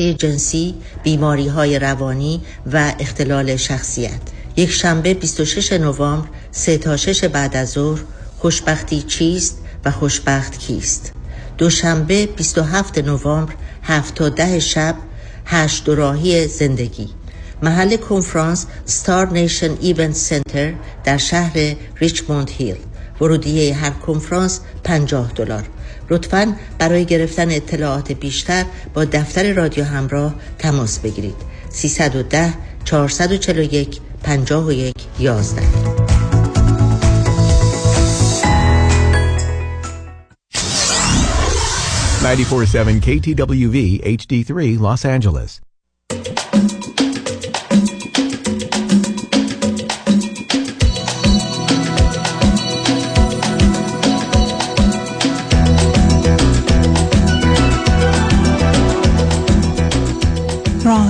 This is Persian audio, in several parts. جنسی، بیماری‌های روانی و اختلال شخصیت. یک شنبه 26 نوامبر 3 تا 6 بعد از ظهر خوشبختی چیست و خوشبخت کیست. دوشنبه 27 نوامبر 7 تا 10 شب 8 دوراهی زندگی. محل کنفرانس ستار نیشن ایونت سنتر در شهر ریچموند هیل. ورودیه هر کنفرانس $50. لطفاً برای گرفتن اطلاعات بیشتر با دفتر رادیو همراه تماس بگیرید. 310-441-5111. KTWV HD3 Los Angeles.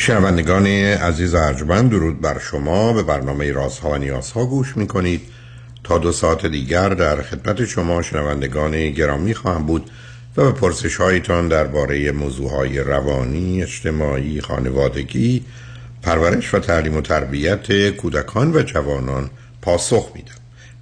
شنوندگان عزیز ارجمند، درود بر شما. به برنامه رازها و نیازها گوش میکنید. تا 2 ساعت دیگر در خدمت شما شنوندگان گرامی خواهم بود و به پرسش هایتان درباره موضوعهای روانی، اجتماعی، خانوادگی، پرورش و تعلیم و تربیت کودکان و جوانان پاسخ میدم.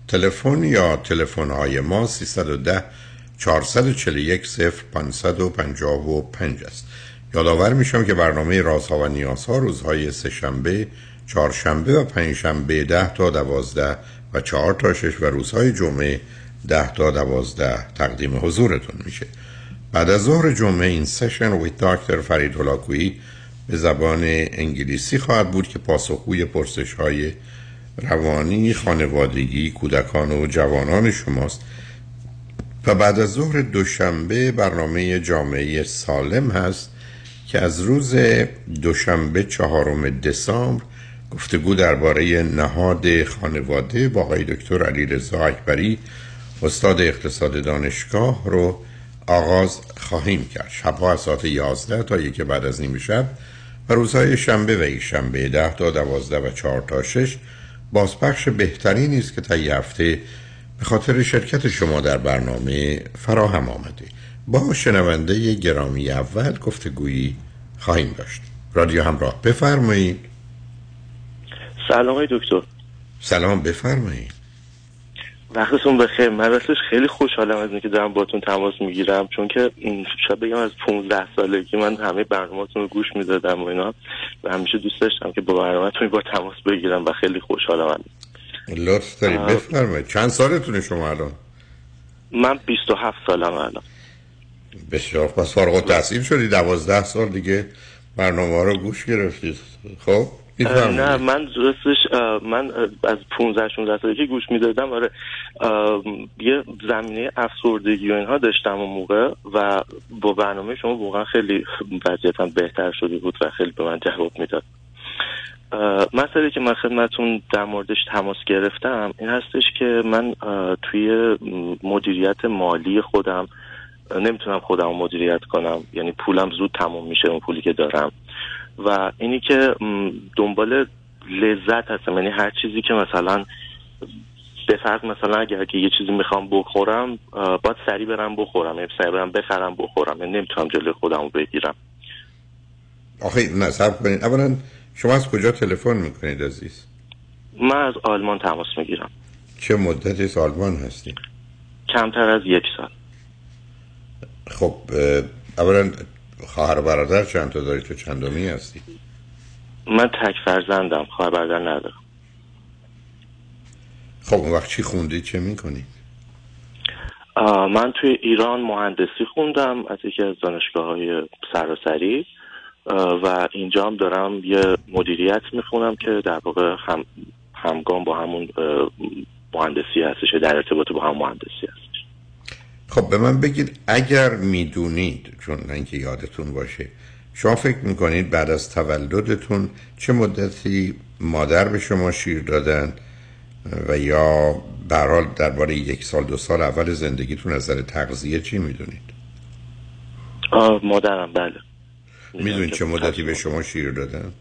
تلفن یا تلفن‌های ما 310-441-0555 است. یادآور میشم که برنامه رازها و نیازها روزهای سه‌شنبه، چهارشنبه و پنجشنبه 10 تا 12 و 4 تا 6 و روزهای جمعه 10 تا 12 تقدیم حضورتون میشه. بعد از ظهر جمعه این سشن وی دکتر فرید هلاکویی به زبان انگلیسی خواهد بود که پاسخگوی پرسش‌های روانی، خانوادگی، کودکان و جوانان شماست. و بعد از ظهر دوشنبه برنامه جامعه سالم هست که از روز دوشنبه 4 دسامبر گفتگو درباره نهاد خانواده با آقای دکتر علیرضا اکبری، استاد اقتصاد دانشگاه رو آغاز خواهیم کرد. شبها از ساعت 11 تا 1 بعد از نیم شب و روزهای شنبه و یک شنبه 10 تا 12 و 4 تا 6 بازپخش بهترین است که طی هفته به خاطر شرکت شما در برنامه فراهم آمده. با شنونده گرامی اول گفتگویی خواهیم داشت. رادیو همراه، بفرمایید. سلام دکتر. سلام، بفرمایید. وقتتون بخیر. من راستش خیلی خوشحالم از اینکه دارم باهاتون تماس میگیرم، چون که شاید بگم از 15 سالگی من همه برنامه‌تون رو گوش میدادم و اینا و همیشه دوست داشتم که با برنامه‌تون با تماس بگیرم و خیلی خوشحالم. لطف داری بفرمایید. چند سالتونه شما الان؟ من 27 سالمه الان. بسیار پس فارغ التحصیل شدی، 12 سال دیگه برنامه رو گوش گرفتید. خب نه، من درستش من از 15-16 سالگی گوش میدادم. آره یه زمینه افسردگی و اینها داشتم اون موقع و با برنامه شما واقعا خیلی وضعیتم بهتر شده بود و خیلی به من جواب میداد. مسئله که من خدمتون در موردش تماس گرفتم این هستش که من توی مدیریت مالی خودم نمیتونم خودم مدیریت کنم، یعنی پولم زود تموم میشه، اون پولی که دارم، و اینی که دنبال لذت هستم، یعنی هر چیزی که مثلا به فرض مثلا اگر که یه چیزی میخوام بخورم باید سریع برم بخورم، یعنی سریع برم بخرم بخورم، یعنی نمیتونم جلوی خودم رو بگیرم. آخه نه صبر کنید، اولا شما از کجا تلفن میکنید عزیز؟ من از آلمان تماس میگیرم. چه مدتی از آلمان هستید؟ کمتر از 1 سال. خب اولا خواهر برادر چند تا داری؟ تو چندمی هستی؟ من تک فرزندم، خواهر برادر ندارم. خب اون وقت چی خوندید، چه میکنید؟ من توی ایران مهندسی خوندم از یکی از دانشگاه‌های سراسری و اینجا هم دارم یه مدیریت میخونم که در واقع همگام با همون مهندسی هستش، در ارتباط با هم مهندسی هستش. خب به من بگید اگر میدونید، چون اینکه یادتون باشه، شما فکر میکنید بعد از تولدتون چه مدتی مادر به شما شیر دادن و یا به هر حال درباره یک سال دو سال اول زندگیتون از نظر تغذیه چی میدونید؟ مادرم بله. میدونید چه مدتی به شما شیر دادن؟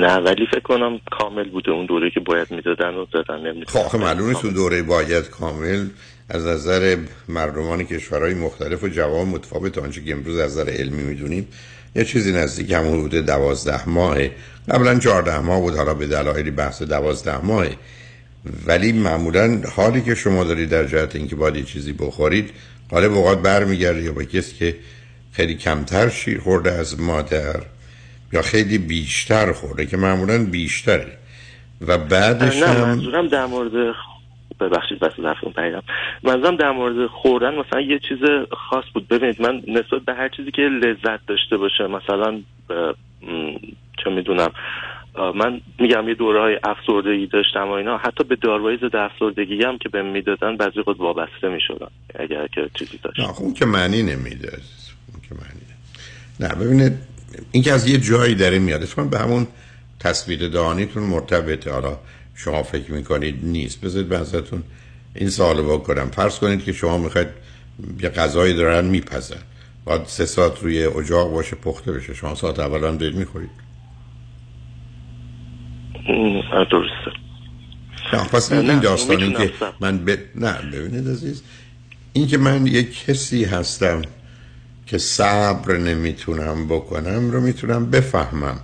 نه ولی فکر کنم کامل بوده اون دوره که باید میدادن و دادن. خب معلومه اون دوره باید کامل از نظر مردمان کشورهای مختلف و جواب متفاوت آنچه که امروز از نظر علمی میدونیم یه چیزی نزدیک همون حدود 12 ماه، قبلا 14 ماه بود، حالا به دلایلی بحث 12 ماه. ولی معمولا حالی که شما دارید در جهت اینکه باید چیزی بخورید غالب اوقات برمیگرده یا با کسی که خیلی کمتر شیر خورده از مادر یا خیلی بیشتر خورده که معمولا بیشتره و بعدش نه منظورم در مورد ببخشید واسه لفظم پیدام، منظورم در مورد خوردن مثلا یه چیز خاص بود. ببینید من نسبت به هر چیزی که لذت داشته باشه، مثلا چه میدونم، من میگم یه دوره‌های افسردگی داشتم و اینا، حتی به داروهای ضد افسردگی هم که بهم میدادن بعضی وقت وابسته میشدم اگر که چیزی داشت. نه اون که معنی نمیده، اون که معنی نه. ببینید این که از یه جایی داره میاد، چون به همون تصویر دهانیتون مرتبطه. حالا شما فکر میکنید نیست، بذارید بحثتون این سوالو بکنم. فرض کنید که شما میخواید یه غذایی دارن میپزن، بعد 3 ساعت روی اجاق باشه پخته بشه، شما ساعت اول هم دارید میخورید. درسته. پس این داستانی که من ببینید عزیز، این که من یک کسی هستم که صبر نمیتونم بکنم رو میتونم بفهمم،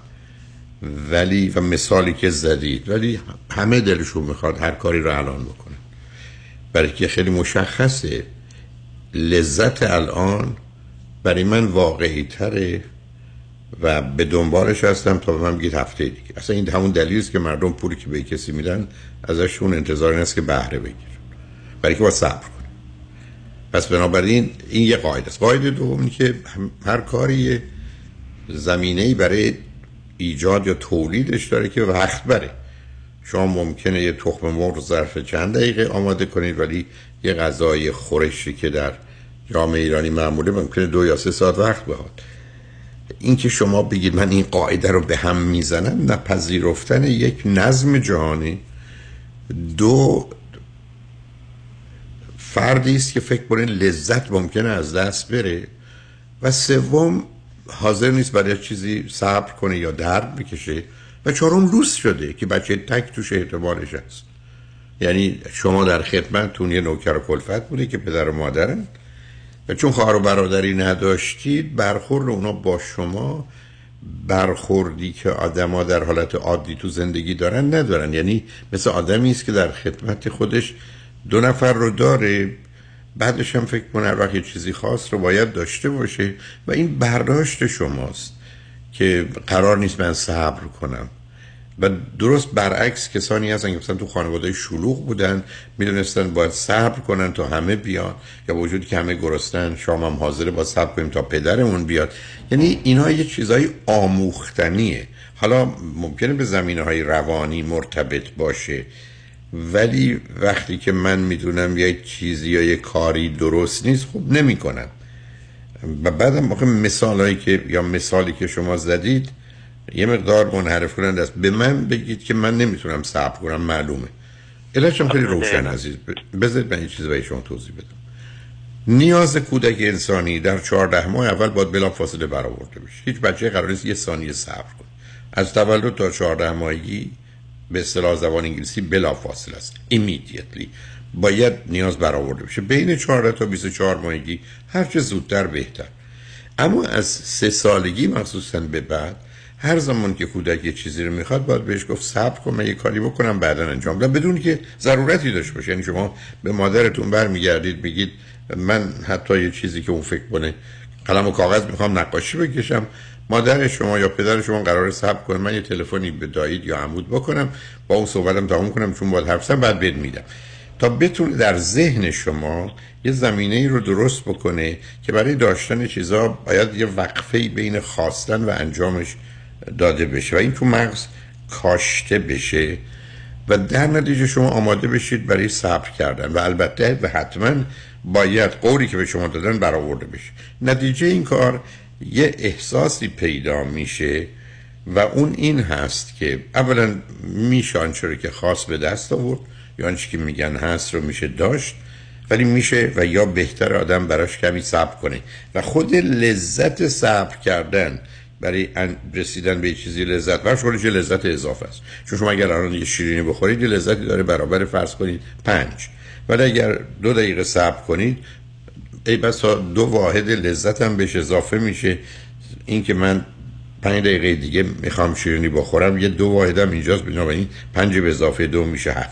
ولی و مثالی که زدید، ولی همه دلشون میخواد هر کاری رو الان بکنه، برای که خیلی مشخصه لذت الان برای من واقعی تره و به دنبالش هستم تا به من بگید هفته دیگه. اصلا این همون دلیلیست که مردم پولی که به کسی میدن ازشون انتظار نیست که بهره بگیرن، برای که باید صبر کنه. پس بنابراین این یه قاعده است. قاعده دوم اینه که هر کاری زمینه‌ای برای ایجاد یا تولیدش داره که وقت بره. شما ممکنه یه تخم مرغ ظرف چند دقیقه آماده کنید، ولی یه غذای خورشی که در جامعه ایرانی معموله ممکنه 2 یا 3 ساعت وقت بخواد. این که شما بگید من این قاعده رو به هم میزنم، نپذیرفتن یک نظم جهانی، 2 فردی است که فکر کنه لذت ممکنه از دست بره، و 3 حاضر نیست برای چیزی صبر کنه یا درد بکشه، و 4 لوس شده که بچه تک توش اعتبارش هست. یعنی شما در خدمتتون یه نوکر و کلفت بوده که پدر و مادرن و چون خواهر و برادری نداشتید، برخورد اونا با شما برخوردی که آدما در حالت عادی تو زندگی دارن ندارن. یعنی مثل آدمی است که در خدمت خودش 2 نفر رو داره، بعدش هم فکر کنه هر وقت یه چیزی خاص رو باید داشته باشه، و این برداشت شماست که قرار نیست من صبر کنم. و درست برعکس کسانی هستن که مثلا تو خانواده شلوغ بودن، میدونستن باید صبر کنن تا همه بیان، یا وجودی که همه گرسنن شام هم حاضره با صبر کنیم تا پدرمون بیاد. یعنی اینا یه چیزای آموختنیه، حالا ممکنه به زمینه‌های روانی مرتبط باشه، ولی وقتی که من میدونم یک چیزی یا یک کاری درست نیست، خوب نمی کنم. و بعدم واقعا مثالی که شما زدید یه مقدار منحرف کننده است. به من بگید که من نمیتونم صبر کنم، معلومه. علتشم خیلی روشن عزیز، بذارید من این چیز برای شما توضیح بدم. نیاز کودک انسانی در 14 ماه اول باید بلافاصله برآورده بشه. هیچ بچه‌ای قرار نیست یه ثانیه صبر کنه. از تولد تا 14 ماهگی به اصطلاح زبان انگلیسی بلافاصله است، immediately باید نیاز برآورده بشه. بین 14 تا 24 ماهگی هر چه زودتر بهتر. اما از 3 سالگی مخصوصا به بعد، هر زمان که کودک یه چیزی رو میخواد باید بهش گفت صبر کن، من یه کاری بکنم بعدا انجام بدم، بدون که ضرورتی داشته باشه. یعنی شما به مادرتون برمیگردید میگید من حتی یه چیزی که اون فکر کنه، قلم و کاغذ میخوام نقاشی بکشم، مادر شما یا پدر شما قراره صبر کنه من یه تلفنی به دایید یا عمود بکنم، با اون صحبتم تمام کنم چون باید حرف بزنم بعد بهت میدم. تا بتونه در ذهن شما یه زمینه‌ای رو درست بکنه که برای داشتن چیزا باید یه وقفه‌ای بین خواستن و انجامش داده بشه و این تو مغز کاشته بشه و در نتیجه شما آماده بشید برای صبر کردن و البته و حتما باید قولی که به شما دادن برآورده بشه. نتیجه این کار یه احساسی پیدا میشه و اون این هست که اولا میشه آنچه رو که خاص به دست آورد یا آنچه که میگن هست رو میشه داشت، ولی میشه و یا بهتر آدم براش کمی صبر کنه و خود لذت صبر کردن برای رسیدن به چیزی لذت بخش خودش لذت اضافه است. چون شما اگر الان یه شیرینی بخورید لذتی داره برابر فرض کنید 5، ولی اگر 2 دقیقه صبر کنید ای بسا 2 واحد لذت هم بهش اضافه میشه. این که من 5 دقیقه دیگه میخوام شیرینی بخورم یه 2 واحد هم اینجاست، بنابراین 5 به اضافه 2 میشه 7.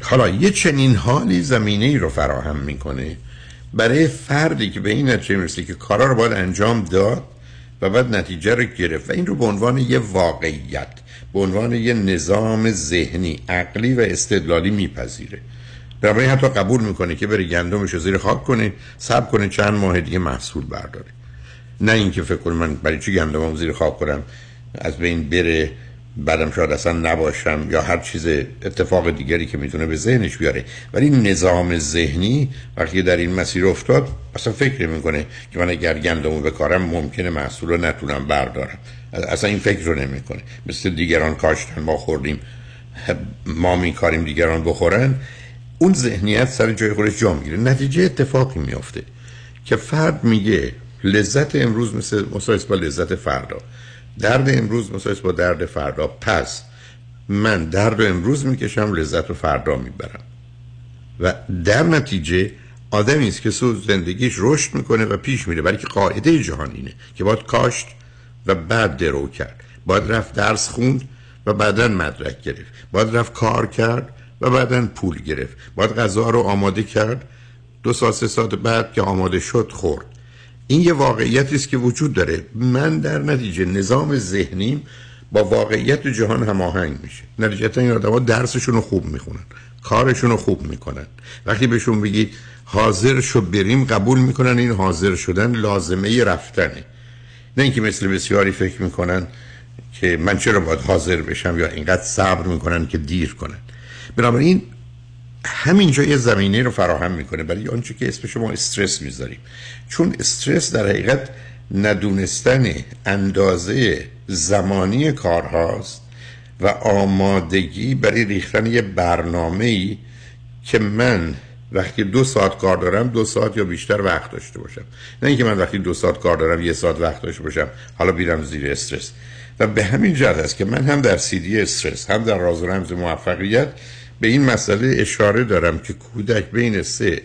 حالا یه چنین حالی زمینه ای رو فراهم میکنه برای فردی که به این نتیجه میرسه که کارا رو باید انجام داد و بعد نتیجه رو گرفت و این رو به عنوان یه واقعیت، به عنوان یه نظام ذهنی، عقلی و استدلالی میپذیره. برای حتی قبول میکنه که بره گندمش رو زیر خاک کنه، صبر کنه چند ماه دیگه محصول برداره. نه اینکه فکر کنم من برای چی گندمم زیر خاک کنم، از بین بره، بعدم شاید اصلا نباشم یا هر چیز اتفاق دیگری که میتونه به ذهنش بیاره. ولی نظام ذهنی وقتی در این مسیر افتاد اصلا فکر نمیکنه که من اگر گندمو بکارم ممکنه محصول رو نتونم بردارم، اصلا این فکر رو نمیکنه. مثل دیگران کاشتن ما خوردیم، ما میکاریم دیگران بخورن، اون ذهنیت سر جای خودش جا میگیره. نتیجه اتفاقی میافته که فرد میگه لذت امروز مساویه با لذت فردا، درد امروز مساویه با درد فردا، پس من درد امروز میکشم لذت رو فردا میبرم و در نتیجه آدمی است که سوز زندگیش رشد میکنه و پیش میره. برای که قاعده جهان اینه که باید کاشت و بعد درو کرد، باید رفت درس خوند و بعدن مدرک گرفت، باید رفت کار کرد و بعدن پول گرفت، باید غذا رو آماده کرد 2 ساعت 3 ساعت بعد که آماده شد خورد. این یه واقعیتی است که وجود داره. من در نتیجه نظام ذهنیم با واقعیت جهان هماهنگ میشه. نتیجتا این آدما درسشون رو خوب میخونن، کارشون رو خوب میکنن. وقتی بهشون بگید حاضر شو بریم قبول میکنن. این حاضر شدن لازمه رفتنه، نه اینکه مثل بسیاری فکر میکنن که من چرا باید حاضر بشم یا اینقدر صبر میکنن که دیر کنن. بنابراین همینجا یه زمینه رو فراهم میکنه برای آنچه که اسمش ما استرس میذاریم، چون استرس در حقیقت ندونستن اندازه زمانی کارهاست و آمادگی برای ریختن یه برنامه‌ای که من وقتی 2 ساعت کار دارم 2 ساعت یا بیشتر وقت داشته باشم، نه اینکه من وقتی 2 ساعت کار دارم 1 ساعت وقت داشته باشم. حالا بیرم زیر استرس و به همین جهت است که من هم در CD استرس هم در راز و رمز موفقیت به این مسئله اشاره دارم که کودک بین 3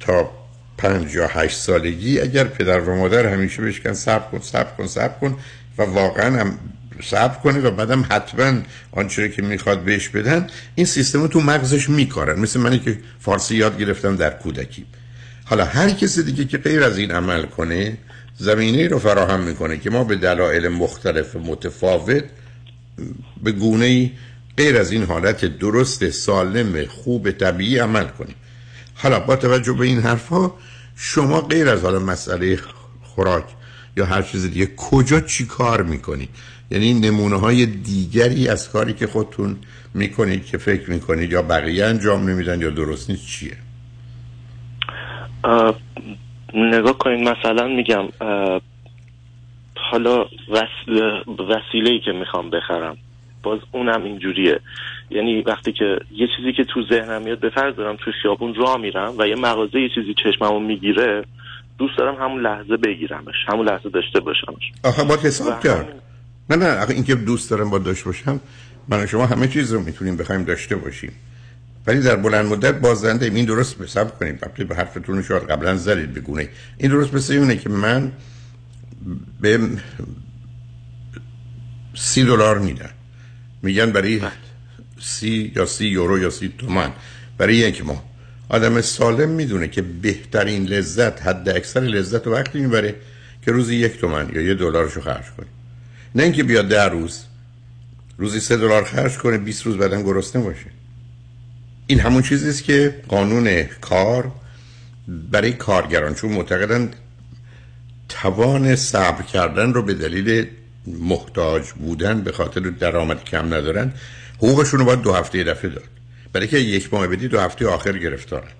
تا 5 یا 8 سالگی اگر پدر و مادر همیشه بهش کن صبر کن و واقعا هم صبر کنه و بعدم حتما آنچه که میخواد بهش بدن، این سیستم تو مغزش میکارن. مثل منی که فارسی یاد گرفتم در کودکی. حالا هر کسی دیگه که غیر از این عمل کنه زمینه رو فراهم میکنه که ما به دلایل مختلف متفاوت به گونه‌ای غیر از این حالت درست سالم خوب طبیعی عمل کنیم. حالا با توجه به این حرفا شما غیر از حالا مسئله خوراک یا هر چیز دیگه کجا چی کار میکنید؟ یعنی نمونه های دیگری از کاری که خودتون میکنید که فکر میکنید یا بقیه انجام نمیدن یا درست نیست چیه؟ نگاه کنید مثلا میگم حالا وسیله‌ای که میخوام بخرم، باز اونم اینجوریه. یعنی وقتی که یه چیزی که تو ذهنم میاد، به فرض دارم تو خیابون راه میرم و یه مغازه یه چیزی چشممو میگیره، دوست دارم همون لحظه بگیرمش، همون لحظه داشته باشمش. آخه با حساب کرد نه آخه اینکه دوست دارم با داشته باشم، من شما همه چیز رو میتونیم بخوایم داشته باشیم، ولی در بلند مدت بازنده این درست حساب کنیم. البته به حرفتون شاید قبلا زدید بگونه این درست مثل اینه که من به $30 میدم، میگن برای 30 یا 30 یورو یا 30 تومان برای یک ماه. آدم سالم میدونه که بهترین لذت، حد اکثر لذت وقتی میبره که روزی $1 یا $1 خرج کنه، نه اینکه بیاد 10 روز روزی $3 خرج کنه 20 روز بعدن گرسنه باشه. این همون چیزی است که قانون کار برای کارگران، چون معتقدند توان صبر کردن رو به دلیل محتاج بودن به خاطر درآمد کم ندارن، حقوقشون رو باید 2 هفته دفعه داد، برای که یک ماه بدی 2 هفته آخر گرفتارن.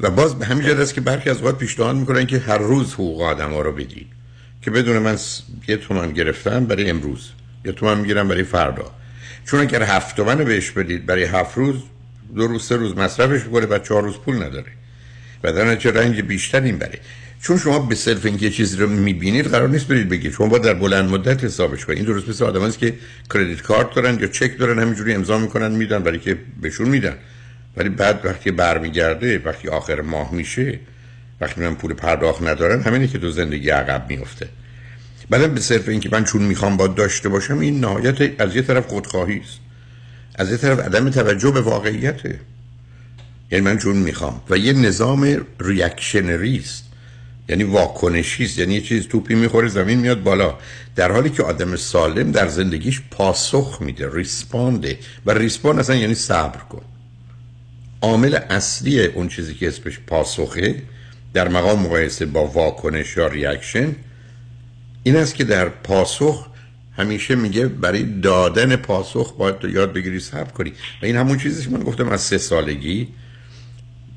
و باز به همین جد است که برخی از وقت پیشنهاد میکنن که هر روز حقوق آدم‌ها رو بدید، که بدون من 1 تومن گرفتم برای امروز، 1 تومن میگیرم برای فردا، چون اگر 7 تومن بهش بدید برای 7 روز، 2 روز 3 روز مصرفش میکنه و 4 روز پول نداره و در نتیجه رنج بیشتر این بره. چون شما به صرف اینکه چیزی رو میبینید قرار نیست برید بگید، شما باید در بلند مدت حسابش کنید. این درست مثل آدم هست که کردیت کارت دارن یا چک دارن، همینجوری امضا میکنن میدن، برای که بهشون میدن، ولی بعد وقتی برمیگرده، وقتی آخر ماه میشه، وقتی من پول پرداخت ندارن، همینه که تو زندگی عقب میفته. بعدم به صرف اینکه من چون میخوام باید داشته باشم، این نهایت از یه طرف خودخواهی است، از یه طرف عدم توجه به واقعیته. یعنی من چون میخوام، و یه نظام ریاکشنری است، یعنی واکنشی است، یعنی یه چیز توپی میخوره زمین میاد بالا، در حالی که آدم سالم در زندگیش پاسخ میده، ریسپانده. و ریسپاند اصلا یعنی صبر کن. عامل اصلی اون چیزی که اسمش پاسخه در مقام مقایسه با واکنش یا ریاکشن این است که در پاسخ همیشه میگه برای دادن پاسخ باید یاد بگیری صبر کنی. و این همون چیزی که من گفتم از 3 سالگی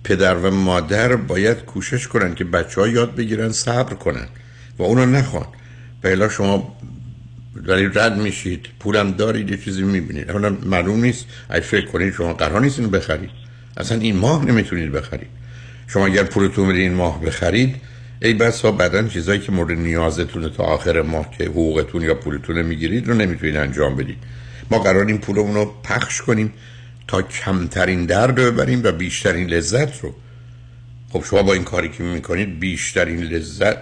پدر و مادر باید کوشش کنن که بچه‌ها یاد بگیرن صبر کنن و اونو نخوان، و الا شما ولی رد میشید، پولم دارید، یه چیزی میبینید، اولا معلوم نیست، اگه فکر کنید شما قرار نیست اینو بخرید، اصلا این ماه نمیتونید بخرید. شما اگر پولتون رو این ماه بخرید، ای بسا بعدن چیزایی که مورد نیازتونه تا آخر ماه که حقوقتون یا پولتون میگیرید رو نمیتونید انجام بدید. ما قرار این پولمون رو پخش کنیم تا کمترین درد رو ببریم و بیشترین لذت رو. خب شما با این کاری که میکنید بیشترین لذت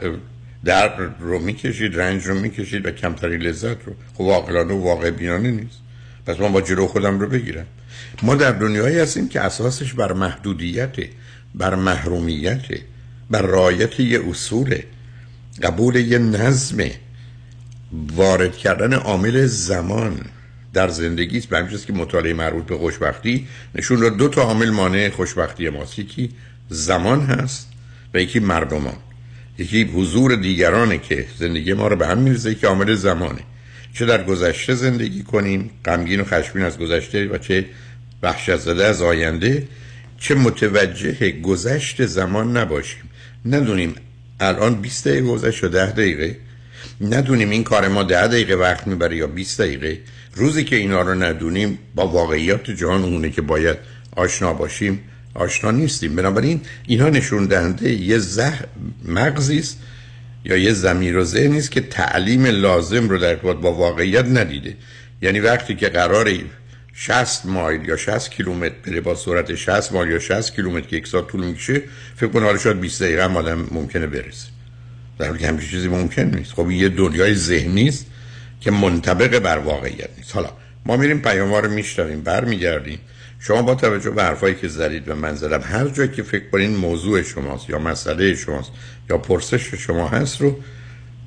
درد رو میکشید، رنج رو میکشید و کمترین لذت رو. خب عاقلانه و واقع بینانه نیست. پس من با جلو خودم رو بگیرم. ما در دنیایی هستیم که اساسش بر محدودیت، بر محرومیت، بر رعایت یه اصول، قبول یه نظم، وارد کردن عامل زمان در زندگی است. به همین که مطالعه مربوط به خوشبختی نشون داد 2 تا عامل مانع خوشبختی ماست، یکی زمان هست و یکی مردمان، یکی حضور دیگرانه که زندگی ما رو به هم می‌ریزه، که عامل زمانه، چه در گذشته زندگی کنیم غمگین و خشمگین از گذشته و چه وحشت زده از آینده، چه متوجه گذشت زمان نباشیم، ندونیم الان 20 دقیقه گذشت یا 10 دقیقه، ندونیم این کار ما 10 دقیقه وقت میبره یا 20 دقیقه. روزی که اینا رو ندونیم با واقعیات جهان اونه که باید آشنا باشیم آشنا نیستیم. بنابراین اینا نشون دهنده یه مغزی است یا یه ضمیر و ذهنی است که تعلیم لازم رو در ارتباط با واقعیت ندیده. یعنی وقتی که قراره 60 مایل یا 60 کیلومتر بره با سرعت 60 مایل یا 60 کیلومتر که یکسان طول میکشه، فکر کنه حالا شاید 20 دقیقه هم آدم ممکنه برسه، در حالی که همچین چیزی ممکن نیست. خب این یه دنیای ذهنی است که منطبق بر واقعیت نیست. حالا ما میریم پیام‌ها رو میشنویم، برمیگردیم. شما با توجه به حرفایی که زدید و من زدم، هر جایی که فکر کنین موضوع شماست یا مسئله شماست یا پرسش شما هست رو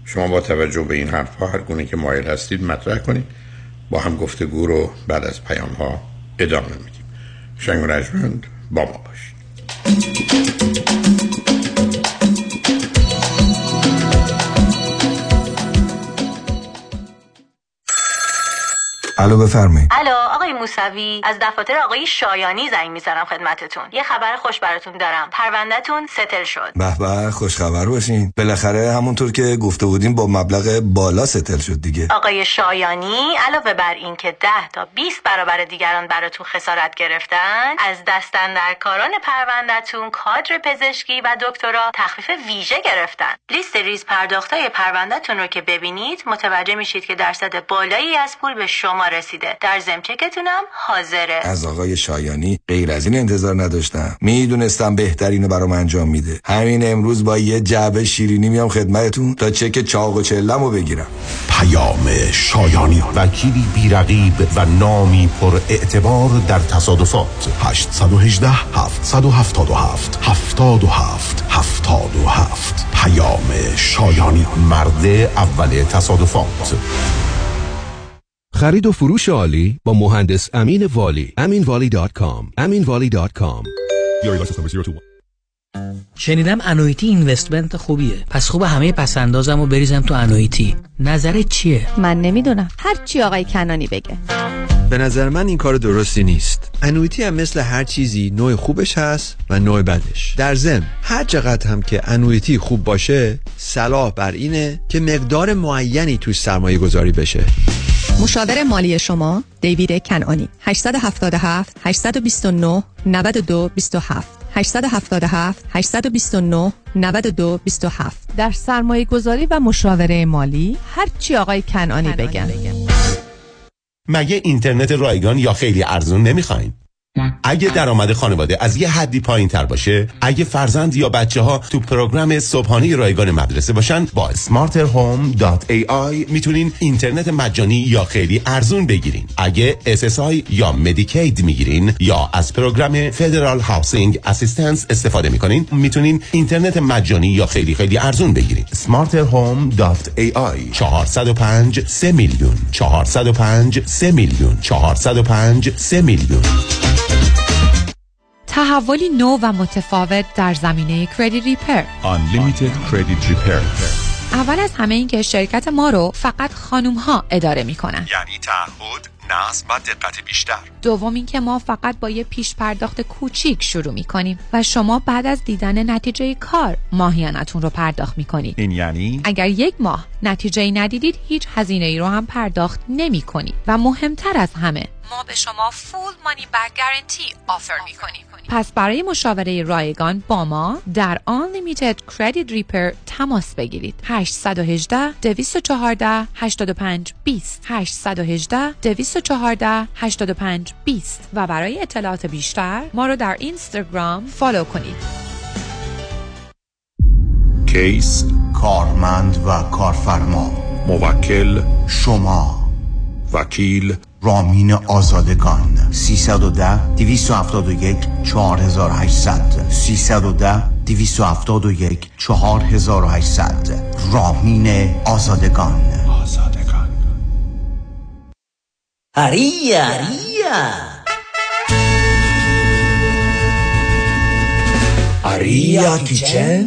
شما با توجه به این حرف‌ها هر گونه که مایل هستید مطرح کنید. با هم گفتگو رو بعد از پیام‌ها ادامه میدیم. شنگ و رجمند با ما باشید. الو بفرمایید. الو آقای موسوی، از دفاتر آقای شایانی زنگ میزنم خدمتتون. یه خبر خوش براتون دارم، پروندهتون ستل شد. به به، خوش خبر باشین. بالاخره همونطور که گفته بودیم با مبلغ بالا ستل شد دیگه. آقای شایانی علاوه بر این که 10 تا 20 برابر دیگران براتون خسارت گرفتن، از دست‌اندرکاران پروندهتون، کادر پزشکی و دکترا تخفیف ویژه گرفتن. لیست ریز پرداخت‌های پروندهتون رو که ببینید متوجه میشید که درصد بالایی از پول به شما رسیده. در ضمن چکتونم حاضره. از آقای شایانی غیر از این انتظار نداشتم. میدونستم بهترینو برام انجام میده. همین امروز با یه جعبه شیرینی میام خدمتتون تا چک چاق و چلمو بگیرم. پیام شایانی، وکیلی بی‌رقیب و نامی پر اعتبار در تصادفات. 818 777 77 77. پیام شایانی، مرد اول تصادفات. خرید و فروش عالی با مهندس امین والی. aminvali.com aminvali.com. شنیدم انویتی اینوستمنت خوبیه، پس خوب همه پسندازم رو بریزم تو انویتی. نظرت چیه؟ من نمیدونم، هرچی آقای کنانی بگه. به نظر من این کار درستی نیست. انویتی هم مثل هر چیزی نوع خوبش هست و نوع بدش. در ضمن هر چقدر هم که انویتی خوب باشه، صلاح بر اینه که مقدار معینی توش سرمایه گذاری بشه. مشاور مالی شما دیوید کنعانی. 877 829 9227 877 829 9227. در سرمایه گذاری و مشاوره مالی هرچی آقای کنعانی بگن. مگه اینترنت رایگان یا خیلی ارزون نمیخواین؟ اگه درآمد خانواده از یه حدی پایین تر باشه، اگه فرزند یا بچه ها تو پروگرام صبحانه رایگان مدرسه باشن، با smarterhome.ai میتونین اینترنت مجانی یا خیلی ارزون بگیرین. اگه SSI یا مدیکید میگیرین یا از پروگرام فدرال هاوسینگ اسیستنس استفاده میکنین، میتونین اینترنت مجانی یا خیلی خیلی ارزون بگیرین. smarterhome.ai 405 3 میلیون 405 3 میلیون 405 3 میلیون. تحولی نو و متفاوت در زمینه کردیت ریپر. Unlimited Credit Repair. اول از همه این که شرکت ما رو فقط خانوم ها اداره می کنن، یعنی تعهد، نظم و دقت بیشتر. دوم این که ما فقط با یه پیش پرداخت کوچیک شروع می کنیم و شما بعد از دیدن نتیجه کار ماهیانتون رو پرداخت می کنید. این یعنی اگر یک ماه نتیجه ندیدید هیچ هزینه‌ای رو هم پرداخت نمی کنید. و مهمتر از همه ما به شما فول مانی بک گارانتی آفر می‌کنیم. پس برای مشاوره رایگان با ما در Unlimited Credit Repair تماس بگیرید. 818 214 85 20 818 214 85 20 و برای اطلاعات بیشتر ما رو در اینستاگرام فالو کنید. کیس، کارمند و کارفرما، موکل شما، وکیل رامین آزادگان. 310 271 4800 310 271 4800. رامین آزادگان. آریا کیچن.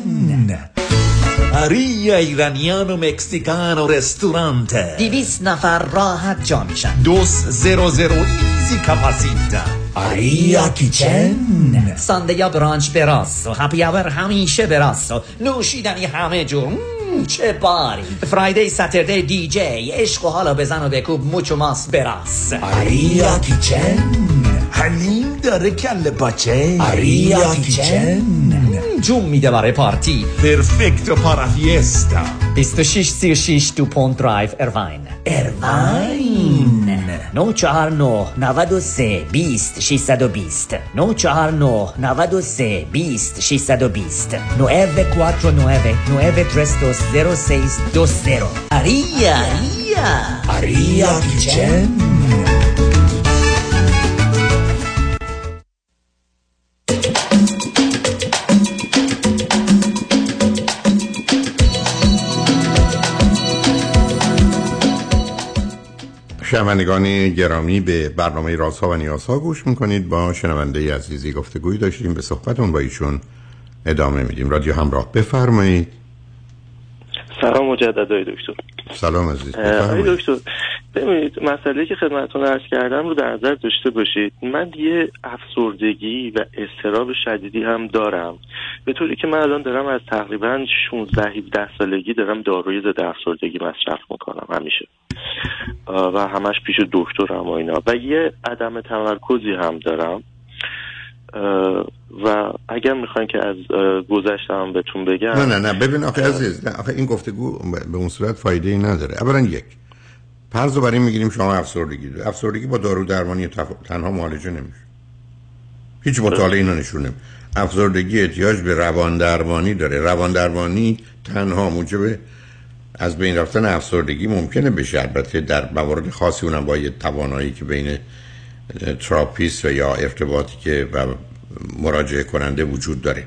آریا ایرانیان و مکسیکان و رستورانت. 200 نفر راحت جا میشن. 200 ایزی کپاسیتا. آریا کیچن. ساندیا برانچ براستو، هپی اور همیشه براستو، نوشیدنی همه جور. چه باری فرایدی ساتردی دی جی، عشق و حالا بزن و بکوب موچو ماس براست. آریا کیچن. حلیم داره کله پاچه. آریا کیچن جون میده برای پارتی. پرفکتو پارا فیستا. 2636 دو پونت درایو، ایروین. 949 93 20 620. 949 93 20 620. 949 932 0620. آریا کیچن. شنوندگان گرامی، به برنامه رازها و نیازها گوش میکنید. با شنونده عزیزی گفتگوی داشتیم، به صحبتون با ایشون ادامه میدیم. رادیو همراه، بفرمایید. سلام مجددا دکتر. سلام عزیز، بفرمایید. دکتر ببینید، مسئله که خدمتتون عرض کردم رو در نظر داشته باشید. من یه افسردگی و اضطراب شدیدی هم دارم، به طوری که من الان دارم از تقریبا 16-17 سالگی دارم داروی ضد افسردگی مصرف میکنم همیشه و همش پیش دکترم و اینا. و یه عدم تمرکزی هم دارم و اگر میخواین که از گذشتم بهتون بگم. نه ببین آخه عزیز، آخه این گفتگو به اون صورت فایده ای نداره. اولا یک فرض رو بر این میگیریم شما افسردگی با دارو درمانی تنها معالجه نمیشه. هیچ مطالعه اینو نشون نمیده. افسردگی احتیاج به روان درمانی داره. روان درمانی تنها موجب از بین رفتن افسردگی ممکنه بشه، البته در موارد خاصی، اونم با یه توانایی که بین تراپیست و یا ارتباطی که و مراجعه کننده وجود داره،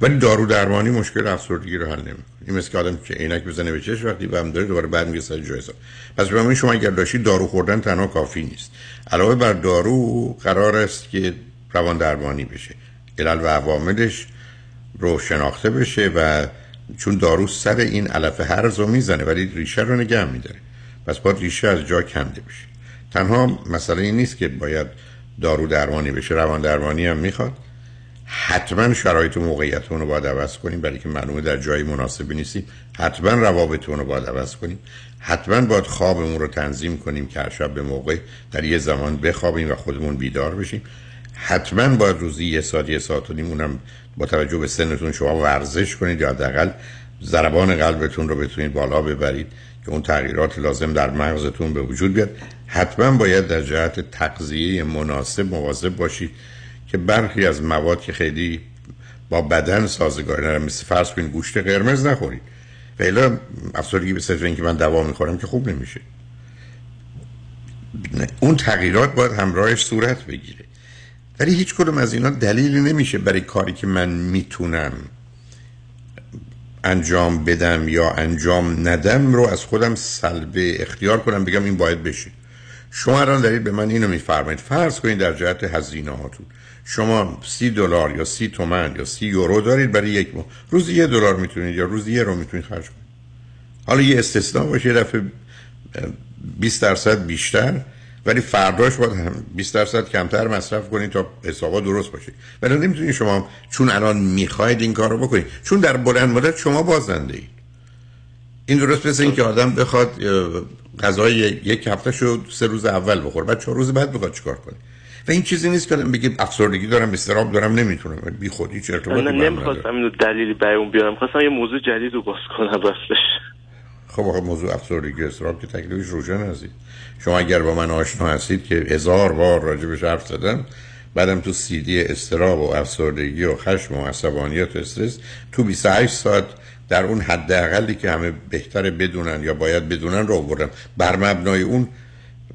ولی دارو درمانی مشکل افسردگی رو حل نمیکنه. این مثل که آدم که عینک بزنه به چشم وقتی بهم داره دوباره برمیگرده سر جای حساب. پس برای شما اگر داشتید دارو خوردن تنها کافی نیست، علاوه بر دارو قرار است که روان درمانی بشه، علل و عواملش رو شناخته بشه و چون دارو سر این علف هرز رو میزنه ولی ریشه رو نگه میداره، پس باید ریشه از جا کنده بشه. تنها مسئله این نیست که باید دارو درمانی بشه، روان درمانی هم میخواد. حتما شرایط و موقعیتون رو باید عوض کنیم برای که معلومه در جای مناسبی نیستیم، حتما روابطتون رو باید عوض کنیم، حتما باید خوابمون رو تنظیم کنیم که هر شب به موقع در یه زمان بخوابیم و خودمون بیدار بشیم، حتما باید روزی یه ساعت یه ساعت و نیم اونم با توجه به سنتون شما ورزش کنید یا حداقل ضربان قلبتون رو بتونید بالا ببرید که اون تغییرات لازم در مغزتون به وجود بیاد. حتما باید در جهت تغذیه مناسب مواظب باشید که برخی از مواد که خیلی با بدن سازگار نره، مثل فرض کنید گوشت قرمز نخورید، فعلا افسردگی به صرف اینکه من دوا میخورم که خوب نمیشه. اون تغییرات باید همراهش صورت بگیره، ولی هیچ کدوم از اینا دلیلی نمیشه برای کاری که من میتونم انجام بدم یا انجام ندم رو از خودم سلب اختیار کنم بگم این باید بشه. شما الان دارید به من اینو میفرمایید، فرض کنید در جهت هزینه هاتون شما $30 یا $30 یا €30 دارید برای یک ماه، روزی $1 میتونید یا روزی €1 میتونید خرج کنید. حالا یه استثنا باشه یه دفعه 20% بیشتر، ولی فرداش باید 20% کمتر مصرف کنید تا حسابا درست باشه. ولی نمیتونید شما چون الان میخواید این کارو بکنید، چون در بلند مدت شما بازنده اید. این درست مثل اینکه آدم بخواد غذای یک هفته شو 3 روز اول بخوره بعد 4 روز بعد بخواد چیکار کنه. و این چیزی نیست که بگیم افسردگی دارم، استراب دارم، نمیتونم. بی خودی چرت و پرت میگم. من نمیخواستم اینو دلیلی برای اون بیارم، خواستم یه موضوع جدید رو باز کنم واسش. خب موضوع افسردگی استراب که تکلیفش روشن هست. شما اگر با من آشنا هستید که 1000 بار راجبش حرف زدم، بعدم تو CD استراب و افسردگی و خشم و عصبانیت و استرس تو 28 ساعت در اون حد اقلی که همه بهتره بدونن یا باید بدونن رو آوردم. بر مبنای اون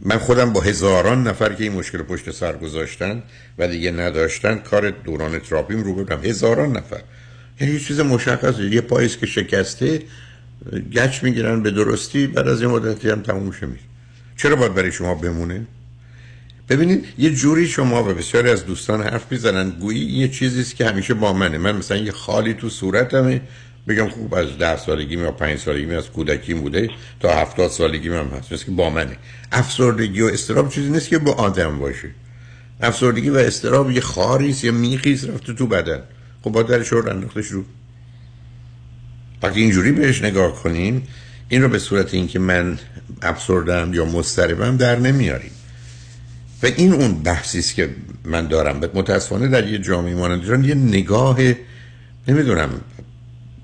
من خودم با هزاران نفر که این مشکل پشت سر گذاشتن و دیگه نداشتن کار دوران تراپیم رو بردم، هزاران نفر. یعنی یه چیز مشخصه، یه پاییز که شکسته گچ میگیرن به درستی، بعد از این مدتی هم تموم شه میشه. چرا باید برای شما بمونه؟ ببینید یه جوری شما و بسیاری از دوستان حرف میزنن گویی این یه چیزی است که همیشه با منه. من مثلا یه خالی تو صورتمه، بگم خوب از 10 سالگیم یا 5 سالگیم از کودکیم بوده تا 70 سالگیم هم هست، مثل که با منه. افسردگی و استراب چیزی نیست که با آدم باشه. افسردگی و استراب یه خاریست یا میخیست رفته تو بدن، خب با درش رو انداختش رو. وقتی اینجوری بهش نگاه کنیم این رو به صورت اینکه من افسردم یا مضطربم در نمیاریم و این اون بحثی است که من دارم. متاسفانه در یه جامعه مانند ایران یه نگاه نمیدونم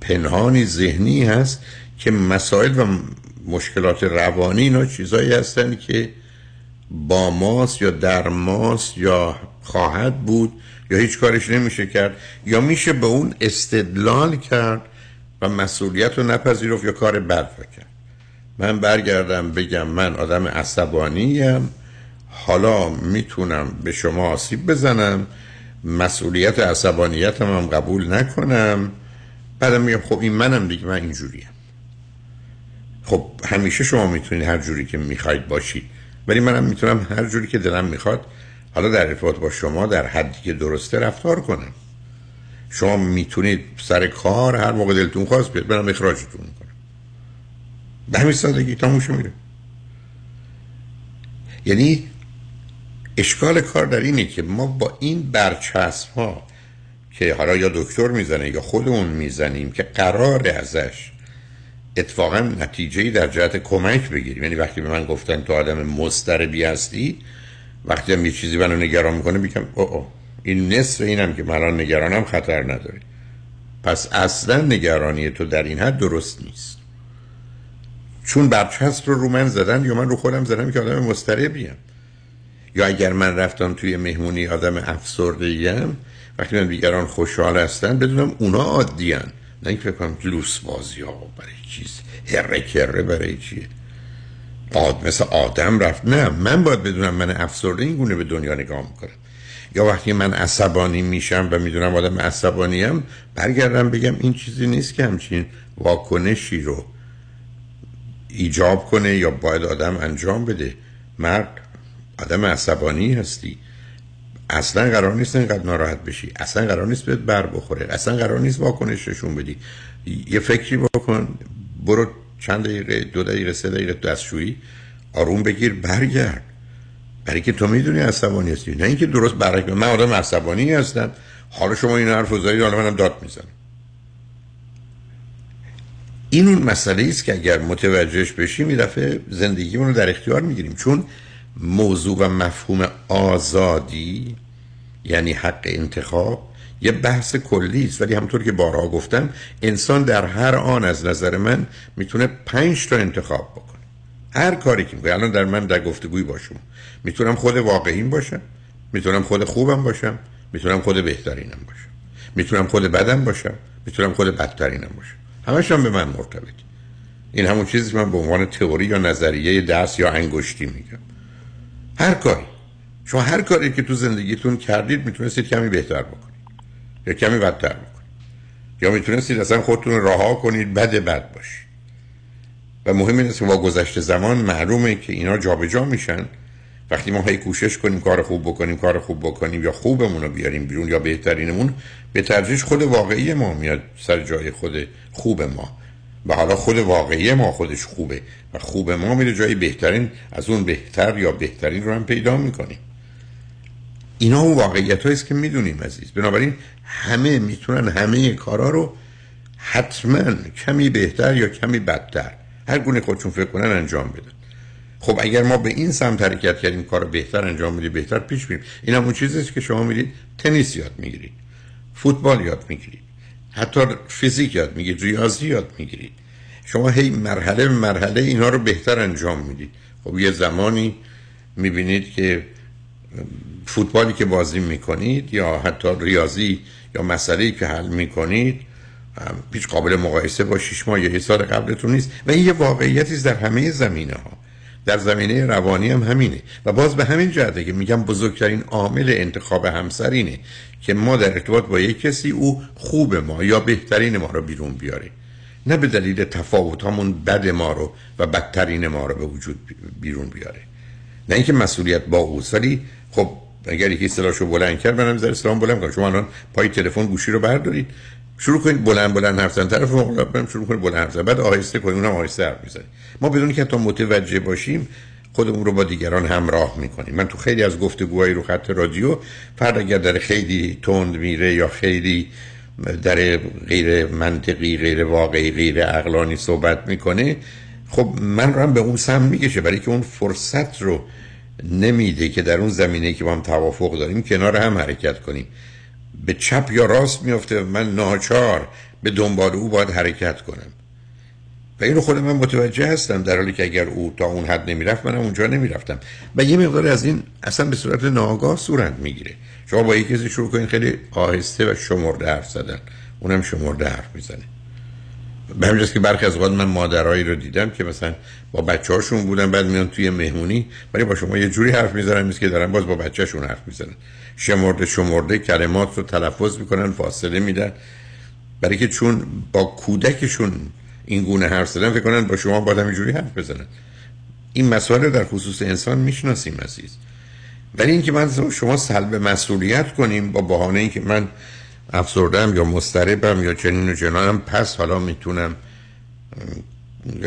پنهانی ذهنی هست که مسائل و مشکلات روانی اینا چیزایی هستن که با ماست یا در ماست یا خواهد بود یا هیچ کارش نمیشه کرد یا میشه به اون استدلال کرد و مسئولیت رو نپذیرفت یا کار بد کرد. من برگردم بگم من آدم عصبانیم، حالا میتونم به شما آسیب بزنم، مسئولیت عصبانیتم هم قبول نکنم، بعدم میگم خب این منم دیگه، من اینجوریم. خب همیشه شما میتونید هر جوری که میخواید باشید، ولی منم میتونم هر جوری که دلم میخواد حالا در ارتباط با شما در حدی که درسته رفتار کنم. شما میتونید سر کار هر موقع دلتون خواست بیاد، منم اخراجتون میکنم. به همین سادگی تموش میره. یعنی اشکال کار در اینه که ما با این برچسب ها که حالا یا دکتر میزنه یا خودمون میزنیم که قراره ازش اتفاقا نتیجه‌ای در جهت کمک بگیریم. یعنی وقتی به من گفتن تو آدم مضطربی هستی، وقتی هم یه چیزی منو نگران میکنه میگم اوه این نصف اینم که من الان نگرانم خطر نداره. پس اصلا نگرانی تو در این حد درست نیست، چون برچسب رو من زدن یا من رو خودم زدم که آدم مضطربیم. یا اگر من رفتم توی مهمونی آدم افسرده‌ایم، وقتی من دیگران خوشحال هستن بدونم اونا عادی‌ان، نه اینکه فکر کنم لوس بازی‌ها برای چیز هره کره برای چیه مثل آدم رفت. نه، من باید بدونم من افسرده این گونه به دنیا نگاه میکنم. یا وقتی من عصبانی میشم و میدونم آدم عصبانیم برگردم بگم این چیزی نیست که همچین واکنشی رو ایجاب کنه یا باید آدم انجام بده. مرد آدم عصبانی هستی، اصلا قرار نیست اینقدر ناراحت بشی، اصلا قرار نیست بهت بر بخوره، اصلا قرار نیست واکنش نشون بدی. یه فکری بکن، برو چند دقیقه، 2 دقیقه، 3 دقیقه دستشویی آروم بگیر برگرد، برای که تو میدونی عصبانی هستی، نه اینکه درست برعکس من آدم عصبانی هستم حالا شما این حرفو زدید حالا منم داد میزنم. این اون مسئله است که اگر متوجهش بشی میدفعه زندگیمون رو در اختیار میگیریم، چون موضوع و مفهوم آزادی یعنی حق انتخاب یه بحث کلی است، ولی همونطور که بارها گفتم انسان در هر آن از نظر من میتونه 5 تا انتخاب بکنه. هر کاری که میکنه الان در من در گفتگوی باشم میتونم خود واقعیم باشم، میتونم خود خوبم باشم، میتونم خود بهترینم باشم، میتونم خود بدم باشم، میتونم خود بدترینم باشم، همش هم به من مرتبط. این همون چیزی که من به عنوان تئوری یا نظریه دست یا انگشتی میگم. هر کاری، شما هر کاری که تو زندگیتون کردید میتونستید کمی بهتر بکنید یا کمی بدتر بکنید، یا میتونستید اصلا خودتون رها کنید بد باشید. و مهم اینه که با گذشت زمان معلومه که اینا جابجا میشن. وقتی ما هی کوشش کنیم کار خوب بکنیم یا خوبمون رو بیاریم بیرون یا بهترینمون، به ترجیح خود واقعی ما میاد سر جای خود خوب ما، و حالا خود واقعی ما خودش خوبه و خوب ما میره جای بهترین، از اون بهتر یا بهترین رو هم پیدا میکنیم. اینا اون واقعیت هاییست که میدونیم عزیز. بنابراین همه میتونن همه کارا رو حتما کمی بهتر یا کمی بدتر هر گونه خودشون فکر کنن انجام بدن. خب اگر ما به این سمت حرکت کردیم کارو بهتر انجام بدیم بهتر پیش میریم. این هم اون چیزی است که شما میرید تنیس یاد میگیرید، فوتبال یاد میگیرید، حتی فیزیک یاد میگیرید، ریاضی یاد میگیرید. شما هی مرحله مرحله اینا رو بهتر انجام میدید. خب یه زمانی میبینید که فوتبالی که بازی میکنید یا حتی ریاضی یا مسئله‌ای که حل میکنید هیچ قابل مقایسه با 6 ماه یا یه سال قبلتون نیست، و این یه واقعیتی است در همه زمینه‌ها. در زمینه روانی هم همینه، و باز به همین جهته که میگم بزرگترین عامل انتخاب همسر اینه که ما در ارتباط با یک کسی او خوب ما یا بهترین ما رو بیرون بیاره، نه به دلیل تفاوتامون بد ما رو و بدترین ما رو به وجود بیرون بیاره، نه اینکه مسئولیت با اوست. ولی خب اگر یکی صداشو بلند کرد منم زیر سلام بلند کنم، شما الان پای تلفن گوشی رو بردارید شروع کنید بلند حرف زدن، طرف مقابلم شروع کنه بلند حرف زدن، بعد آهسته کنید اونم آهسته حرف میزنه. ما بدون اینکه حتی متوجه باشیم خودمون رو با دیگران همراه میکنیم. من تو خیلی از گفتگوهای رو خط رادیو فرد اگر در خیلی تند میره یا خیلی در غیر منطقی، غیر واقعی، غیر عقلانی صحبت میکنه، خب من رو هم به اون سمت میکشه، برای که اون فرصت رو نمیده که در اون زمینه که با هم توافق داریم کنار هم حرکت کنیم. به چپ یا راست میافته، من ناچار به دنبال او باید حرکت کنم، و این رو خود من متوجه هستم، در حالی که اگر او تا اون حد نمیرفت منم اونجا نمیرفتم. و یه مقدار از این اصلا به صورت ناآگاه صورت میگیره. شما با یک کسی شروع کنین خیلی آهسته و شمرده حرف زدن، اونم شمرده حرف میزنه. به همین جاست که برخی از اوقات من مادرایی رو دیدم که مثلا با بچه‌هاشون بودن، بعد میان توی مهمونی ولی با شما یه جوری حرف میزنن که دارن باز با بچه‌شون حرف میزنن، شمرده کلمات رو تلفظ میکنن، فاصله میدن، برای که چون با کودکشون این گونه حرف زدن فکر کنن با شما باید همینجوری حرف بزنن. این مسائل رو در خصوص انسان میشناسیم عزیز، ولی اینکه من شما سلب مسئولیت کنیم با بهانه اینکه من افسردم یا مضطربم یا چنین و چنانم، پس حالا میتونم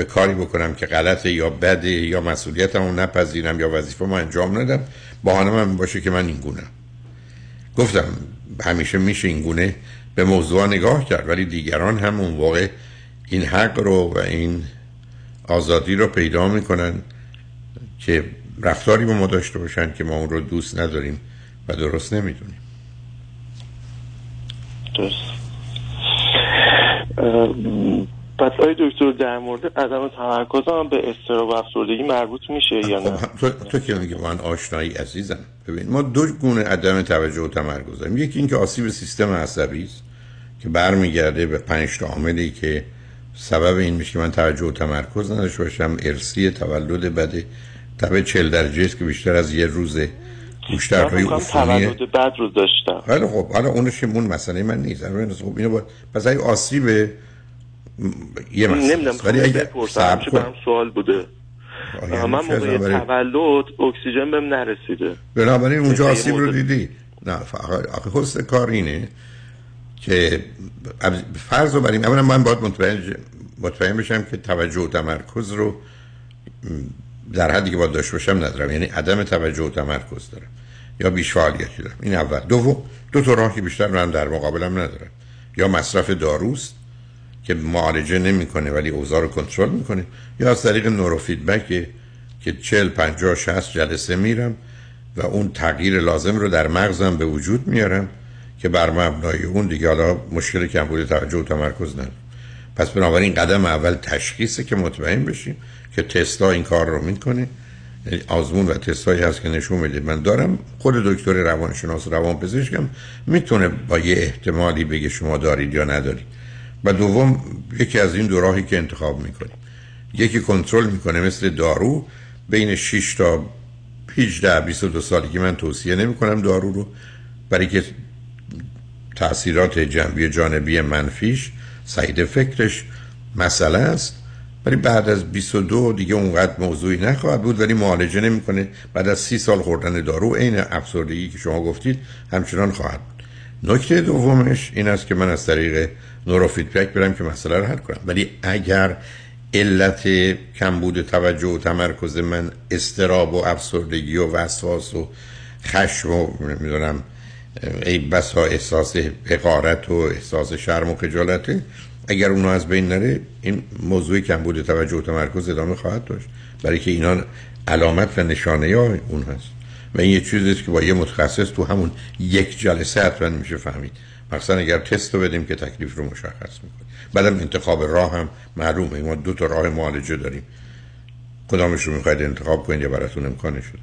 کاری بکنم که غلطه یا بده یا مسئولیتمو نپذیرم یا وظیفه‌مو انجام ندم، بهانه من باشه که من این گونه. گفتم همیشه میشه این گونه به موضوع نگاه کرد، ولی دیگران هم اون واقع این حق رو و این آزادی رو پیدا میکنن که رفتاری با ما داشته باشن که ما اون رو دوست نداریم و درست نمیدونیم. پس آیا دکتر در مورد عدم تمرکز هم به اضطراب و افسردگی مربوط میشه یا نه؟ تو که میگی من آشنایی عزیزم. ببین ما 2 گونه عدم توجه و تمرکز داریم. یکی این که آسیب سیستم عصبی است که برمیگرده به 5 تا عاملی که سبب این میشه که من توجه و تمرکز نداشته باشم. ارثی تولد بده، تب 40 درجه است که بیشتر از یه روزه، بیشتر روی اصولیه بعد رو داشتم. خیلی خب حالا اونش که مون مسئله من نیست. الان خب اینو باید پس اگه آسیبه یه مسئله نمیدونم ولی اگه پرسم چه برام سوال بوده. من موقع تولد اکسیژن بهم نرسیده. بنابراین اونجا آسیب رو دیدی. نه آخه حسن کار اینه که فرض رو بریم. اولا من باید مطمئن بشم که توجه و تمرکز رو در حدی که باید داشته باشم ندارم، یعنی عدم توجه و تمرکز دارم یا بیش فعالیتی دارم. این اول. دوم دو تا راهی بیشتر من در مقابلم ندارم، یا مصرف داروست که معالجه نمیکنه ولی اوضاع رو کنترل میکنه، یا از طریق نورو فیدبک که 40 50 60 جلسه میرم و اون تغییر لازم رو در مغزم به وجود میارم که بر مبنای اون دیگه حالا مشکل کمبود توجه و تمرکز ندارم. پس بنابراین قدم اول تشخیصه که مطمئن بشیم که تست‌ها این کار رو میکنه. آزمون و تست‌هایی هست که نشون میده من دارم. خود دکتر روانشناس و روانپزشکم میتونه با یه احتمالی بگه شما دارید یا ندارید. و دوم یکی از این دو راهی که انتخاب میکنیم، یکی کنترل میکنه مثل دارو. بین 6 تا 18 22 سالگی من توصیه نمیکنم دارو رو، برای که تأثیرات جانبی منفیش سعید فکرش مسئله است. ولی بعد از 22 دیگه اونقدر موضوعی نخواهد بود، ولی معالجه نمیکنه. بعد از 30 سال خوردن دارو عین افسردگی که شما گفتید همچنان خواهد بود. نکته دومش این است که من از طریق نورو فیدبک برم که مسئله رو حل کنم. ولی اگر علت کمبود توجه و تمرکز من اضطراب و افسردگی و وسواس و خشم و نمیدونم ای بسا احساس حقارت و احساس شرم و خجالته، اگر اونو از بین نره این موضوع کمبود توجه و تمرکز ادامه خواهد داشت، برای که اینا علامت و نشانه ها اون هست و این یه چیزی است که با یه متخصص تو همون یک جلسه حتما میشه فهمید، مخصوصا اگر تست رو بدیم که تکلیف رو مشخص میکنه. بعدم انتخاب راه هم معلومه. ما دو تا راه معالجه داریم، کدامش رو میخواید انتخاب کنید یا براتون امکانه شده؟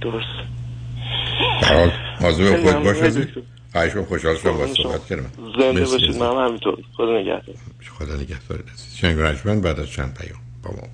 درست حال موضوع خود باشید. عایشون خوشحال شدم با صحبت کردم. زنده باشید. منم همینطور. خدا نگهدار. خدا نگهدار عزیز. چنگ رجمن بعد از چند پیام با ما باشید.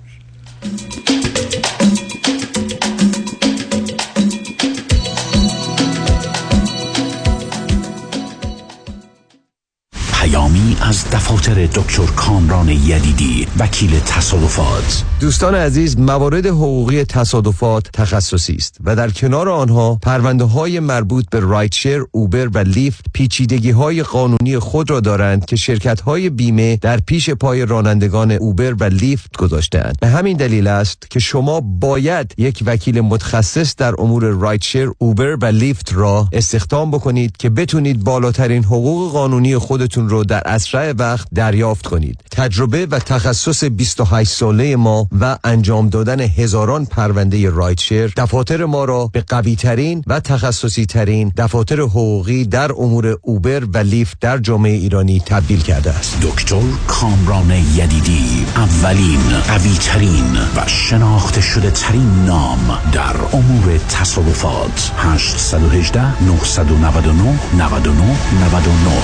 پیامی از دفاتر دکتر کامران یدیدی، وکیل تصادفات. دوستان عزیز، موارد حقوقی تصادفات تخصصی است و در کنار آنها پرونده‌های مربوط به رایتشر، اوبر و لیفت پیچیدگی‌های قانونی خود را دارند که شرکت‌های بیمه در پیش پای رانندگان اوبر و لیفت گذاشته‌اند. به همین دلیل است که شما باید یک وکیل متخصص در امور رایتشر، اوبر و لیفت را استخدام بکنید که بتونید بالاترین حقوق قانونی خودتون رو در اسرع وقت دریافت کنید. تجربه و تخصص 28 ساله ما و انجام دادن هزاران پرونده رایتشر دفاتر ما را به قوی ترین و تخصصی ترین دفاتر حقوقی در امور اوبر و لیفت در جامعه ایرانی تبدیل کرده است. دکتر کامران یدیدی، اولین، قوی ترین و شناخته شده ترین نام در امور تصادفات. 818 999 99 99.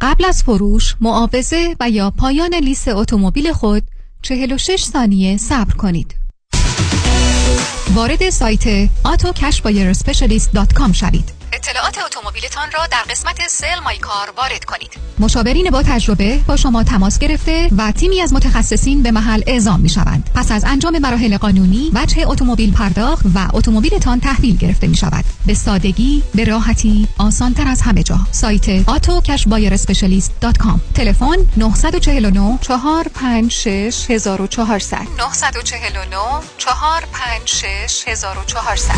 قبل از فروش، معاوضه و یا پایان لیز اتومبیل خود 46 ثانیه صبر کنید. وارد سایت autocashbuyerspecialist.com شوید. اطلاعات اتومبیلتان را در قسمت سل مای کار وارد کنید. مشاورین با تجربه با شما تماس گرفته و تیمی از متخصصین به محل اعزام می‌شوند. پس از انجام مراحل قانونی، وجه اتومبیل پرداخت و اتومبیلتان تحویل گرفته می‌شود. به سادگی، به راحتی، آسان‌تر از همه جا. سایت autocashbuyerspecialist.com. تلفن 949 456 1400. 949 456 1400.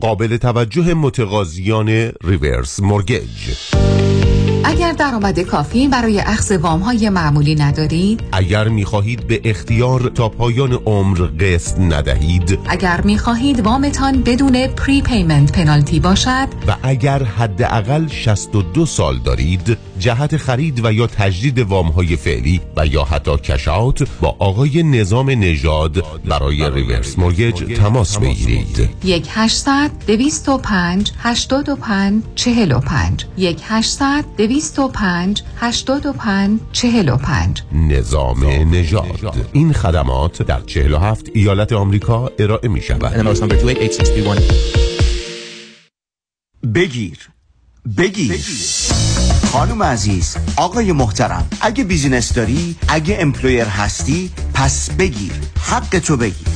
قابل توجه متقاضیان ریورس مورگیج. اگر درآمد کافی برای اخذ وام‌های معمولی ندارید، اگر می‌خواهید به اختیار تا پایان عمر قسط ندهید، اگر می‌خواهید وامتان بدون پری پیمنت پنالتی باشد و اگر حداقل 62 سال دارید، جهت خرید و یا تجدید وام‌های فعلی و یا حتی کش‌آوت با آقای نظام نژاد برای ریورس مورگیج تماس بگیرید. 1-800-205-825-45 1-800-205 205-85-45. نظام نجات. این خدمات در 47 ایالت آمریکا ارائه می شود. بگیر. خانم عزیز، آقای محترم، اگه بیزینس داری، اگه امپلویر هستی، پس بگیر، حق تو بگیر.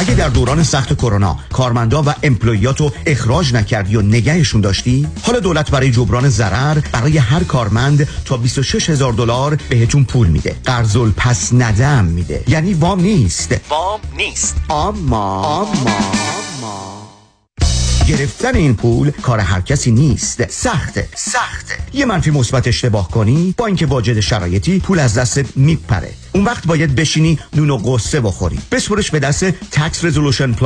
اگه در دوران سخت کرونا کارمندا و امپلویاتو اخراج نکردی و نگهشون داشتی، حالا دولت برای جبران ضرر برای هر کارمند تا $26,000 بهتون پول میده. قرض پس ندم میده. یعنی وام نیست. اما گرفتن این پول کار هر کسی نیست. سخته. یه منفی مثبت اشتباه کنی، با اینکه واجد شرایطی، پول از دستت میپره. اون وقت باید بشینی نون و قصه بخوری. بسپرش به دست Tax Resolution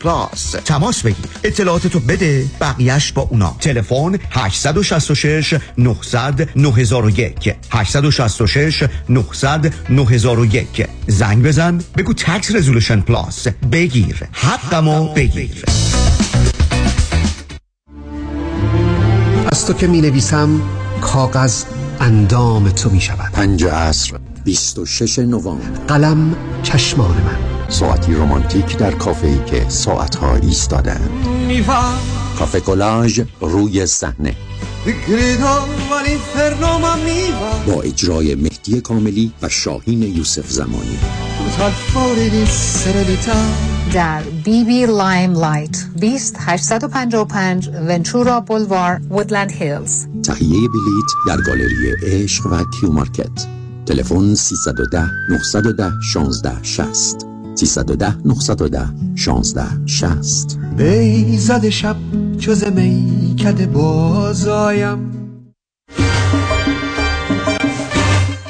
Plus. تماس بگیر، اطلاعاتتو بده، بقیهش با اونا. تلفن 866-900-9001، 866-900-9001. زنگ بزن، بگو Tax Resolution Plus. بگیر، حقمو بگیر. از تو که می نویسم کاغذ اندام تو می شود. 5 عصر، 26 نوامبر. قلم چشمان من. ساعتی رمانتیک در کافه‌ای که ساعتها ایستادند. کافه کولاژ روی صحنه با اجرای مهدی کاملی و شاهین یوسف زمانی. در بیبی لایم لایت 2855 ونچورا بولوار، وودلند هیلز. تهیه بلیت در گالری عشق و کیو مارکت. تلفن 310-910-1660، 310-910-1660. بیزد شب چوز میکده بازایم.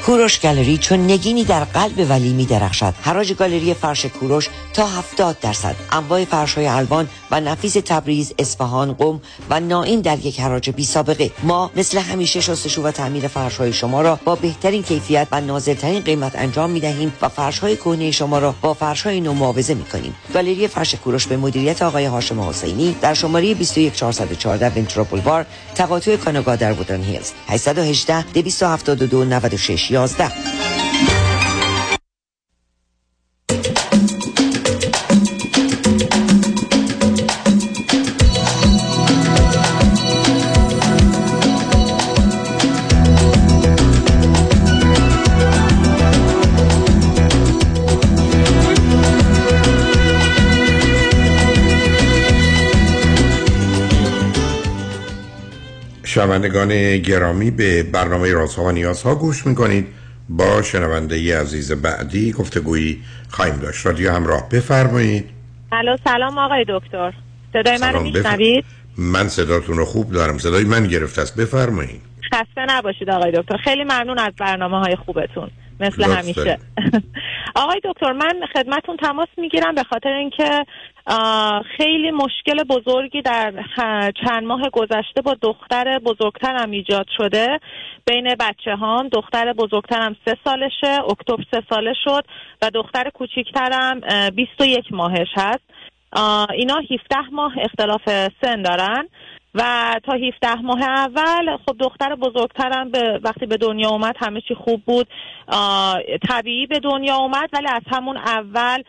کوروش گالری چون نگینی در قلب ولی می درخشد. حراج گالری فرش کوروش تا 70%. انواع فرش‌های الوان و نفیس تبریز، اصفهان، قم و نائین در یک حراج بی سابقه. ما مثل همیشه شستشو و تعمیر فرش‌های شما را با بهترین کیفیت و نازلترین قیمت انجام می دهیم و فرش‌های کهنه شما را با فرش‌های نو معاوضه می کنیم. گالری فرش کوروش به مدیریت آقای هاشم حسینی در شماره 21414 ونچورا بولوار، تقاطع کانگا در وودلند هیلز. 818-272-96. شنوندگان گرامی، به برنامه رازها و نیازها گوش میکنید. با شنونده عزیز بعدی گفتگویی خواهیم داشت. رادیو همراه، بفرمایید. الو، سلام آقای دکتر، صدای من رو میشنوید؟ من صداتون رو خوب دارم، صدای من گرفته است. بفرمایید. خسته نباشید آقای دکتر، خیلی ممنون از برنامه‌های خوبتون مثل همیشه. آقای دکتر، من خدمتون تماس میگیرم به خاطر اینکه خیلی مشکل بزرگی در چند ماه گذشته با دختر بزرگترم ایجاد شده. بین بچه هام، دختر بزرگترم 3 سالشه، اکتبر 3 ساله شد و دختر کوچیکترم 21 ماهش هست. اینا 17 ماه اختلاف سن دارن و تا 17 ماه اول خب دختر بزرگترم وقتی به دنیا اومد همه چی خوب بود، طبیعی به دنیا اومد، ولی از همون اول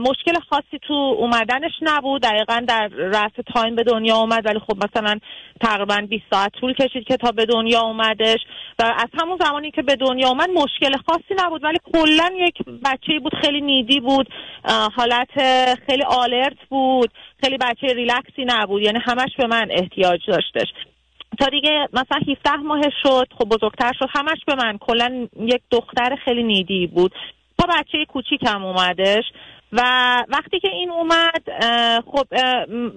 مشکل خاصی تو اومدنش نبود. دقیقا در رأس تایم به دنیا اومد، ولی خب مثلا تقریبا 20 ساعت طول کشید که تا به دنیا اومدش و از همون زمانی که به دنیا اومد مشکل خاصی نبود، ولی کلا یک بچه‌ای بود، خیلی نیدی بود، حالت خیلی آلرت بود، خیلی بچه ریلکسی نبود، یعنی همش به من احتیاج داشتش. تا دیگه مثلا 17 ماه شد، خب بزرگتر شد، همش به من، کلا یک دختر خیلی نیدی بود. تا بچه کوچیکم اومدش و وقتی که این اومد خب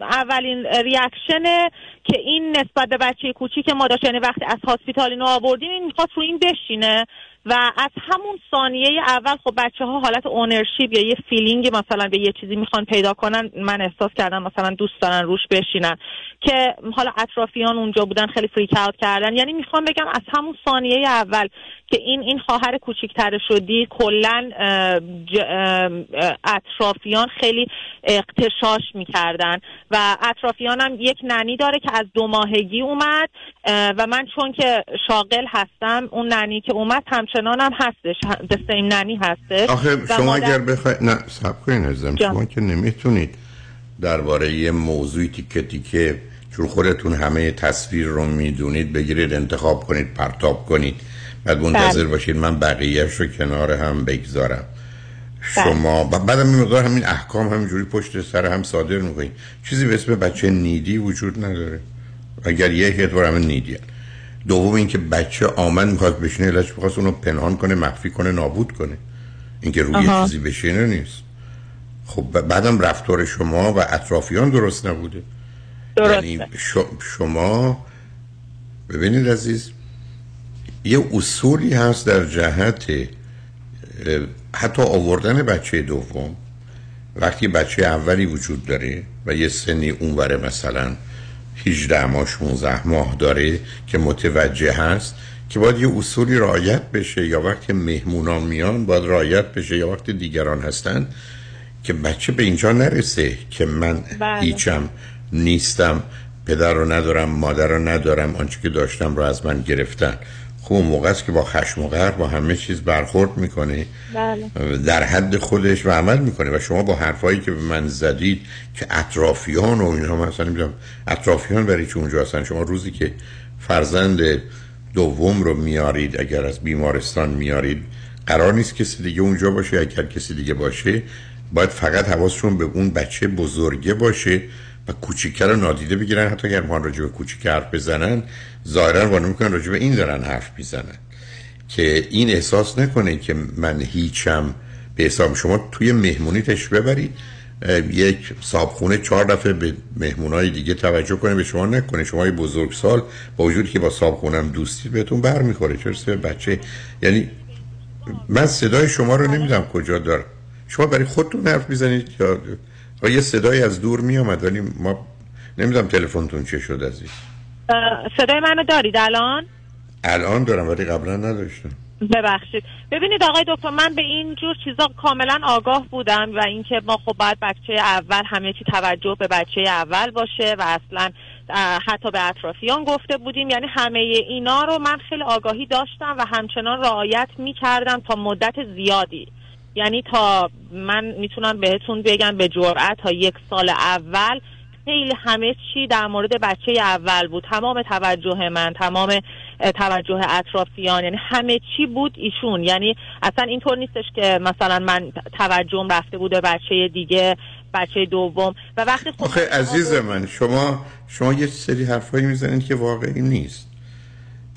اولین ریاکشنه که این نسبت به بچه کوچیک ما داشت، یعنی وقتی از هاسپیتال اینو آوردیم این میخواست رو این بشینه و از همون ثانیه اول خب بچه‌ها حالت اونرشیپ یا یه فیلینگ مثلا به یه چیزی میخوان پیدا کنن، من احساس کردم مثلا دوست دارن روش بشینن که حالا اطرافیان اونجا بودن خیلی فریک اوت کردن. یعنی میخوام بگم از همون ثانیه اول که این خواهر کوچیک‌تر شدی، کلا اطرافیان خیلی اغتشاش میکردن و اطرافیانم یک ننی داره که از 2 ماهگی اومد و من چون که شاغل هستم، اون ننی که اومد همچنان هم هستش، دسته این ننی هستش. آخه شما اگر بخواید نه صبر کنین عزیزم، شما که نمیتونید درباره یه موضوعی تیکه تیکه چون خودتون همه تصویر رو میدونید بگیرید انتخاب کنید پرتاب کنید بعد منتظر باشید من بقیه‌اش رو کنار هم بگذارم. شما بعد همین مقدار همین احکام همینجوری پشت سر هم صادر میکنید. چیزی به اسم بچه نیدی وجود نداره. اگر یکی تو همین نیدی. دوم اینکه بچه آمن میخواد بشینه، علتش میخواد اونو پنهان کنه، مخفی کنه، نابود کنه. اینکه روی چیزی بشینه نیست. خب بعدم رفتار شما و اطرافیان درست نبوده. یعنی شما ببینید عزیز، یه اصولی هست در جهت حتی آوردن بچه دوم. وقتی بچه اولی وجود داره و یه سنی اونوره مثلا 18 ماه 16 ماه داره که متوجه هست که باید یه اصولی رعایت بشه، یا وقتی مهمونان میان باید رعایت بشه، یا وقتی دیگران هستن، که بچه به اینجا نرسه که من هیچم نیستم، پدر رو ندارم، مادر رو ندارم، آنچه که داشتم رو از من گرفتن. خب اون موقع است که با خشم و غر با همه چیز برخورد میکنه، بله، در حد خودش و عمل میکنه. و شما با حرفایی که به من زدید که اطرافیان و اینها، مثلا میگم اطرافیان برای چی اونجا هستن؟ شما روزی که فرزند دوم رو میارید، اگر از بیمارستان میارید، قرار نیست کسی دیگه اونجا باشه. اگر کسی دیگه باشه، باید فقط حواسشون به اون بچه بزرگه باشه و کوچیک‌تر رو نادیده بگیرن. حتی اگر میخوان راجع به کوچیک حرف بزنن، ظاهرا وانه میکنن راجع به این دارن حرف میزنن، که این احساس نکنه که من هیچم. به حساب شما توی مهمونیتش ببرید، یک صاحبخونه 4 دفعه به مهمونای دیگه توجه کنه، به شما نکنه. شما یه بزرگسال با وجودی که با صاحبخونم دوستی، بهتون برمیخوره چرا بچه. یعنی من صدای شما رو نمیدونم کجا داره، شما برای خودتون حرف میزنید یا یه صدای از دور می اومد؟ ولی ما نمیدونم تلفنتون چه شد عزیز. صدای منو دارید الان؟ الان دارم ولی قبلا نداشتم. ببخشید. ببینید آقای دکتر، من به این جور چیزا کاملا آگاه بودم و اینکه ما خب باید بچه اول همه چی توجه به بچه اول باشه و اصلا حتی به اطرافیان گفته بودیم. یعنی همه اینا رو من خیلی آگاهی داشتم و همچنان رعایت می‌کردم تا مدت زیادی. یعنی تا من میتونم بهتون بگم به جرئت تا 1 سال اول خیلی همه چی در مورد بچه اول بود. تمام توجه من، تمام توجه اطرافیان، یعنی همه چی بود ایشون. یعنی اصلا اینطور نیستش که مثلا من توجهم رفته بود به بچه دیگه، بچه دوم. و وقتی آخه عزیز من، شما یه سری حرفایی میزنید که واقعی نیست.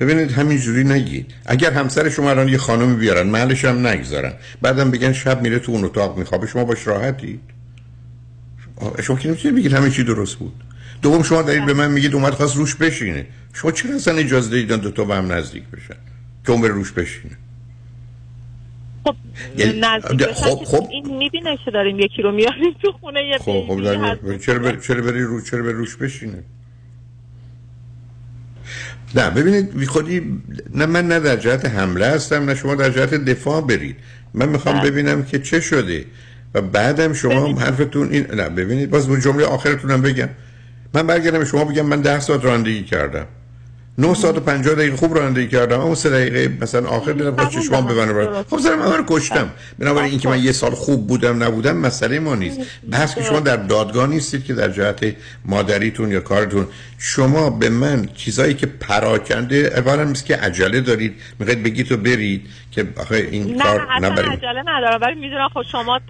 ببینید همینجوری نگید. اگر همسر شما الان یه خانمی بیارن، محلش هم نگذارن، بعدم بگن شب میره تو اون اتاق میخوابه، شما باش راحتید؟ شما که نمیتونید بگید همه چی درست بود. دوم شما دارید به من میگید اومد خواست روش بشینه. شما چرا اصلا اجازه دادید دوتا به هم نزدیک بشن که اون بره روش بشینه؟ خب نزدیک خب این میبینه که داریم یکی رو میاریم تو خونه یه بیبی. چرا بری روش بشینه؟ نه ببینید بیخودی، نه من نه در جهت حمله هستم نه شما در جهت دفاع برید. من میخوام ببینم که چه شده و بعدم شما هم حرفتون این. نه ببینید، باز اون جمله آخرتونم بگم. من برگردم شما بگم من 10 ساعت رانندگی کردم، 9 ساعت و 50 دقیقه خوب رانندگی کردم، اما 3 دقیقه مثلا آخر دیدم که چشمام به من برد، خب سرم من رو کشتم. بنابراین اینکه من 1 سال خوب بودم نبودم مسئله ما نیست. بس که شما در دادگاه نیستید که در جهت مادریتون یا کارتون. شما به من چیزایی که پراکنده، اولا نیست که عجله دارید میخواید بگید تو برید که آخه این کار نبرید. نه عجله ندارم، ولی میدونم خب شما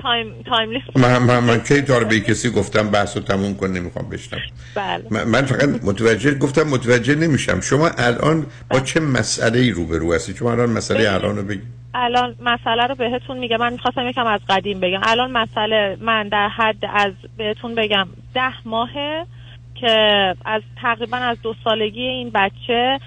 تایم لیست. من کی تا به کسی گفتم بحثو تموم کن، نمیخوام بشنم. بله. من فقط متوجه گفتم، متوجه نمیشم. شما الان با چه مسئله‌ای روبرو هستی؟ شما الان مسئله الان رو بگید. الان مسئله رو بهتون میگم. من می‌خواستم یکم از قدیم بگم. الان مسئله من در حد از بهتون بگم 10 ماهه که از تقریبا از 2 سالگی این بچه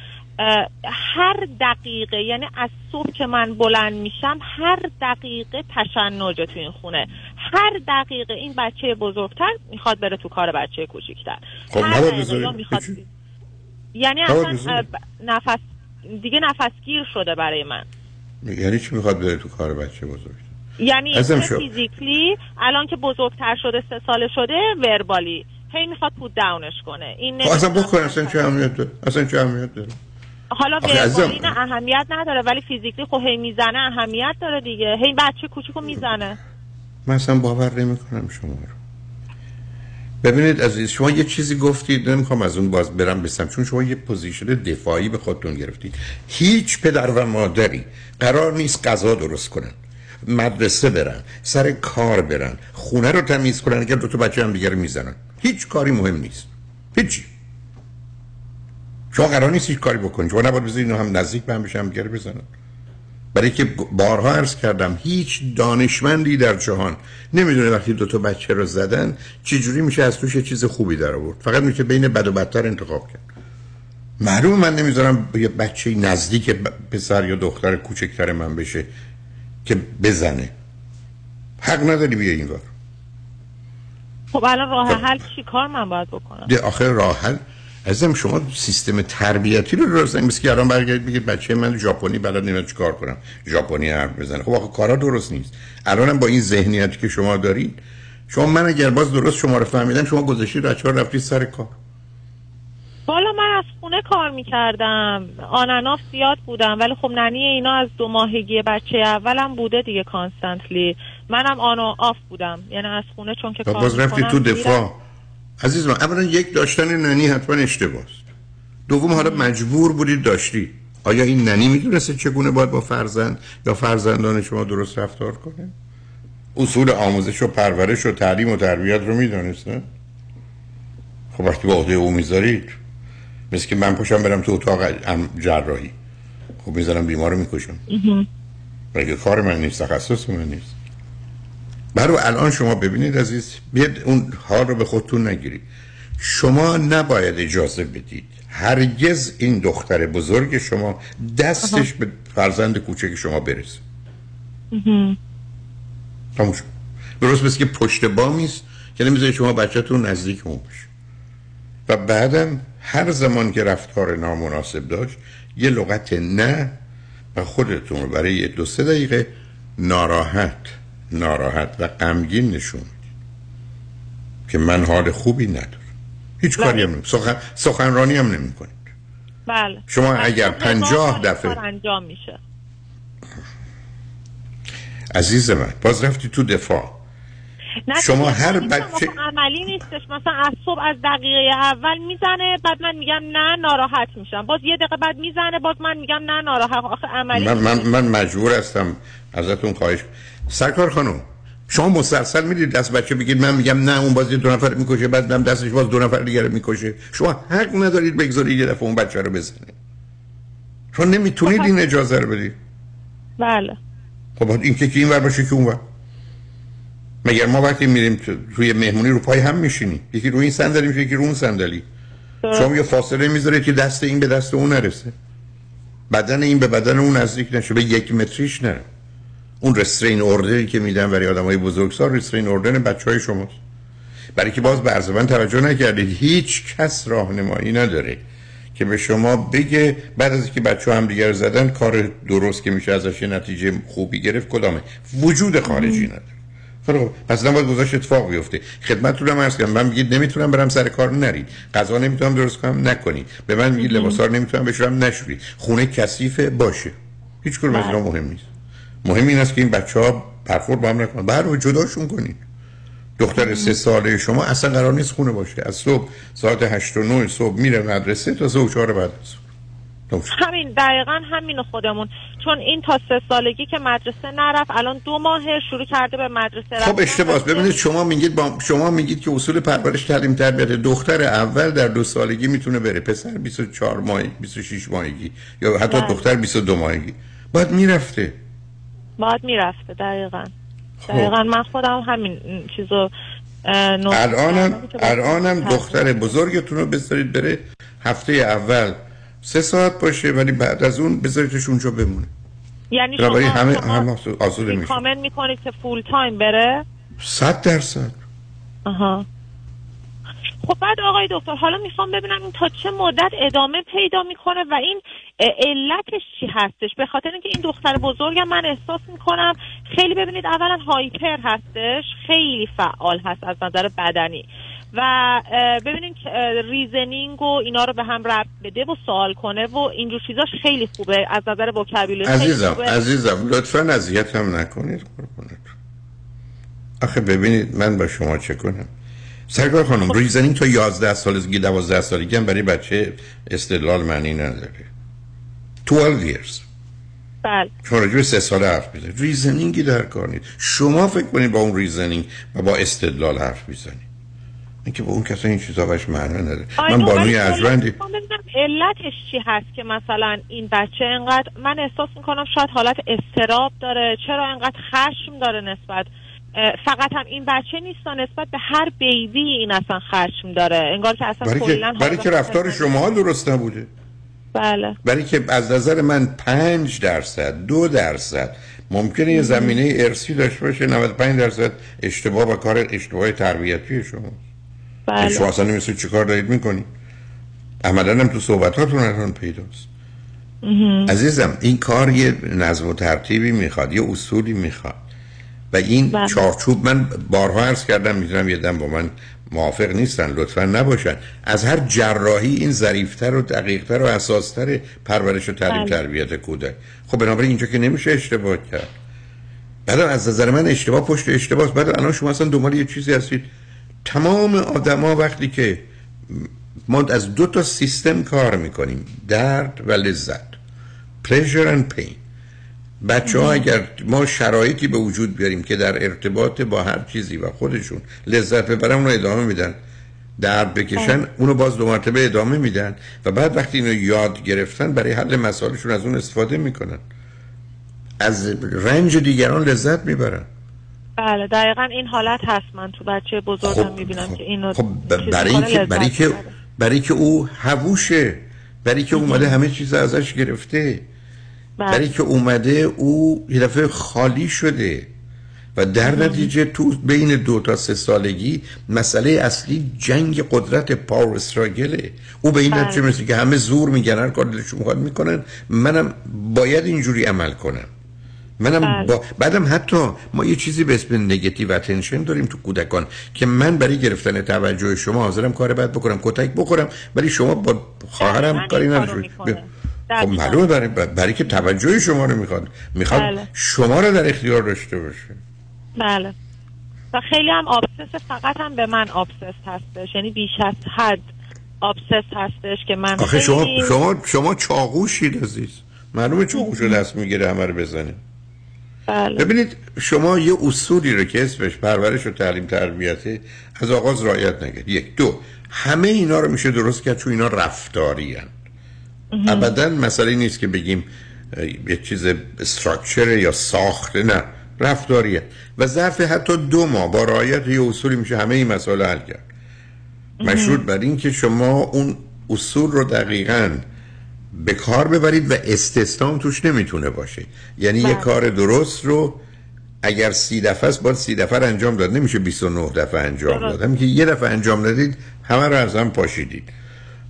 هر دقیقه، یعنی از صبح که من بلند میشم هر دقیقه تشنجه تو این خونه، هر دقیقه این بچه بزرگتر میخواد بره تو کار بچه کوچیکتر، خب هر دقیقه میخواد، یعنی اصلا نفس دیگه نفسگیر شده برای من. یعنی چی میخواد بره تو کار بچه بزرگتر؟ یعنی فیزیکلی الان که بزرگتر شده 3 ساله شده، وربالی هی میخواد پود داونش کنه. این اصلا بکنه، اصلا چه اهمیت داره؟ اصلا چه اهمیت داره؟ حالا وربالی نه اهمیت نداره ولی فیزیکلی خب هی میزنه اهمیت داره دیگه، هی بچه کوچیکو میزنه. من اصلا باور نمیکنم شما رو. ببینید عزیز، شما یه چیزی گفتید، نمیخوام از اون باز برم بسم، چون شما یه پوزیشن دفاعی به خودتون گرفتید. هیچ پدر و مادری قرار نیست غذا درست کنن، مدرسه برن، سر کار برن، خونه رو تمیز کنن که دو تا بچه هم دیگه رو میزنن. هیچ کاری مهم نیست، هیچ. شما قرار نیست هیچ کاری بکنید، شما نباید بذارید اینا هم نزدیک به هم بشن، هم دیگه رو بزنن. برای که بارها عرض کردم هیچ دانشمندی در جهان نمیدونه وقتی دو تا بچه رو زدن چجوری میشه از توش یه چیز خوبی در آورد، فقط میشه بین بد و بدتر انتخاب کرد. معلومه من نمیذارم یه بچه نزدیک پسر یا دختر کوچکتر من بشه که بزنه، حق نداری بیا اینور. خب الان راه حل چی کار من باید بکنم؟ ده آخر راه حل عزیزم، شما سیستم تربیتی رو درست نمی‌کنید که الان برگردید بگید بچه من ژاپنی بلد نمیاد چیکار کنم، ژاپنی حرف بزنه. خب آخه کارا درست نیست. الانم با این ذهنیتی که شما دارید، شما من اگر باز درست شما رو فهمیدم، شما گذاشتید بچه‌ها رفتید سر کار. والا من از خونه کار می‌کردم، آن اناف زیاد بودم، ولی خب ننی اینا از 2 ماهگی بچه اولم بوده دیگه کانستنتلی، منم آن و آف بودم، یعنی از خونه چون که کار باز رفتید تو دفاع. عزیز من، اولا یک داشتن ننی حتما اشتباه است. دوم حالا مجبور بودید داشتی. آیا این ننی میدونسته چگونه باید با فرزند یا فرزندان شما درست رفتار کنه؟ اصول آموزش و پرورش و تعلیم و تربیت رو میدونسته؟ خب وقتی با عهده او میذارید، مثل که من پشم برم تو اتاق جراحی، خب میذارم بیمار رو میکشم، مگه کار من نیست، تخصص من نیست. برای الان شما ببینید عزیز، بیاد اون حال رو به خودتون نگیرید. شما نباید اجازه بدید هرگز این دختر بزرگ شما دستش به فرزند کوچک شما برسه. تموم شد. درست مثل که پشت بامیست که نمیذارید شما بچه‌تون نزدیک اون باشه. و بعدم هر زمان که رفتار نامناسب داشت یه لغت نه و خودتون رو برای 2-3 دقیقه ناراحت و غمگین نشون میدید که من حال خوبی ندارم. هیچ کاری هم نمی‌کنم، سخنرانی هم نمی‌کنید. بله. شما اگر 50 دفعه انجام میشه. عزیز من، باز رفتی تو دفاع. شما هر بچه عملی نیستش، مثلا از صبح از دقیقه اول میزنه، بعد من میگم نه ناراحت میشم، باز یه دقیقه بعد میزنه، باز من میگم نه ناراحت. آخه عملی من مجبور هستم ازتون خواهش. سرکار خانم، شما مسلسل میدید دست بچه بگید من میگم نه، اون باز 2 نفر میکشه، بعد من دستش باز 2 نفر دیگه میکشه. شما حق ندارید بگذارید یه دفعه اون بچه رو بزنه. شما نمیتونید این اجازه رو بدید. بله. خب این که اینور باشه که اونور. مگر ما وقتی میریم توی مهمونی رو پای هم میشینیم، یکی روی این صندلی میشه یکی روی اون صندلی. شما یه فاصله میذارید که دست این به دست اون نرسه، بدن این به بدن اون نزدیک نشه، به 1 متریش نره. اون رسترین اوردری که میدن برای آدمای بزرگسال، رسترین اوردر بچهای شماست. برای که باز به ارزبن توجه نکردید، هیچ کس راهنمایی نداره که به شما بگه بعد از اینکه بچه‌ها هم دیگه زدن کار درست که میشه ازش نتیجه خوبی گرفت کدامه. وجود خارجی نداره. خب پس نباید گذاشت اتفاق بیفته. خدمتتون هم عرض کردم، من میگید نمیتونم برم سر کار، نرید. غذا نمیتونم درست کنم، نکنید. به من میگید لباسا نمیتونم بشورم، نشورید. خونه کثیفه، باشه. هیچ کدوم از اینا مهم نیست. مهم این است که این بچه‌ها پرخورد با هم نکنن، برو جداشون کنید. دختر 3 ساله شما اصلا قرار نیست خونه باشه. از صبح ساعت 8 و 9 صبح میره مدرسه تا 3 و 4 بعد از ظهر. همین دقیقاً همین خودمون، چون این تا 3 سالگی که مدرسه نرفت، الان 2 ماهه شروع کرده به مدرسه رفتن. خب اشتباهه. ببینید شما میگید که اصول پرورش تعلیم تربیت، دختر اول در 2 سالگی میتونه بره، پسر 24 ماهگی 26 ماهگی یا حتی دختر 22 ماهگی باید میرفته. دقیقاً. دقیقاً من خودم همین چیزو الانم دختر بزرگتون رو بذارید بره هفته اول 3 ساعت باشه ولی بعد از اون بذاریدش اونجا بمونه. یعنی شما همه آزاده میشه. کامل میکنید که فول تایم بره؟ 100%. آها. خب بعد آقای دکتر حالا میخوام ببینم این تا چه مدت ادامه پیدا میکنه و این علتش چی هستش؟ به خاطر اینکه این دختر بزرگم من احساس میکنم خیلی، ببینید اولا هایپر هستش، خیلی فعال هست از نظر بدنی و ببینید ریزنینگ و اینا رو به هم ربط بده و سوال کنه و اینجور چیزاش خیلی خوبه از نظر وکابیلری. عزیزم لطفاً اذیت هم نکنید قربونت. آخه ببینید من با شما چه کنم؟ سرکار خانم ریزنینگ تا 11 سالگی 12 سالگی هم برای بچه استدلال معنی نداره. 12 years. بله. شما راجع به 3 ساله حرف میزنید. ریزنینگی در کار نیست. شما فکر کنید با اون ریزنینگ و با استدلال حرف میزنید. اینکه با اون کسا این چیزا بهش معنی نداره. من بانوی اجرندی علتش چی هست که مثلا این بچه اینقدر، من احساس میکنم شاید حالت اضطراب داره، چرا اینقدر خشم داره نسبت، فقط هم این بچه نیست، نسبت به هر بیبی این اصلا خشم داره، انگار که اصلا کلا برای که رفتار شما درست نبوده. بله. برای که از نظر من 5% 2% ممکنه یه زمینه ارثی داشته باشه، 95% اشتباه و کار اشتباه تربیتی شما. بله. شما اصلا نمی‌دونید چیکار دارید می‌کنید. عملاً هم تو صحبتاتون الان پیداست. عزیزم این کار یه نظم و ترتیبی می‌خواد، یه اصولی می‌خواد. و این بله. چارچوب من بارها عرض کردم، میدونم یه دم با من موافق نیستن، لطفا نباشن. از هر جراحی این ظریف‌تر و دقیق‌تر و اساس‌تر پرورش و تعلیم بله. تربیت کودک. خب بنابراین اینجا که نمیشه اشتباه کرد. بعد از نظر من اشتباه پشت اشتباهه. بعد الان شما اصلا دنبال یه چیزی هستید. تمام آدما وقتی که ما از دو تا سیستم کار میکنیم، درد و لذت، pleasure and pain، بچه‌ها اگر ما شرایطی به وجود بیاریم که در ارتباط با هر چیزی و خودشون لذت ببرن، اونو ادامه میدن، درد بکشن، اونو باز دو مرتبه ادامه میدن و بعد وقتی اینو یاد گرفتن برای حل مسائلشون از اون استفاده میکنن، از رنج دیگران لذت میبرن. بله دقیقاً این حالت هست. من تو بچه بزرگم میبینم که اینو برای که او هوشه، برای که اومده همه چیز ازش گرفته، برای که اومده او یه دفعه خالی شده و در نتیجه تو بین 2 تا 3 سالگی مسئله اصلی جنگ قدرت، پاور استراگله. او به این نتیجه میرسه که همه زور میگن، هر کاری دلشون میخواد میکنن، منم باید اینجوری عمل کنم، منم بعدم حتی ما یه چیزی به اسم نگاتیو اتنشن داریم تو کودکان که من برای گرفتن توجه شما حاضرم کار بد بکنم، کتک بکنم، ولی شما با خواهرم کاری ندارید. خب معلومه برای که توجه شما رو میخواد بله. شما رو در اختیار داشته باشه. بله. و خیلی هم آبسس، فقط هم به من آبسس هستش، یعنی بیش از حد آبسس هستش که من آخه خیلی... شما چاقوشید عزیز، معلومه چاقوش رو دست میگیره همه رو بزنه. بله. ببینید شما یه اصولی رو که اسمش پرورش و تعلیم تربیته از آغاز رعایت نکردید. 1 2 همه اینا رو میشه درست کرد، چون اینا رفتاری هن. ابدا مسئله نیست که بگیم یه چیز استراکچر یا ساخته، نه، رفتاریه و ظرف حتی 2 ماه با رعایت یه اصولی میشه همه این مسائل حل کرد. مشروط بر این که شما اون اصول رو دقیقاً به کار ببرید و استثناء توش نمیتونه باشه. یعنی یه کار درست رو اگر 30 دفعه است باید 30 دفعه انجام داد، نمیشه 29 دفعه انجام داد. همین که یه دفعه انجام ندید همه رو از هم پاشیدید.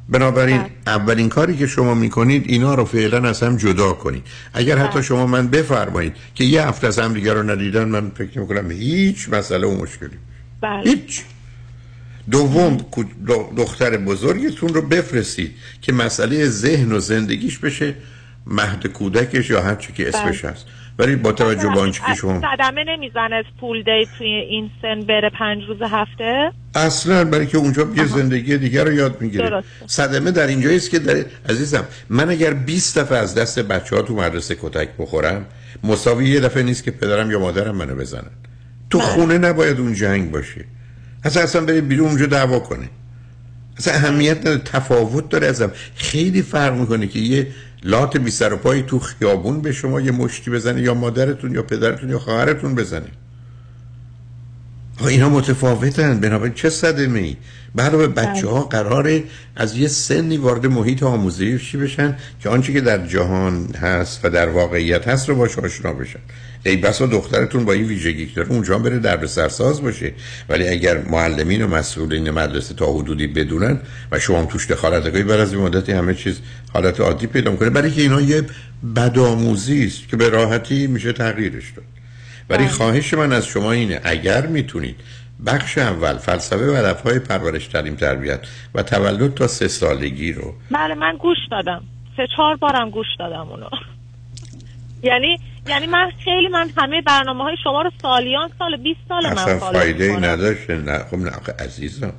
بنابراین اولین کاری که شما میکنید اینا رو فعلا از هم جدا کنید. اگر حتی شما من بفرمایید که یه هفته از هم دیگر رو ندیدن، من فکر میکنم هیچ مسئله و مشکلی. هیچ. دوم، دختر بزرگتون رو بفرستید که مسئله ذهن و زندگیش بشه مهد کودکش یا هر چی که اسمش هست، ولی با توجه به آنچه که شما صدمه نمیزنه پول دی توی این سن بره 5 روز هفته اصلا، برای که اونجا یه زندگی دیگر رو یاد میگیره. صدمه در اینجاییست که در... عزیزم من اگر 20 دفعه از دست بچه‌ها تو مدرسه کتک بخورم مساوی یه دفعه نیست که پدرم یا مادرم منو بزنن. تو خونه نباید اون جنگ باشه، اصلا بری بیرون اونجا دعوا کنه، اصلا اهمیت نداره، تفاوت داره. ازم خیلی فرق میکنه که یه لات بی سر و پایی تو خیابون به شما یه مشتی بزنه یا مادرتون یا پدرتون یا خواهرتون بزنه. اینا متفاوتن. بنابراین چه صدمه‌ای برای بچه‌ها قراره از یه سنی وارد محیط آموزشی بشن که آنچه که در جهان هست و در واقعیت هست رو باش آشنا بشن. ای بسا دخترتون با این ویژگی داره اونجا بره دردسرساز باشه، ولی اگر معلمین و مسئولین مدرسه تا حدودی بدونن و شما هم توش دخالت کنید، بعد از این مدتی همه چیز حالت عادی پیدا می‌کنه، برای که اینا یه بدآموزی است که به راحتی میشه تغییرش داد. برای خواهش من از شما اینه اگر میتونید بخش اول فلسفه و هدف‌های پرورش تعلیم تربیت و تولد تا 3 سالگی رو، بله من گوش دادم، 3-4 بارم گوش دادم اونو. یعنی من خیلی همه برنامه‌های شما رو سالیان سال 20 سال من فالو کردم، فایده‌ای نداشت. خب نه عزیزم،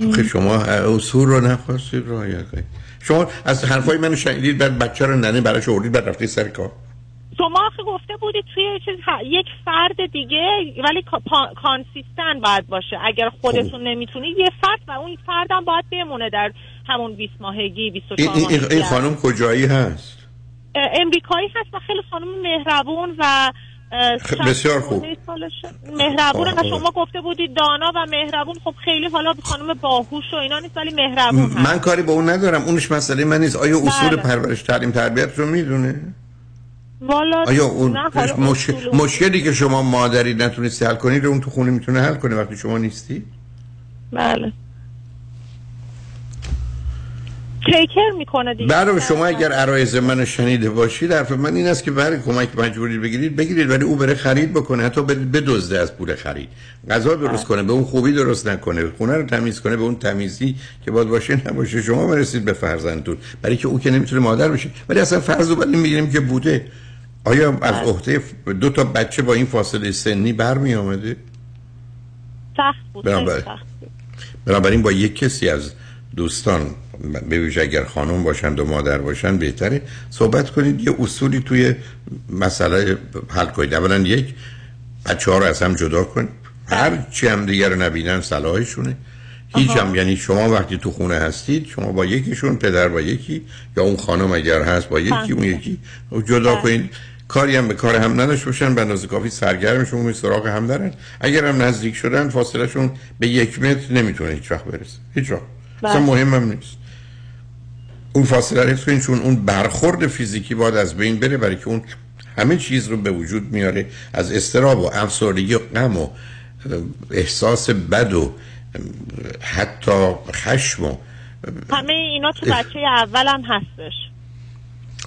خب شما اصول رو نخواستید رعایت کنید. شما از حرفای منو شنیدید بعد بچه رو ننه براش آوردید بعد رفتید سر کار. شما آخه گفته بودید توی چیز یک فرد دیگه، ولی کانسیستن باید باشه. اگر خودتون نمیتونید یه فرد و اون فرد هم باید بمونه در همون 20 ماهگی 24 ماهگی. این خانم کجایی هست؟ امریکایی هست و خیلی خانم مهربون و بسیار خوب مهربون. و شما گفته بودید دانا و مهربون، خب خیلی حالا خانم باهوش و اینا نیست ولی مهربون هست. من کاری با اون ندارم، اونش مسئله من نیست. آیا اصول پرورش تعلیم تربیت رو میدونه؟ آیا اون مشکلی که شما مادری نتونستی حل کنی رو اون تو خونه میتونه حل کنه وقتی شما نیستی؟ بله تیکر میکنه دیگه. برای شما اگر عرایز منو شنیده باشید، حرف من این است که برای کمک مجبوری بگیرید، ولی او بره خرید بکنه، حتی بدزده از پول خرید، غذا درست کنه به اون خوبی درست نکنه، خونه رو تمیز کنه به اون تمیزی که باید باشه نباشه. شما برسید به فرزندتون، برای که او که نمیتونه مادر بشه، ولی اصلا فرض رو برای میگیریم که بوده. آیا از عهده دو تا بچه با این فاصله سنی برمی اومده؟ بنابراین با یک کسی از دوستان ببینید، اگر خانم باشند و مادر باشند بهتره صحبت کنید، یه اصولی توی مسئله حل کنید. اولا یک، بچه‌ها رو از هم جدا کنید، هر چی هم دیگر رو نبینن صلاحشونه. هیچ هم، یعنی شما وقتی تو خونه هستید شما با یکیشون، پدر با یکی یا اون خانم اگر هست با یکی، اون یکی جدا کنید، کاری هم به کار هم نداشته باشن، به اندازه کافی سرگرمشون به سراغ هم دارن. اگر هم نزدیک شدن فاصلهشون به 1 متر نمیتونه هیچ وقت برسه، هیچ وقت، اصلا مهم هم نیست اون فاصله رو کنید، چون اون برخورد فیزیکی باید از بین بره، برای که اون همه چیز رو به وجود میاره از اضطراب و افسردگی و غم و احساس بد و حتی خشم و همه اینا تو بچه اول هم هستش.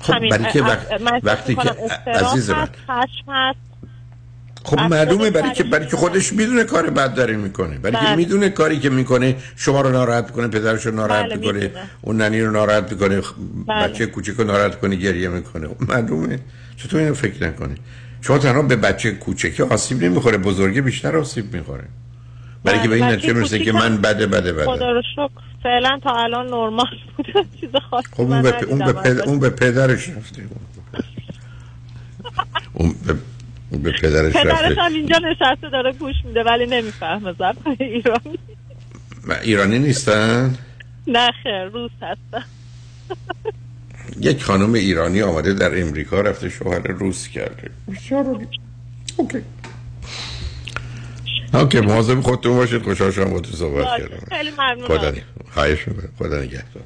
خب برای که وقتی که عزیز من خشم هست، خب معلومه برای که خودش میدونه کار بد داره میکنه، برای که میدونه کاری که میکنه شما رو ناراحت کنه، پدرش رو ناراحت میکنه، اون ننی رو ناراحت میکنه، بچه کوچیک رو ناراحت کنه، گریه میکنه. معلومه، چطور اینو فکر نکنه؟ شما تنها به بچه کوچیک آسیب نمیخوره، بزرگی بیشتر آسیب میخوره، برای که به این نتیجه میرسه که من بده. خدا رو شکر فعلا تا الان نرمال بوده، چیز خاصی. خب اون به پدرش رفته، به پدرش هم اینجا نشسته داره گوش میده ولی نمیفهمه زبان ایرانی. ایرانی نیستن؟ نه خیر، روس هستن. یک خانم ایرانی آمده در امریکا رفته شوهر روس کرده. اوکی مواظب خودتون باشید. خوشحال شدم با تو صحبت کردم، خیلی ممنونم. خواهش می‌کنم، خدا نگهدار.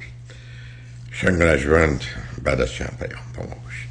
شنگرجوند بعد از چند پیام با ما باشید.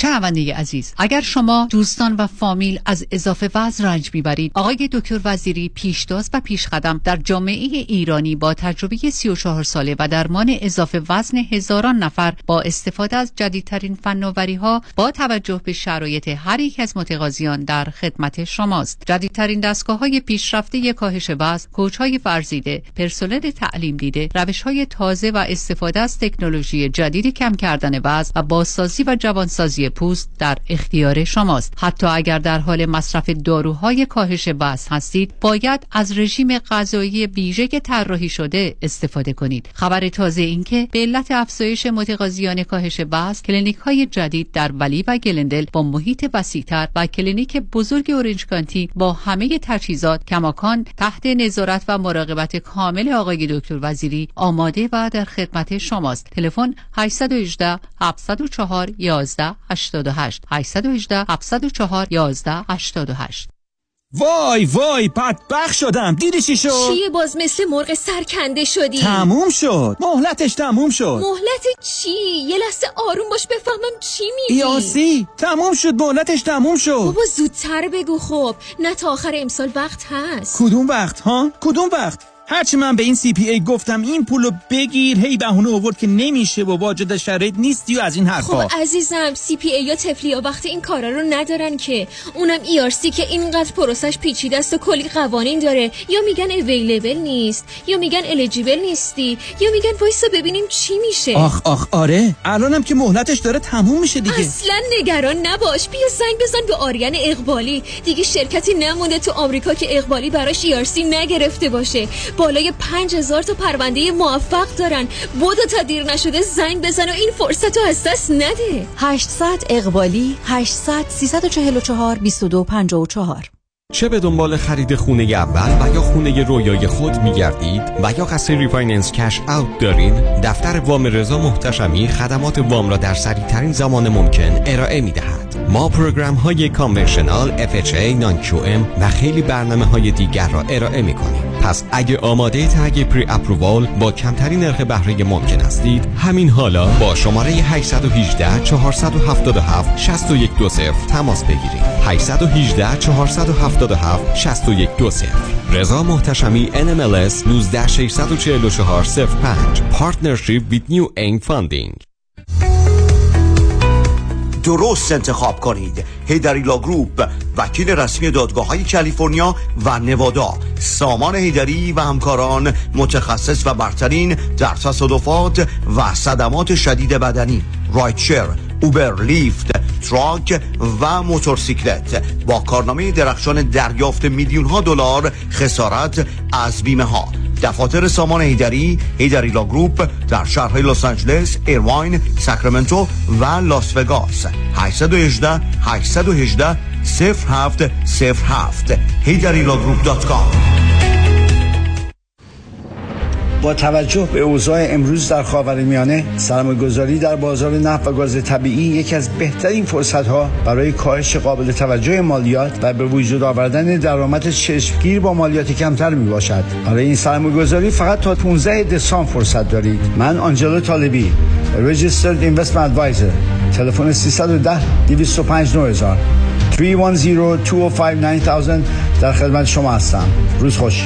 شنونده عزیز، اگر شما دوستان و فامیل از اضافه وزن رنج میبرید، آقای دکتر وزیری پیشتاز و پیشقدم در جامعه ایرانی با تجربه 34 ساله و درمان اضافه وزن هزاران نفر با استفاده از جدیدترین فناوری ها با توجه به شرایط هر یک از متقاضیان در خدمت شماست. جدیدترین دستگاه های پیشرفته کاهش وزن، کوچ های فرزیده، پرسنل تعلیم دیده، روش های تازه و استفاده از تکنولوژی جدید کم کردن وزن و بازسازی و جوانسازی پوست در اختیار شماست. حتی اگر در حال مصرف داروهای کاهش وزن هستید، باید از رژیم غذایی ویژه طراحی شده استفاده کنید. خبر تازه این که به علت افزایش متقاضیان کاهش وزن، کلینیک‌های جدید در ولی و گلندل با محیط وسیع‌تر و کلینیک بزرگ اورنج کانتی با همه تجهیزات کماکان تحت نظارت و مراقبت کامل آقای دکتر وزیری آماده و در خدمت شماست. تلفن 818 704 11 88 818 704 11 88. وای بدبخت شدم. دیدی چی شد؟ چیه باز مثل مرغ سرکنده شدی؟ تموم شد، مهلتش تموم شد. مهلت چی؟ یه لحظه آروم باش بفهمم چی میگی. یاسی تموم شد، مهلتش تموم شد. بابا زودتر بگو خب، نه تا آخر امسال وقت هست. کدوم وقت ها؟ کدوم وقت؟ هرچی من به این CPA گفتم این پولو بگیر، هی بهونه آورد که نمیشه و واجد شرایط نیستی و از این حرفا. خب عزیزم، CPA یا تفلیا وقتی این کارا رو ندارن، که اونم ERC که اینقدر پروسش پیچیده است و کلی قوانین داره، یا میگن اویلیبل نیست، یا میگن الیجیبل نیستی، یا میگن وایسا ببینیم چی میشه. آخ آخ آره، الانم که مهلتش داره تموم میشه دیگه. اصلا نگران نباش، بیا زنگ بزن به آریان اقبالی. دیگه شرکتی نمونده تو آمریکا که اقبالی براش ERC نگرفته باشه. بالای 5000 تا پرونده موفق دارن. بودو تا دیر نشده زنگ بزن و این فرصتو از دست نده. 800 اقبالی 800 344 2254. چه به دنبال خرید خونه اول و یا خونه رویای خود می‌گردید و یا قصد ریفایننس کش اوت دارین، دفتر وام رضا محتشمی خدمات وام را در سریع‌ترین زمان ممکن ارائه می‌دهد. ما پروگرام‌های کانونشنال، FHA، نان QM و خیلی برنامه‌های دیگر را ارائه می‌کنیم. پس اگه آماده تگ پری اپرووال با کمترین نرخ بهره ممکن هستید، همین حالا با شماره 818 477 6120 تماس بگیرید. 818 477 6120. رضا محتشمی NMLS 1964405 Partnership with New Aim Funding. درست انتخاب کنید. هیدریلا گروپ، وکیل رسمی دادگاه‌های کالیفرنیا و نوادا. سامان هیدری و همکاران، متخصص و برترین در تصادفات و صدمات شدید بدنی، رایتشر، اوبر، لیفت، تراک و موتورسیکلت، با کارنامه درخشان دریافت میلیون‌ها دلار خسارت از بیمه‌ها. دفاتر سامان هیدری، هیدریلا گروپ در شهرهای لس آنجلس، ایرواین، ساکرامنتو و لاس وگاس. 818 818 0707 hidarilagroup.com. با توجه به اوضاع امروز در خاورمیانه، سرمایه‌گذاری در بازار نفت و گاز طبیعی یکی از بهترین فرصت‌ها برای کاهش قابل توجه مالیات و به وجود آوردن درآمد چشمگیر با مالیات کمتر می‌باشد. برای این سرمایه‌گذاری فقط تا 15 دسامبر فرصت دارید. من آنجلو طالبی، Registered Investment Advisor. تلفن 310 205 9000 310 205 9000 در خدمت شما هستم. روز خوش.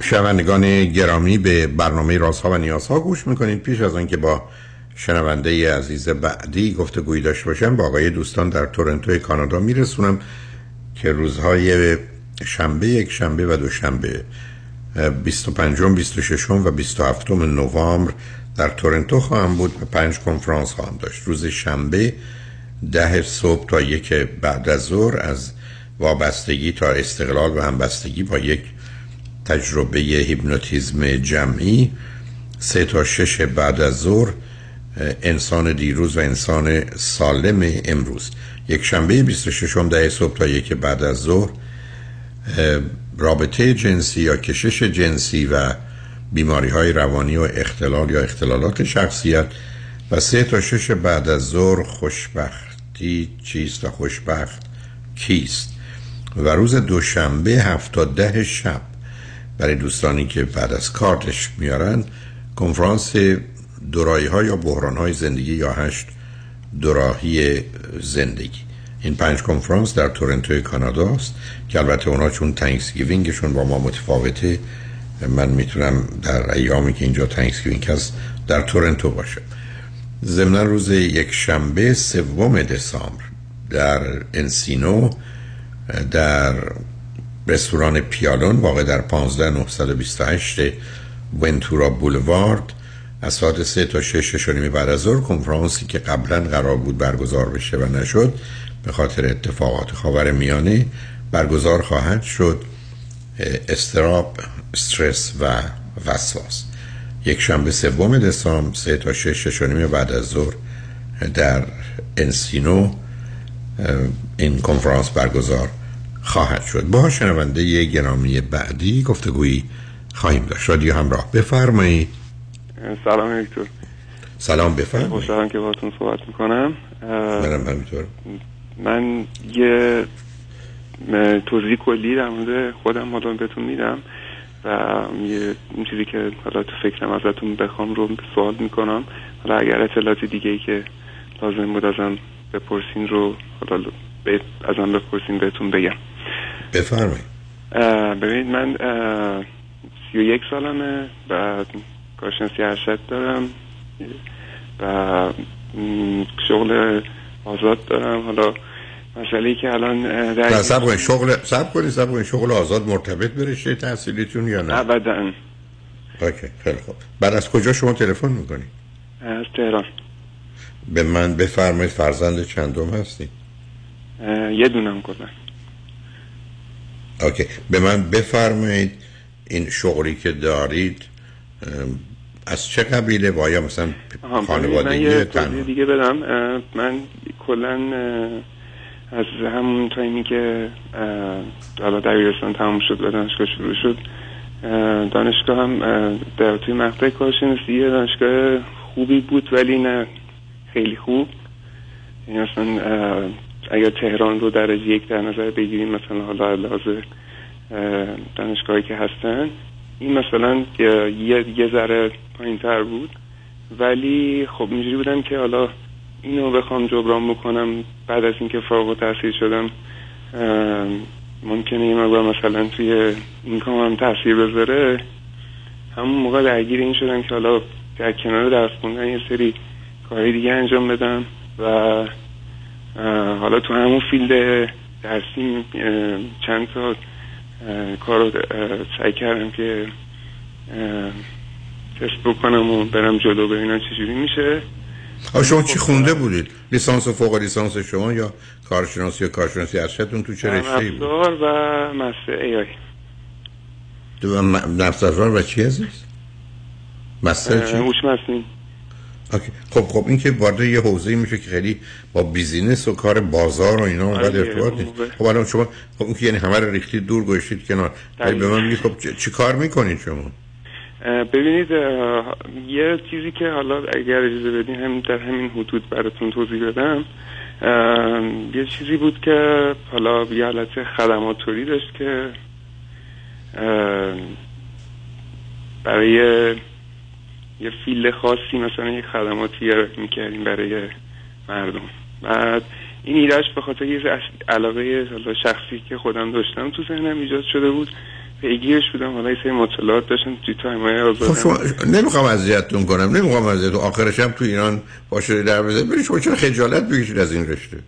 شنوندگان گرامی، به برنامه رازها و نیازها گوش میکنید. پیش از آن که با شنونده عزیز بعدی گفتگویی داشته باشم، با آقای دوستان در تورنتو کانادا میرسونم که روزهای شنبه، یک شنبه و دوشنبه 25، 26 و 27 نوامبر در تورنتو خواهم بود و 5 کنفرانس خواهم داشت. روز شنبه 10 صبح تا 1 بعد از ظهر از وابستگی تا استقلال و همبستگی با یک تجربه هیپنوتیزم جمعی. 3 تا 6 بعد از ظهر انسان دیروز و انسان سالم امروز. یک شنبه 26 10 صبح تا 1 بعد از ظهر رابطه جنسی یا کشش جنسی و بیماری‌های روانی و اختلال یا اختلالات شخصیت و 3 تا 6 بعد از ظهر خوشبختی چیست و خوشبخت کیست و روز دوشنبه 7 تا 10 شب برای دوستانی که بعد از کار تشریف میارن کنفرانس دورایی‌ها یا بحران‌های زندگی یا 8 دوراهی زندگی. این 5 کنفرانس در تورنتو کانادا است که البته اونا چون تانکسگیوینگشون با ما متفاوته، من میتونم در ایامی که اینجا تانکسگیوینگ هست در تورنتو باشم. ضمن روز یک شنبه 3 دسامبر در انسینو در رستوران پیالون واقع در 15928 ونتورا بولوارد از ساعت 3 تا 6 بعد از ظهر کنفرانسی که قبلا قرار بود برگزار بشه و نشد به خاطر اتفاقات خاورمیانه برگزار خواهد شد. اضطراب، استرس و وسواس. یک شنبه 3 دسامبر 3 تا 6 بعد از ظهر در انسینو این کنفرانس برگزار خواهد شد. با شنونده گرامی بعدی گفتگویی خواهیم داشت. رادیو همراه، بفرمایید. سلام دکتر. سلام، بفرمایید. خوشحالم که باهاتون صحبت میکنم. منم همینطور. من یه توضیح کلی در مورد خودم مدام بهتون میدم و یه اون چیزی که حالا تو فکرم ازتون بخوام رو سوال میکنم، حالا اگر اطلاعات دیگه‌ای که لازم بود ازم بپرسین رو حالا ازم بپرسین بهتون بگم. بفرمایید. ببینید من 31 سالمه و کارشناسی ارشد دارم و شغل آزاد دارم. حالا مسئله‌ای که الان در صبر کنید شغل آزاد مرتبط به رشته تحصیلیتون یا نه؟ ابداً. اوکی، خیلی خوب. بعد از کجا شما تلفن میکنید؟ از تهران. به من بفرمایید فرزند چندم هستید؟ یه دونم کلا. اوکی، به من بفرمایید این شغلی که دارید از چه قبیله و یا مثلا خانوادگی تنها؟ دیگه بدم، من کلا از همون تایمی که حالا دبیرستان تموم شد و دانشگاه شروع شد، دانشگاه هم در توی مقطع کارشناسی دانشگاه خوبی بود ولی نه خیلی خوب، یعنی اصلا اگر تهران رو درجه 1 در نظر بگیریم مثلا حالا لازم دانشگاهی که هستن این مثلا یه ذره پایین تر بود، ولی خب اینجوری بودم که حالا اینو بخوام جبران بکنم بعد از اینکه فارغ التحصیل شدم ممکنه یه مقدار مثلا توی اینکام هم تاثیر بذاره. همون موقع درگیر این شدم که حالا در کنار درس خوندن یه سری کارهای دیگه انجام بدم و حالا تو همون فیلد درسی چند تا کار رو سعی کردم که تست بکنم و برم جلو ببینم چجوری میشه. شما چی خونده بودید؟ لیسانس و فوق لیسانس شما یا کارشناسی یا کارشناسی ارشدتون تو چه رشته‌ای بود؟ نفس‌افزار و مهندسی AI. نفس‌افزار و چی عزیز؟ مستر چی؟ هوش مصنوعی. اوکی. خب این که وارد یه حوزه‌ای میشه که خیلی با بیزینس و کار بازار و اینا اونقدر ارتباط نیست. خب الان شما اون که یعنی همه رو ریختید دور گذاشتید کنار. ولی به من میگید خب چی کار میکنید شما؟ ببینید یه چیزی که حالا اگر اجازه بدین همین در همین حدود براتون توضیح بدم، یه چیزی بود که حالا یه حالت خدماتوری داشت که برای یه فیلد خاصی مثلا یه خدماتی میکردیم برای مردم. بعد این ایدهش به خاطر یه علاقه شخصی که خودم داشتم تو ذهنم ایجاد شده بود، پیگیرش بودم. حالا یه سری مطالعات داشتم توی تایم‌های آزادم. خب نمیخوام اذیتتون کنم، نمیخوام اذیتتون آخرش هم تو ایران باشه در بزنید. ببین شما چرا خجالت بکشید از این رشته؟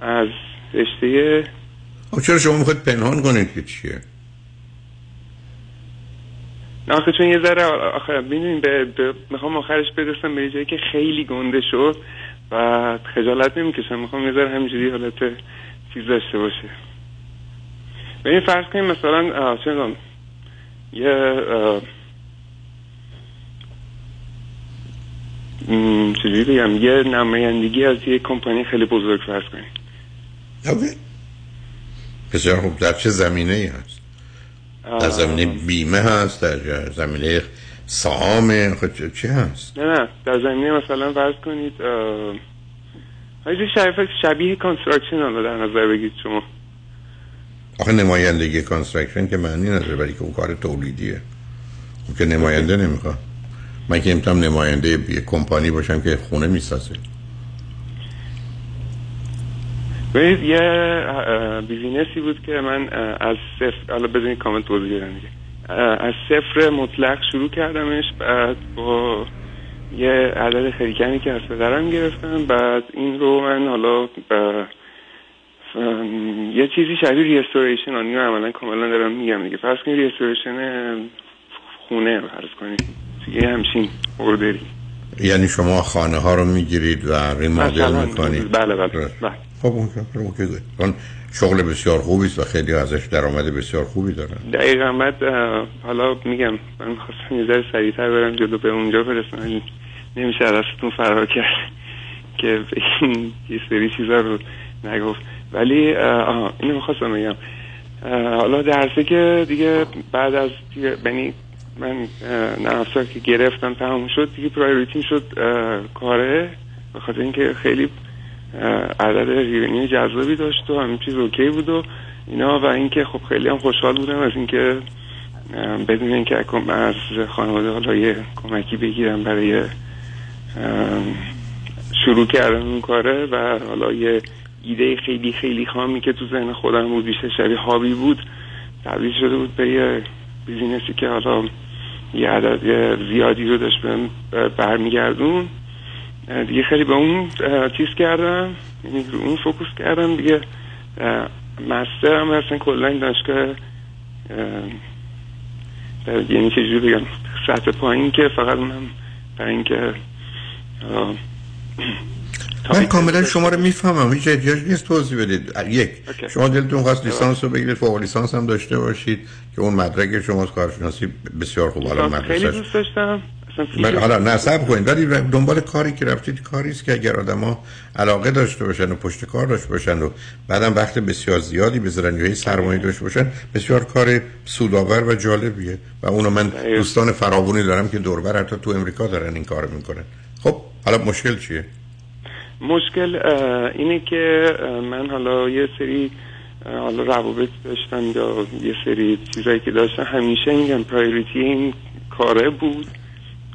از رشته چرا شما میخواید پنهان کنید که چیه؟ نه آخه چون یه ذره آخر ببینیم میخوام آخرش برسم به جایی که خیلی گنده شد و خجالت نمیکشم، میخوام یه ذره همینجوری حالت چیز داشته باشه. به این فرض کنیم مثلا چندان یه چجوری بگم یه نمایندگی از یه کمپانی خیلی بزرگ فرض کنیم. اوکی، بسیار خوب. در چه زمینه ای هست؟ در زمینه بیمه هست، در زمینه سهام، خود چی هست؟ نه در زمینه مثلا فرض کنید یه شبیه کانستراکشن رو در نظر بگید شما. آخه نمایندگی کانستراکشن که معنی نداره، ولی که اون کار تولیدیه، اون که نماینده نمیخواد. من که امتحان نماینده یک کمپانی باشم که خونه میسازه. باید یه بیزینسی بود که من از صفر، الان بذارین کامنت توضیح بدم دیگه، از صفر مطلق شروع کردمش، بعد با یه عدد خیلی کمی که از پدرم گرفتم، بعد این رو من حالا یه چیزی شبیه ریستوریشن آنی رو عملا کاملا دارم میگم دیگه. فرض کنید ریستوریشن خونه، فرض کنید یه همچین اوردری، یعنی شما خانه ها رو میگیرید و ریمودل میکنید. بله بله بله. خب اون که اون شغل بسیار خوبی است و خیلی ازش درآمد بسیار خوبی داره. دقیقاً. بعد حالا میگم من می‌خواستم یه ذره سریع‌تر برم جلو به اونجا برسم، نمیشه ازتون فرار کرد که یه سری چیزا رو نگفت، ولی اینو می‌خواستم بگم. حالا درسه که دیگه بعد از یعنی من نرفتار که گرفتم تمام شد دیگه، پرایوریتیم شد کاره، به خاطر اینکه خیلی عدد ریونیو جذابی داشت و همین چیز اوکی بود و اینا، و اینکه خب خیلی هم خوشحال بودم از اینکه بدون اینکه از خانواده حالا یه کمکی بگیرم برای شروع کردن اون کاره، و حالا یه ایده خیلی خیلی خامی که تو ذهن خودم بود، بیشتر شبیه هابی بود، تبدیل شده بود به یه بیزینسی که حالا یه عدد زیادی رو داشت برمیگردون دیگه. خیلی به اون چیز کردم، یعنی رو اون فوکوس کردم دیگه. مسترم اصلا کلا دانشگاه یعنی چجوری بگم سطح پایین، که فقط اونم برای اینکه من کاملا شما رو میفهمم، هیچ احتیاج نیست توضیح بدید. یک okay. شما دلتون خواست لیسانس رو بگیرید، فوق لیسانس هم داشته باشید که اون مدرک شما کارشناسی بسیار خوب حالا مدرک خیلی دوست داشتم. من حالا نصب کنید، ولی دنبال کاری که رفتید کاریست که اگر آدما علاقه داشته باشن و پشت کار داشته باشن و بعدم وقت بسیار زیادی بذارن یا سرمایه داشته باشن، بسیار کار سودآور و جالبیه و اونو من دوستان فراوانی دارم که دور و بر حتی تو امریکا دارن این کارو میکنن. خب حالا مشکل چیه؟ مشکل اینه که من حالا یه سری حالا روابط داشتم یا یه سری چیزایی که داشتم، همیشه میگم پرایوریتی این کاره بود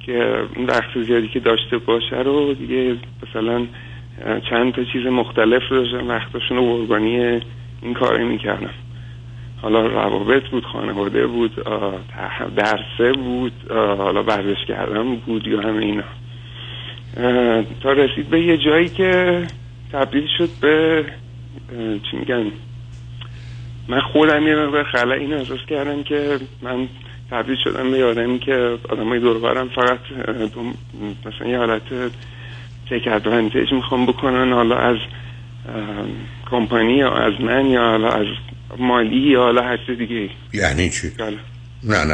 که اون وقت زیادی که داشته باشه رو دیگه مثلا چند تا چیز مختلف داشتم، وقتشون رو قربانی این کاره میکردم. حالا روابط بود، خانواده بود، درسه بود، حالا ورزش کردم بود یا همه اینا، تا رسید به یه جایی که تبدیل شد به چی میگن، من خودم یه مقدار خلأ اینو احساس کردم که من تبدیل شدم به آدمی که آدمای دور و برم فقط مثلا یه حالت تک ادوانتیج میخوام بکنن، حالا از کمپانی یا از من یا حالا از مالی یا حالا هر چیز دیگه. یعنی چی؟ حالا.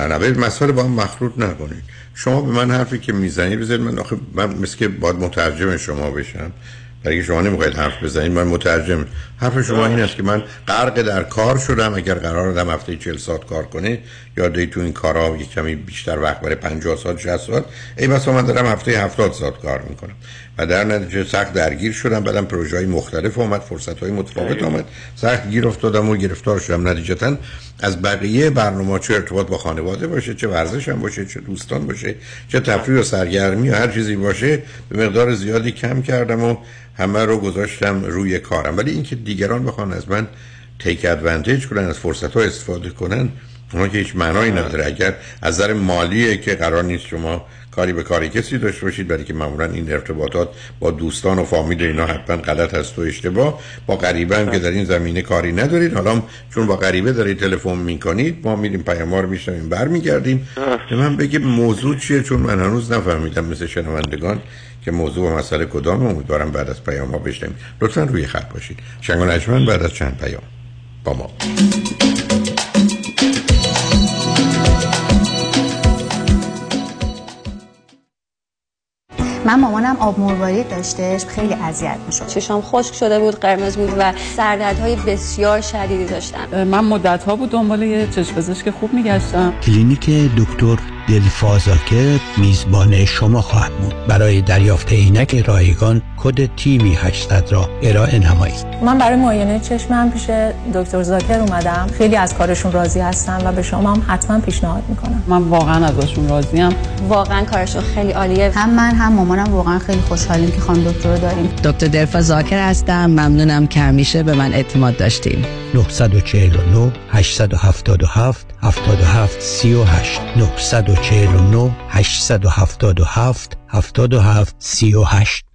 نه باید مسئله با هم مخلوط نکنید. شما به من حرفی که میزنید بذارید من آخه من مثل که باید مترجم شما بشم، برای شما نمیخواید حرف بزنید، من مترجم. حرف شما این است که من غرق در کار شدم، اگر قرار دادم هفته 40 ساعت کار کنه یا دیگه تو این کارا یک کمی بیشتر وقت برای 50 ساعت 60 ساعت، ای بس من دارم هفته 70 ساعت کار میکنم و در نتیجه سخت درگیر شدم، بعدم پروژه‌های مختلف اومد، فرصت‌های متفاوت اومد، سخت گیر افتادم و گرفتار شدم، نتیجتاً از بقیه برنامه‌ها چه ارتباط با خانواده باشه، چه ورزش هم باشه، چه دوستان باشه، چه تفریح و سرگرمی و هر چیزی باشه، به مقدار زیادی کم کردم و همه رو گذاشتم روی کارم. ولی اینکه دیگران بخوان از من تیک ادوانتیج کنن، از فرصت‌ها استفاده کنن، اون که هیچ معنایی نداره. اگر از نظر مالیه که قرار نیست شما کاری به کاری کسی داشته باشید، برای که معمولا این ارتباطات با دوستان و فامیل اینا حتما غلط هست و اشتباه، با غریبه هم که در این زمینه کاری ندارید. حالا چون با غریبه دارید تلفن میکنید، ما میریم پیام‌ها رو میشنویم برمیگردیم. به من بگه موضوع چیه، چون من هنوز نفهمیدم مثل شنوندگان که موضوع و مسئله کدام. امیدوارم بعد از پیام‌ها بشنویم. لطفا روی خط باشید. شنگون اجمن بعد از چند پیام با ما. من مامانم آب مروارید داشتش، خیلی اذیت می‌شد، چشام خشک شده بود، قرمز بود و سردردهای بسیار شدیدی داشتم. من مدت‌ها بود دنبال یه چشم پزشک خوب می‌گشتم. کلینیک دکتر دلفازاکر میزبان شما خواهد بود. برای دریافت عینک رایگان کد تیوی 800 را ارائه نمایید. من برای معاینه چشمم پیش دکتر زاکر اومدم. خیلی از کارشون راضی هستم و به شما هم حتما پیشنهاد میکنم. من واقعا ازشون راضیم. واقعا کارشون خیلی عالیه. هم من هم مامانم واقعا خیلی خوشحالیم که خانم دکتر رو داریم. دکتر دلفازاکر هستم. ممنونم که همیشه به من اعتماد داشتیم. 949 877 77 38 949 877 77 38.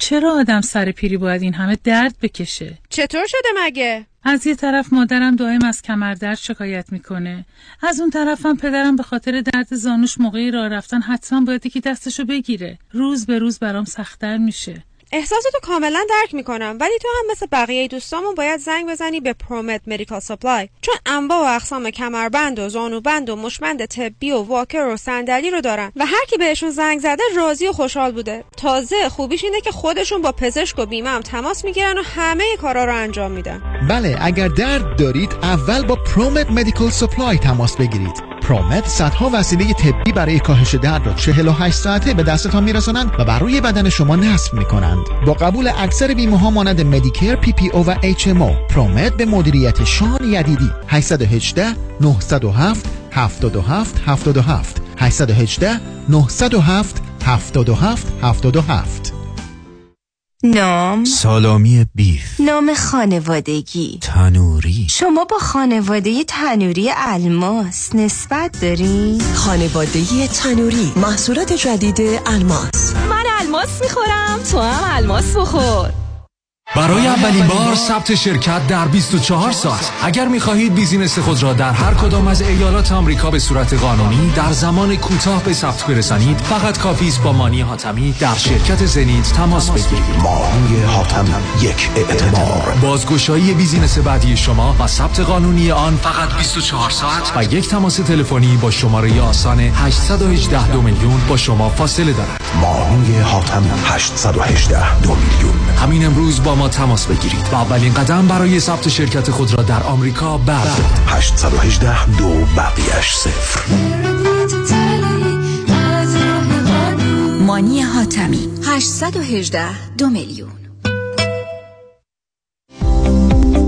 چرا آدم سر پیری باید این همه درد بکشه؟ چطور شده مگه؟ از یه طرف مادرم دائم از کمر درد شکایت میکنه، از اون طرفم پدرم به خاطر درد زانوش موقعی راه رفتن حتما باید یکی دستشو بگیره. روز به روز برام سخت‌تر میشه. احساساتو کاملا درک میکنم، ولی تو هم مثل بقیه دوستامون باید زنگ بزنی به پرومت مدیکال سپلای، چون انواع و اقسام کمربند و زانوبند و مشبند طبی و واکر و صندلی رو دارن و هر کی بهشون زنگ زده راضی و خوشحال بوده. تازه خوبیش اینه که خودشون با پزشک و بیمه هم تماس میگیرن و همه کارا رو انجام میدن. بله، اگر درد دارید اول با پرومت مدیکال سپلای تماس بگیرید. پرومت صدها وسیله طبی برای کاهش درد را 48 ساعته به دستتان میرسانند و بر روی بدن شما نصب میکنند. با قبول اکثر بیمه‌ها مانند مدیکر، پی پی او و اچ ام او. پرومت به مدیریت شان یدیدی. 818 907 77 77 818 907 77 77. نام: سالامی بیف. نام خانوادگی: تنوری. شما با خانواده تنوری الماس نسبت دارین؟ خانواده تنوری، محصولات جدید الماس. من الماس میخورم، تو هم الماس بخور. برای اولین بار ثبت شرکت در 24 ساعت. اگر می‌خواهید بیزینس خود را در هر کدام از ایالات آمریکا به صورت قانونی در زمان کوتاه به ثبت برسانید، فقط کافی است با مانی حاتمی در شرکت زنیت تماس بگیرید. مانی حاتمی، یک اعتبار. بازگشایی بیزینس بعدی شما و ثبت قانونی آن فقط 24 ساعت و یک تماس تلفنی با شماره آسان 818 دو میلیون با شما فاصله دارد. مانی حاتمی 818 دو میلیون. همین امروز با ما تماس بگیرید و اولین قدم برای ثبت شرکت خود را در آمریکا بردارید. 818 دو بقیه‌اش صفر. مانی حاتمی 818 دو میلیون.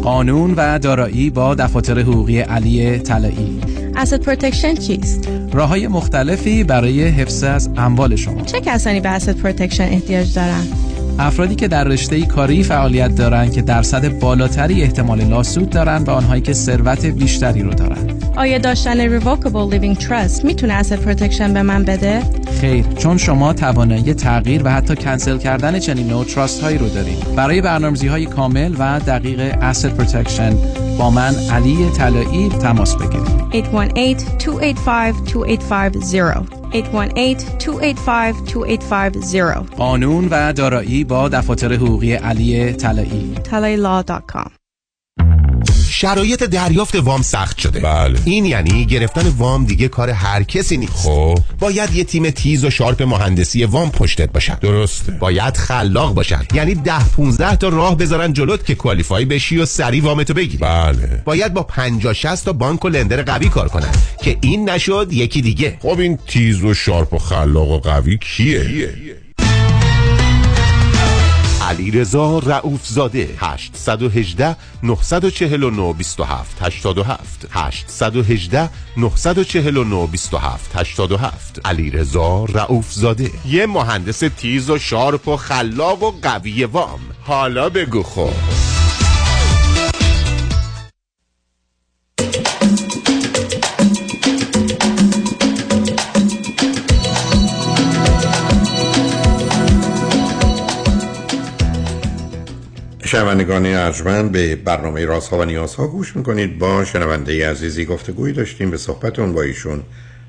قانون و دارایی با دفاتر حقوقی علی طلایی. asset protection چیست؟ راه‌های مختلفی برای حفظ از اموال شما. چه کسانی به asset protection احتیاج دارند؟ افرادی که در رشته‌ای کاری فعالیت دارند که درصد بالاتری احتمال لاسود دارند و آنهایی که ثروت بیشتری رو دارند. آیا داشتن revocable living trust میتونه asset protection به من بده؟ خیر، چون شما توانایی تغییر و حتی کنسل کردن چنین نوع تراست هایی رو دارید. برای برنامه‌ریزی‌های کامل و دقیق asset protection با من علی طلایی تماس بگیرید. 818-285-2850 818-285-2850. قانون و دارایی با دفاتر حقوقی علی طلایی. talayilaw.com. شرایط دریافت وام سخت شده. بله. این یعنی گرفتن وام دیگه کار هر کسی نیست. خب باید یه تیم تیز و شارپ مهندسی وام پشتت باشن. درسته. باید خلاق باشن، یعنی 10-15 تا راه بذارن جلوت که کوالیفای بشی و سریع وامتو بگیری. بله. باید با 50-60 تا بانک و لندر قوی کار کنن که این نشد یکی دیگه. خب این تیز و شارپ و خلاق و قوی کیه؟ علیرضا رؤوف زاده. 818 949 27 87 818 949 27 87. علیرضا رؤوف زاده، یه مهندس تیز و شارپ و خلاق و قوی وام. حالا بگو خب شنوندگان ارجمند، به برنامه رازها و نیازها گوش میکنید. با شنونده عزیزی گفتگویی داشتیم، به صحبتون با ایشون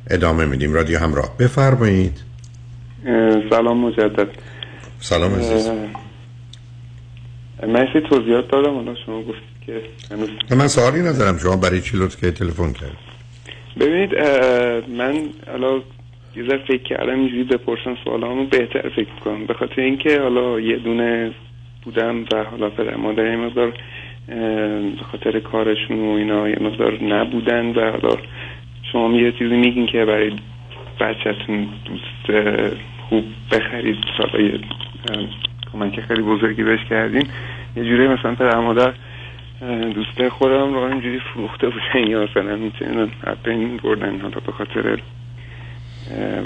ادامه میدیم. رادیو همراه، بفرمایید. سلام مجدد. سلام عزیز. من یه توضیحات دادم، الان شما گفتید که من سوالی ندارم. شما برای چی لطفا تلفن کردید؟ ببینید من الان یه ذره فکر کردم اینجوری بپرسم سوالامو بهتر فکر می‌کنم، به خاطر اینکه حالا یه دونه بودم و حالا پدر مادر یه مقدار به خاطر کارشون و اینا یه مقدار نبودن و حالا شما یه چیزی میگین که برای بچه‌تون دوست خوب بخرید، سالای کمک خیلی بزرگی بهش کردین، یه جوری مثلا پدر مادر دوسته خودم رو اینجوری فروخته بودن یا مثلا میتونن حتی این بردن، حالا به خاطر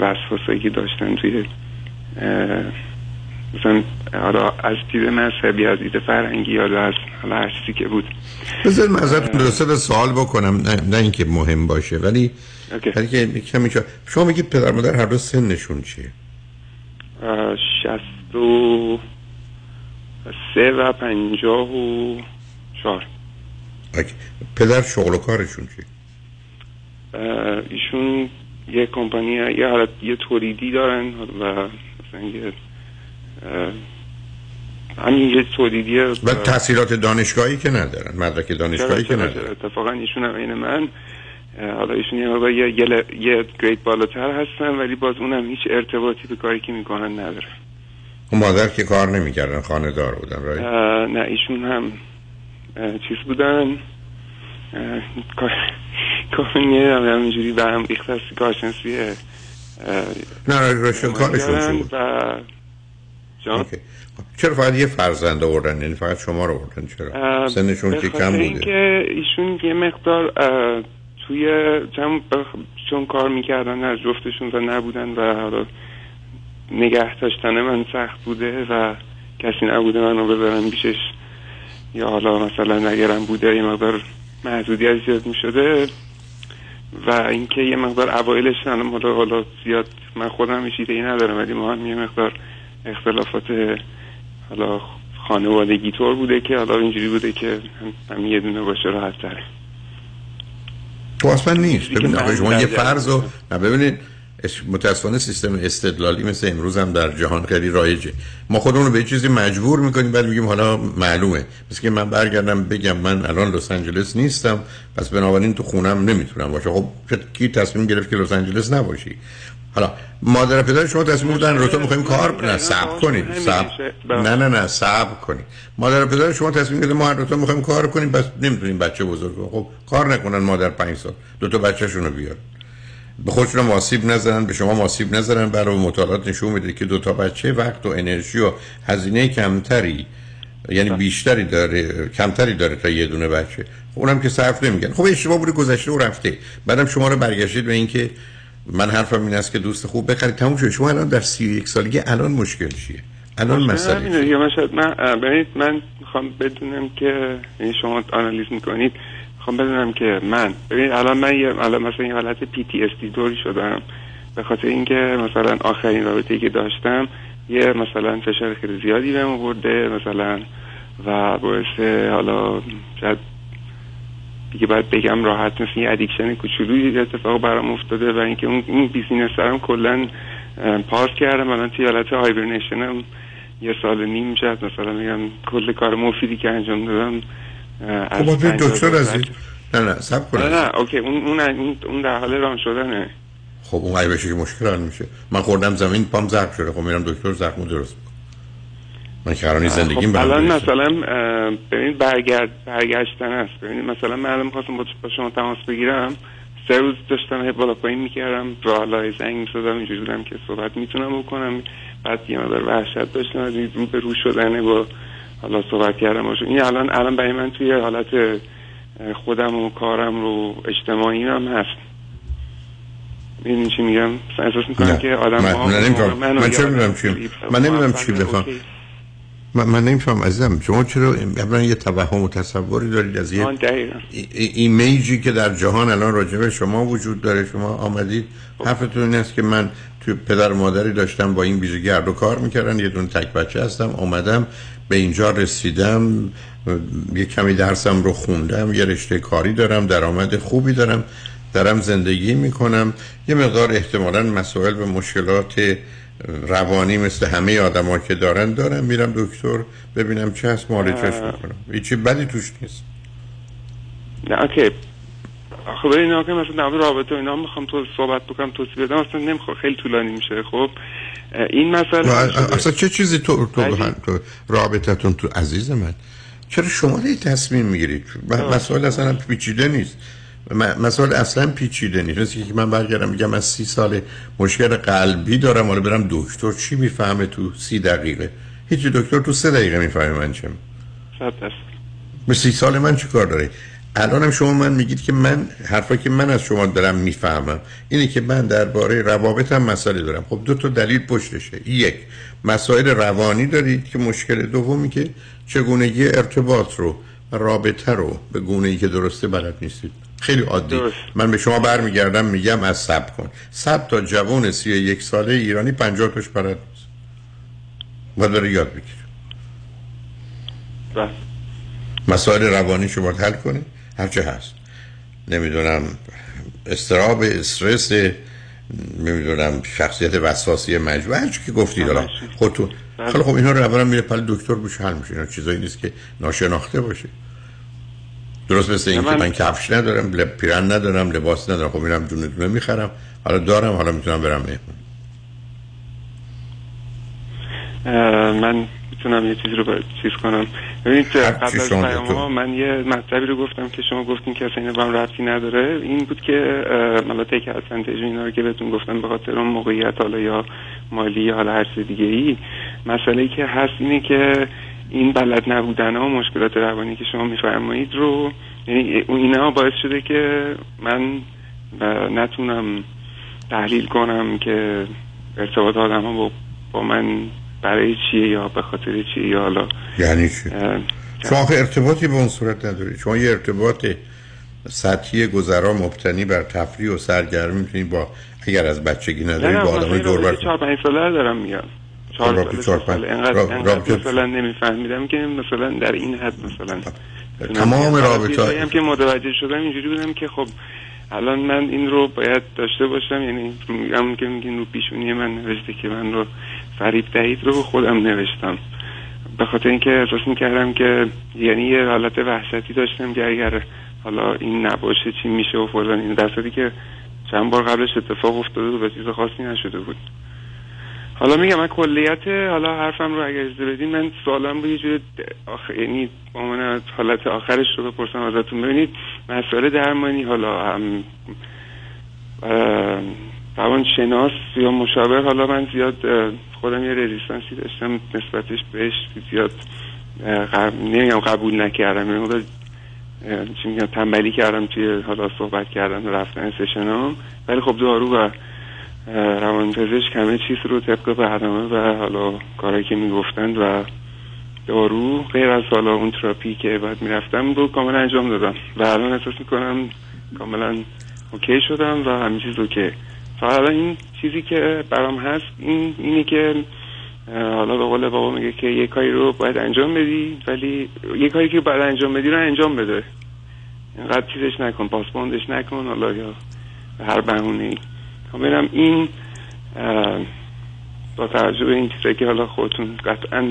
وسوسه‌ای که داشتن توی مثلا حالا از دیده مذهبی، از دیده فرهنگی، یا از حالا هر چیزی که بود. بذار من ازتون دو سه تا سوال بکنم، نه اینکه مهم باشه ولی که کمی چون شما میگید پدر مادر هر دو سنشون چیه؟ 63 و 54. پدر شغل و کارشون چیه؟ ایشون یه کمپانی یه تولیدی دارن و مثلا یه همین یه تولیدی و تحصیلات دانشگاهی که ندارن، مدرک دانشگاهی که ندارن. اتفاقا ایشون هم این من حالا ایشون یه گرید بالاتر هستن ولی باز اونم هیچ ارتباطی به کاری که میکنن نداره. اون مادر که کار نمیکردن، خانه دار بودن رای؟ نه ایشون هم چیز بودن، کارنیه همه همینجوری به هم ریخت هستی، کارشنسیه. نه کارشون بود و چرا فقط یه فرزند آوردن، یعنی فقط شما رو آوردن؟ چرا سنشون که کم بوده؟ اینکه ایشون یه مقدار توی چون کار میکردن از جفتشون و نبودن و حالا نگه داشتن من سخت بوده و کسی نبوده من رو ببرم بیشش، یا حالا مثلا اگرم بوده یه مقدار محدودیت زیاد میشده و اینکه یه مقدار اوایلش حالا زیاد من خودم ایشیده ای ندارم ولی ما هم یه مقدار اختلافات حالا خانوادگی طور بوده که حالا اینجوری بوده که هم یه دونه باشه راحت تره. تو اصلا نیست. ببینید آقای شما یه فرض رو ببینید، متاسفانه سیستم استدلالی مثل امروز هم در جهان خیلی رایجه، ما خودمون رو به چیزی مجبور میکنیم بعد میگیم حالا معلومه، مثل که من برگردم بگم من الان لس آنجلس نیستم پس بنابراین تو خونم نمیتونم باشه. خب کی تصمیم گرفت که لس آنجلس نباشی؟ حالا مادر پدر شما تصمیم بودن رو تو میخوایم کار نه صبر کنید صبر نه نه نه صبر کنید مادر پدر شما تصمیم گرفت ما رو تو میخوایم کار کنیم پس نمیتونیم بچه بزرگ. خب کار نکنن مادر 5 سال دو تا بچه‌شون رو بیاره، به خودشون آسیب نزنن، به شما آسیب نزنن، برای مطالعات نشون میده که دو تا بچه وقت و انرژی و هزینه کمتری یعنی بیشتری داره، کمتری داره تا یه دونه بچه، اونم که صرف نمیگن. خب اشتباه بود گذشته و رفته. بعدم شما رو برگشتید به اینکه من حرفم این است که دوست خوب بخرید، تموم شد. شما الان در 31 سالگی الان مشکل چیه؟ الان مسئله یا من ببینید من میخوام بدونم که شما آنالیز میکنید، خب بدونم که من ببینید الان مثلا یه حالت PTSD دوری شدم به خاطر اینکه مثلا آخرین رابطه‌ای که داشتم یه مثلا فشار خیلی زیادی بهم آورده مثلا و باعث حالا شاید دیگه باید بگم راحت مثل یه ادیکشن کوچولویی اتفاق برام افتاده و اینکه اون بیزینس هم کلا پارک کردم، الان توی حالت هایبرنیشن هم یه سال نیم شد مثلا میگم کل کار مفیدی که انجام دادم. خب باید دکتر از نه سب کنید نه اوکی اون در حال رام شدنه. خب اون قیبه که مشکل هم میشه من خوردم زمین پام زخم شده، خب میرم دکتر زخمو درست بکنم، من کرانی زندگیم برم الان مثلا ببینید برگشتن است. ببینید مثلا من الان میخواستم با شما تماس بگیرم، سه روز داشتم بالا پایین میکردم و حالا زنگ میزدم اینجوری بودم که صحبت میتونم بکنم، بعد یه مقدار وحشت داشتم از این رو به رو شدنه با حالا صحبت کردم باشون. این الان برای من توی حالت خودم و کارم رو اجتماعی هم هست. این چی میگم؟ احساس میکنم که آدم ها من چرا میدونم چی؟ من نمیدونم چی بخوام، من نمیفهم عزیزم شما چرا اولا یه توهم و تصوری دارید از یه ایمیجی که در جهان الان راجبه شما وجود داره. شما آمدید حرفتون این است که من توی پدر مادری داشتم با این ویژگی هر دو کار میکردن، یه دونه تک بچه هستم، آمدم به اینجا رسیدم، یه کمی درسم رو خوندم، یه رشته کاری دارم، درآمد خوبی دارم، دارم زندگی میکنم، یه مقدار احتمالاً مسائل و مشکلات روانی مثل همه آدم‌ها که دارم، میرم دکتر ببینم چه هست، معالجه‌اش میکنم، هیچی بدی توش نیست. نه اوکی خب اینا که مثلا در مورد رابطه اینا میخوام تو صحبت بکنم توضیح بدم، اصلا نمیخوام، خیلی طولانی میشه. خب این مسئله اصلا چه چیزی تو رابطتون تو عزیز من، چرا شما این تصمیم میگیرید؟ مسئله اصلا پیچیده نیست. مثلا پیچیده نیست که من برگردم میگم از 30 سال مشکل قلبی دارم، حالا برم دکتر چی میفهمه تو 30 دقیقه؟ هیچ دکتر تو 3 دقیقه میفهمه من چم. صداست. به 30 سال من چی کار داره؟ الانم شما من میگید که من حرفا که من از شما دارم میفهمم اینه که من درباره روابطم مسئله دارم. خب دو تا دلیل پشتشه. یک، مسائل روانی دارید که مشکل، دومی که چگونگی ارتباط رو و رابطه رو به گونه‌ای که درسته بلد نیستید. خیلی عادی درست. من به شما برمیگردم میگم از صبر کن. صبر تا جوان 31 ساله ایرانی 50 تاش بلد نیست. باید داره یاد بگیره. مسائل روانی شما باید حل کنه، هرچه هست، نمیدونم استراب، استرس، نمیدونم شخصیت وسواسی مجموعه، هرچی که گفتید الان خودتون. خیلی خب اینا رو روان میره پل دکتر بشه، حل میشه. اینا چیزایی نیست که ناشناخته باشه. درست مثل این که من کفش ندارم، پیرن ندارم، لباس ندارم، خب میرم دونه دونه میخرم، حالا دارم، حالا میتونم برم مهمون. من میتونم یه چیزی رو باید چیز کنم. ببینید قبل از پیام من یه مطلبی رو گفتم که شما گفتین که اصلا این با هم ربطی نداره. این بود که ملاته که اصلا اینا رو که بهتون گفتم به خاطر اون موقعیت حالا یا مالی یا حالا هر چیز دیگه ای، مسئله‌ای که هست اینه که این بلد نبودن ها و مشکلات روانی که شما میفرمایید رو، یعنی اینا باعث شده که من نتونم تحلیل کنم که ارتباط آدم‌ها با من برای چیه یا به خاطر چیه یا حالا یعنی چی؟ شما ارتباطی به اون صورت نداری. شما یه ارتباط سطحی گذرا مبتنی بر تفریح و سرگرمی میتونید با، اگر از بچگی نداری، با آدمای دور بر 4-5 ساله دارم میام. 4-5 ساله اینقدر مثلا نمیفهمیدم که مثلا در این حد مثلا تمام رابطه‌ها هم که متوجه شدم اینجوری بودم که خب الان من این رو باید داشته باشم، یعنی همون که میگین رو پیشونی من نوشته که من رو فریب دهید رو خودم نوشتم، به خاطر اینکه احساس می‌کردم که یعنی یه حالت وحشتی داشتم که اگر حالا این نباشه چی میشه و فلان، این درستی که چند بار قبلش اتفاق افتاده و به چیز خاصی نشده بود. حالا میگم من کلیت حالا حرفم رو اگر اجازه بدین، من سوالم رو یه جور یعنی اون حالت آخرش رو بپرسم ازتون. ببینید مسئله درمانی حالا هم روانشناس یا مشاور، حالا من زیاد خودم یه رزیستانسی داشتم نسبتش بهش، زیاد نمیگم قبول نکردم، یعنی چی میگم تنبلی کردم توی حالا صحبت کردن و رفتن سشنام، ولی خب دارو و روان پزشک همه چیز رو طبق برنامه و حالا کارهایی که میگفتند و دارو غیر از حالا اون تراپی که باید میرفتم رو کاملا انجام دادم و الان احساس میکنم کاملا اوکی شدم و همین چیز اوکی. حالا این چیزی که برام هست اینه که حالا به قول بابا میگه که یک کاری رو باید انجام بدی، ولی یک کاری که باید انجام بدی رو انجام بده، اینقدر چیزش نکن، پاسپوندش نکن، حالا یا هر بهونه‌ای. کاملا این با توجه به این چیزی که حالا خودتون قطعا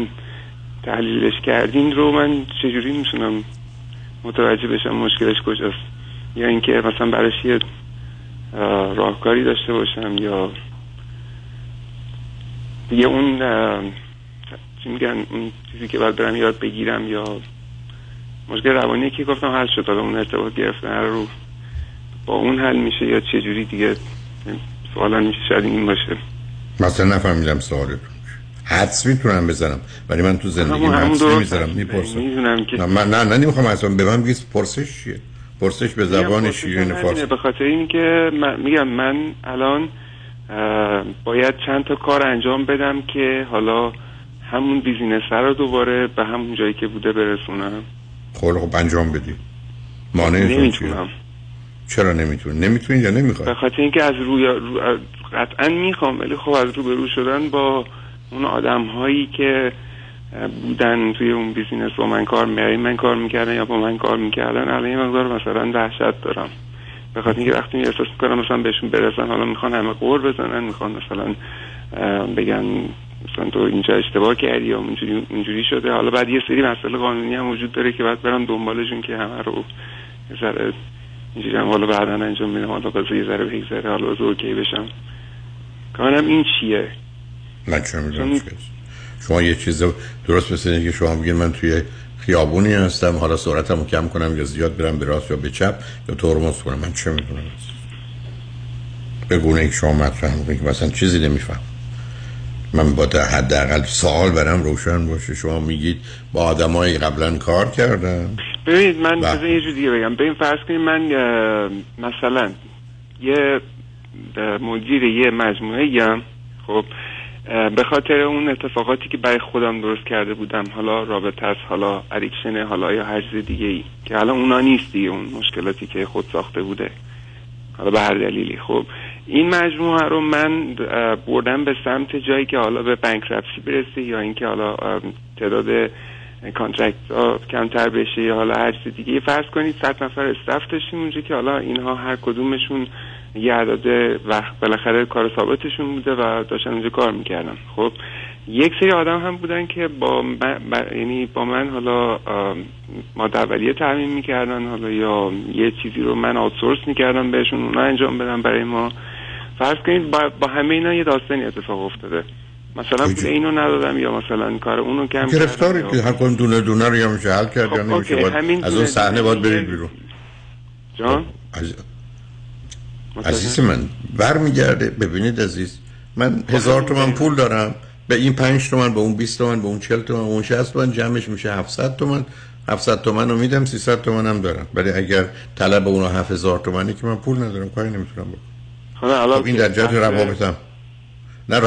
تحلیلش کردین رو من چجوری میتونم متوجه بشم مشکلش کجاست، یا اینکه مثلا براش یه راهکاری داشته باشم یا دیگه اون چی میگن اون چیزی که باید برم یاد بگیرم یا مشکل روانی که گفتم حل شد، حالا اون ارتباط گرفتن رو با اون حل میشه یا چه جوری دیگه؟ سوالا میشه شاید این باشه. مثلا نفهمیدم سوالتون. حدس میتونم بزنم ولی من تو زندگی حدس نمیذارم، میپرسم. میدونم که نه نمیخوام اصلا به من بگید پرسش چیه. پرسش به زبان شیرین فارسی. به خاطر این که من میگم من الان باید چند تا کار انجام بدم که حالا همون بیزینس رو دوباره به همون جایی که بوده برسونم. خب انجام بدی. مانعتون چیه؟ چرا نمیتونی یا نمیخواد؟ به خاطر اینکه از روی قطعا میخوام، ولی خب از رو به رو شدن با اون آدم‌هایی که بودن توی اون بیزینس با من کار می‌کردن، یا با من کار می‌کردن، الان یه مقدار مثلا وحشت دارم. به خاطر اینکه وقتی احساس می‌کنم مثلا بهشون برسن، حالا میخوان همه قور بزنن، میخوان مثلا بگن مثلا تو اینجا اشتباه کردی یا اونجوری شده. حالا بعد یه سری مسئله قانونی هم وجود داره که بعد برام دنبالشون که همه رو اینجوریم حالا بعدا انجام میدم، حالا قضیه ذره به یک ذره حالا از اوکی بشم. کانم این چیه؟ من چون میدونم شما یه چیز درست مثل اینکه شما بگید من توی خیابونی هستم، حالا سرعتم رو کم کنم یا زیاد برم به راست یا به چپ یا ترمز کنم، من چه میدونم به گونه ای که شما مطرح میکنید که مثلا چیزی نمیفهم. من با حداقل سوال برام روشن باشه. شما میگید با آدمای قبلا کار کردم. ببینید من چیزی یه جور دیگه بگم. ببین فرض کنید من مثلا یه مدیر یه مجموعه ام، خب به خاطر اون اتفاقاتی که برای خودم درست کرده بودم، حالا رابطه است، حالا ادیکشن، حالا یا هر چیز دیگه‌ای که حالا اونا نیست دیگه، اون مشکلاتی که خود ساخته بوده حالا به هر دلیلی، خب این مجموعه رو من بردم به سمت جایی که حالا به بانکراپسی برسه یا اینکه حالا تعداد کانترکت ها کمتر بشه یا حالا هر چیز دیگه. فرض کنید 100 نفر استاف داشتیم اونجا که حالا اینها هر کدومشون یه عدد وقت بالاخره کار ثابتشون بوده و داشتن اونجا کار میکردن. خب یک سری آدم هم بودن که با من حالا ماده اولیه تعمیم میکردن، حالا یا یه چیزی رو من آوتسورس میکردم بهشون، اونا انجام بدن برای ما. فرض کنید با همه اینا یه داستانی اتفاق افتاده، مثلا پول اینو ندادم یا مثلا کار اونو کم گرفتاری که هر کدوم دونه دونه رو یا میشه حل کرد یا نمیشه. از اون صحنه باید برید بیرون. جان عزیز من برمیگرده. ببینید عزیز من 1000 تومان پول دارم، به این 5 تومان، به اون 20 تومان، به اون 40 تومان، به اون 60 تومان، جمعش میشه 700 تومان. 700 تومان رو میدم، 300 تومان هم دارم، ولی اگر طلب اون 7000 تومانی که من پول ندارم کاری نمیتونم بکنم. خب این در جهت روابطم، نه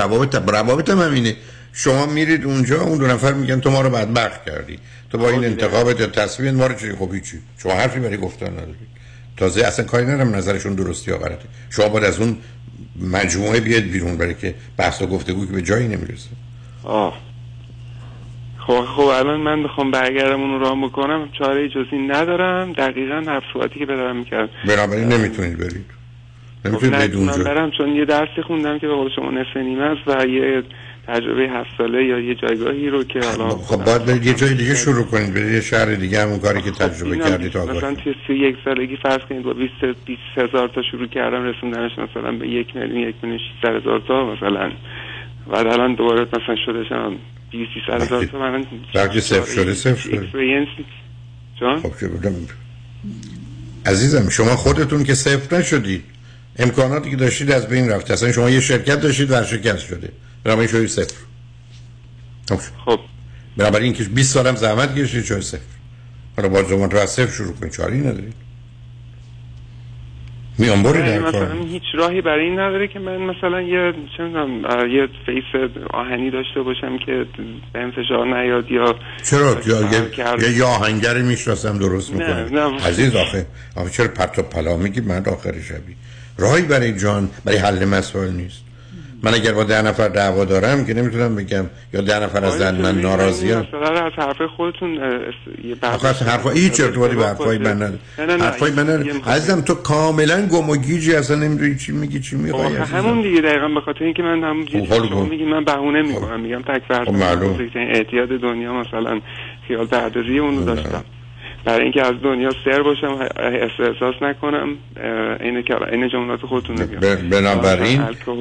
روابطم همینه. شما میرید اونجا، اون 2 نفر میگن تو ما رو بدبخت کردی، تو با این انتخابت یا تصمیمت ما رو چه خوبی چی، شما حرفی برای گفتن ندارید. تازه اصلا کاری ندارم نظرشون درستی یا غلطه، شما باید از اون مجموعه بیاد بیرون برای که بحث و گفتگو که به جایی نمیرسه. خب الان من بخوام برگردم اون رو راه بکنم چاره جز این ندارم. دقیقاً هر صحبتی که بدارم میکرد بنابراین نمیتونید برید، نمیتونید برید اونجا. من برم چون یه درسی خوندم که به قول شما نصف نیمه است و یه تجربه 7 ساله یا یه جایگاهی رو که حالا خب باید برید یه جای دیگه شروع کنید، برید یه شهر دیگه همون کاری که تجربه کردید تا مثلا 31 سالگی فرض کنید با 20000 تا شروع کردم، رسوندنش مثلا به 1,600,000 تا مثلا، بعد الان دوباره مثلا شدهشم 20000 تا. من درجه صفر شده. جان خب که بودم عزیزم، شما خودتون که صفر نشدید، امکاناتی که داشتید از بین رفت. اصلا شما یه شرکت داشتید ورشکست شده، برای این شوی صفر. خب برای این که 20 سالم زحمت کشید شوی صفر، حالا باید زمان را صفر شروع کنید، چاری ندارید، میان برید در کار. هیچ راهی برای این نداره که من مثلا یه فیس آهنی داشته باشم که به انفجار نیاد یا چرا یا آهنگری میشناسم درست میکنه. عزیز آخه چرا پرت و پلا میگی؟ من آخر شبی راهی برای جان برای حل مسائل نیست. من اگر با 10 نفر دعوا دارم که نمیتونم بگم یا 10 نفر از من ناراضیان. مثلا از حرف خودتون یه بحث حرفا هیچ ارتباطی به حرفای من نداره. حرفای من عزیزم تو کاملا گم و گیجی، اصلا نمیدونی چی میگی چی میخوای. همون دیگه دقیقاً به خاطر اینکه من همون چیزی میگم، من بهونه میگم، میگم تک فرض اعتیاد دنیا مثلا خیال تعدادی اون رو داشتم برای اینکه از دنیا سر باشم، احساس نکنم. این جملات خودتون میگم.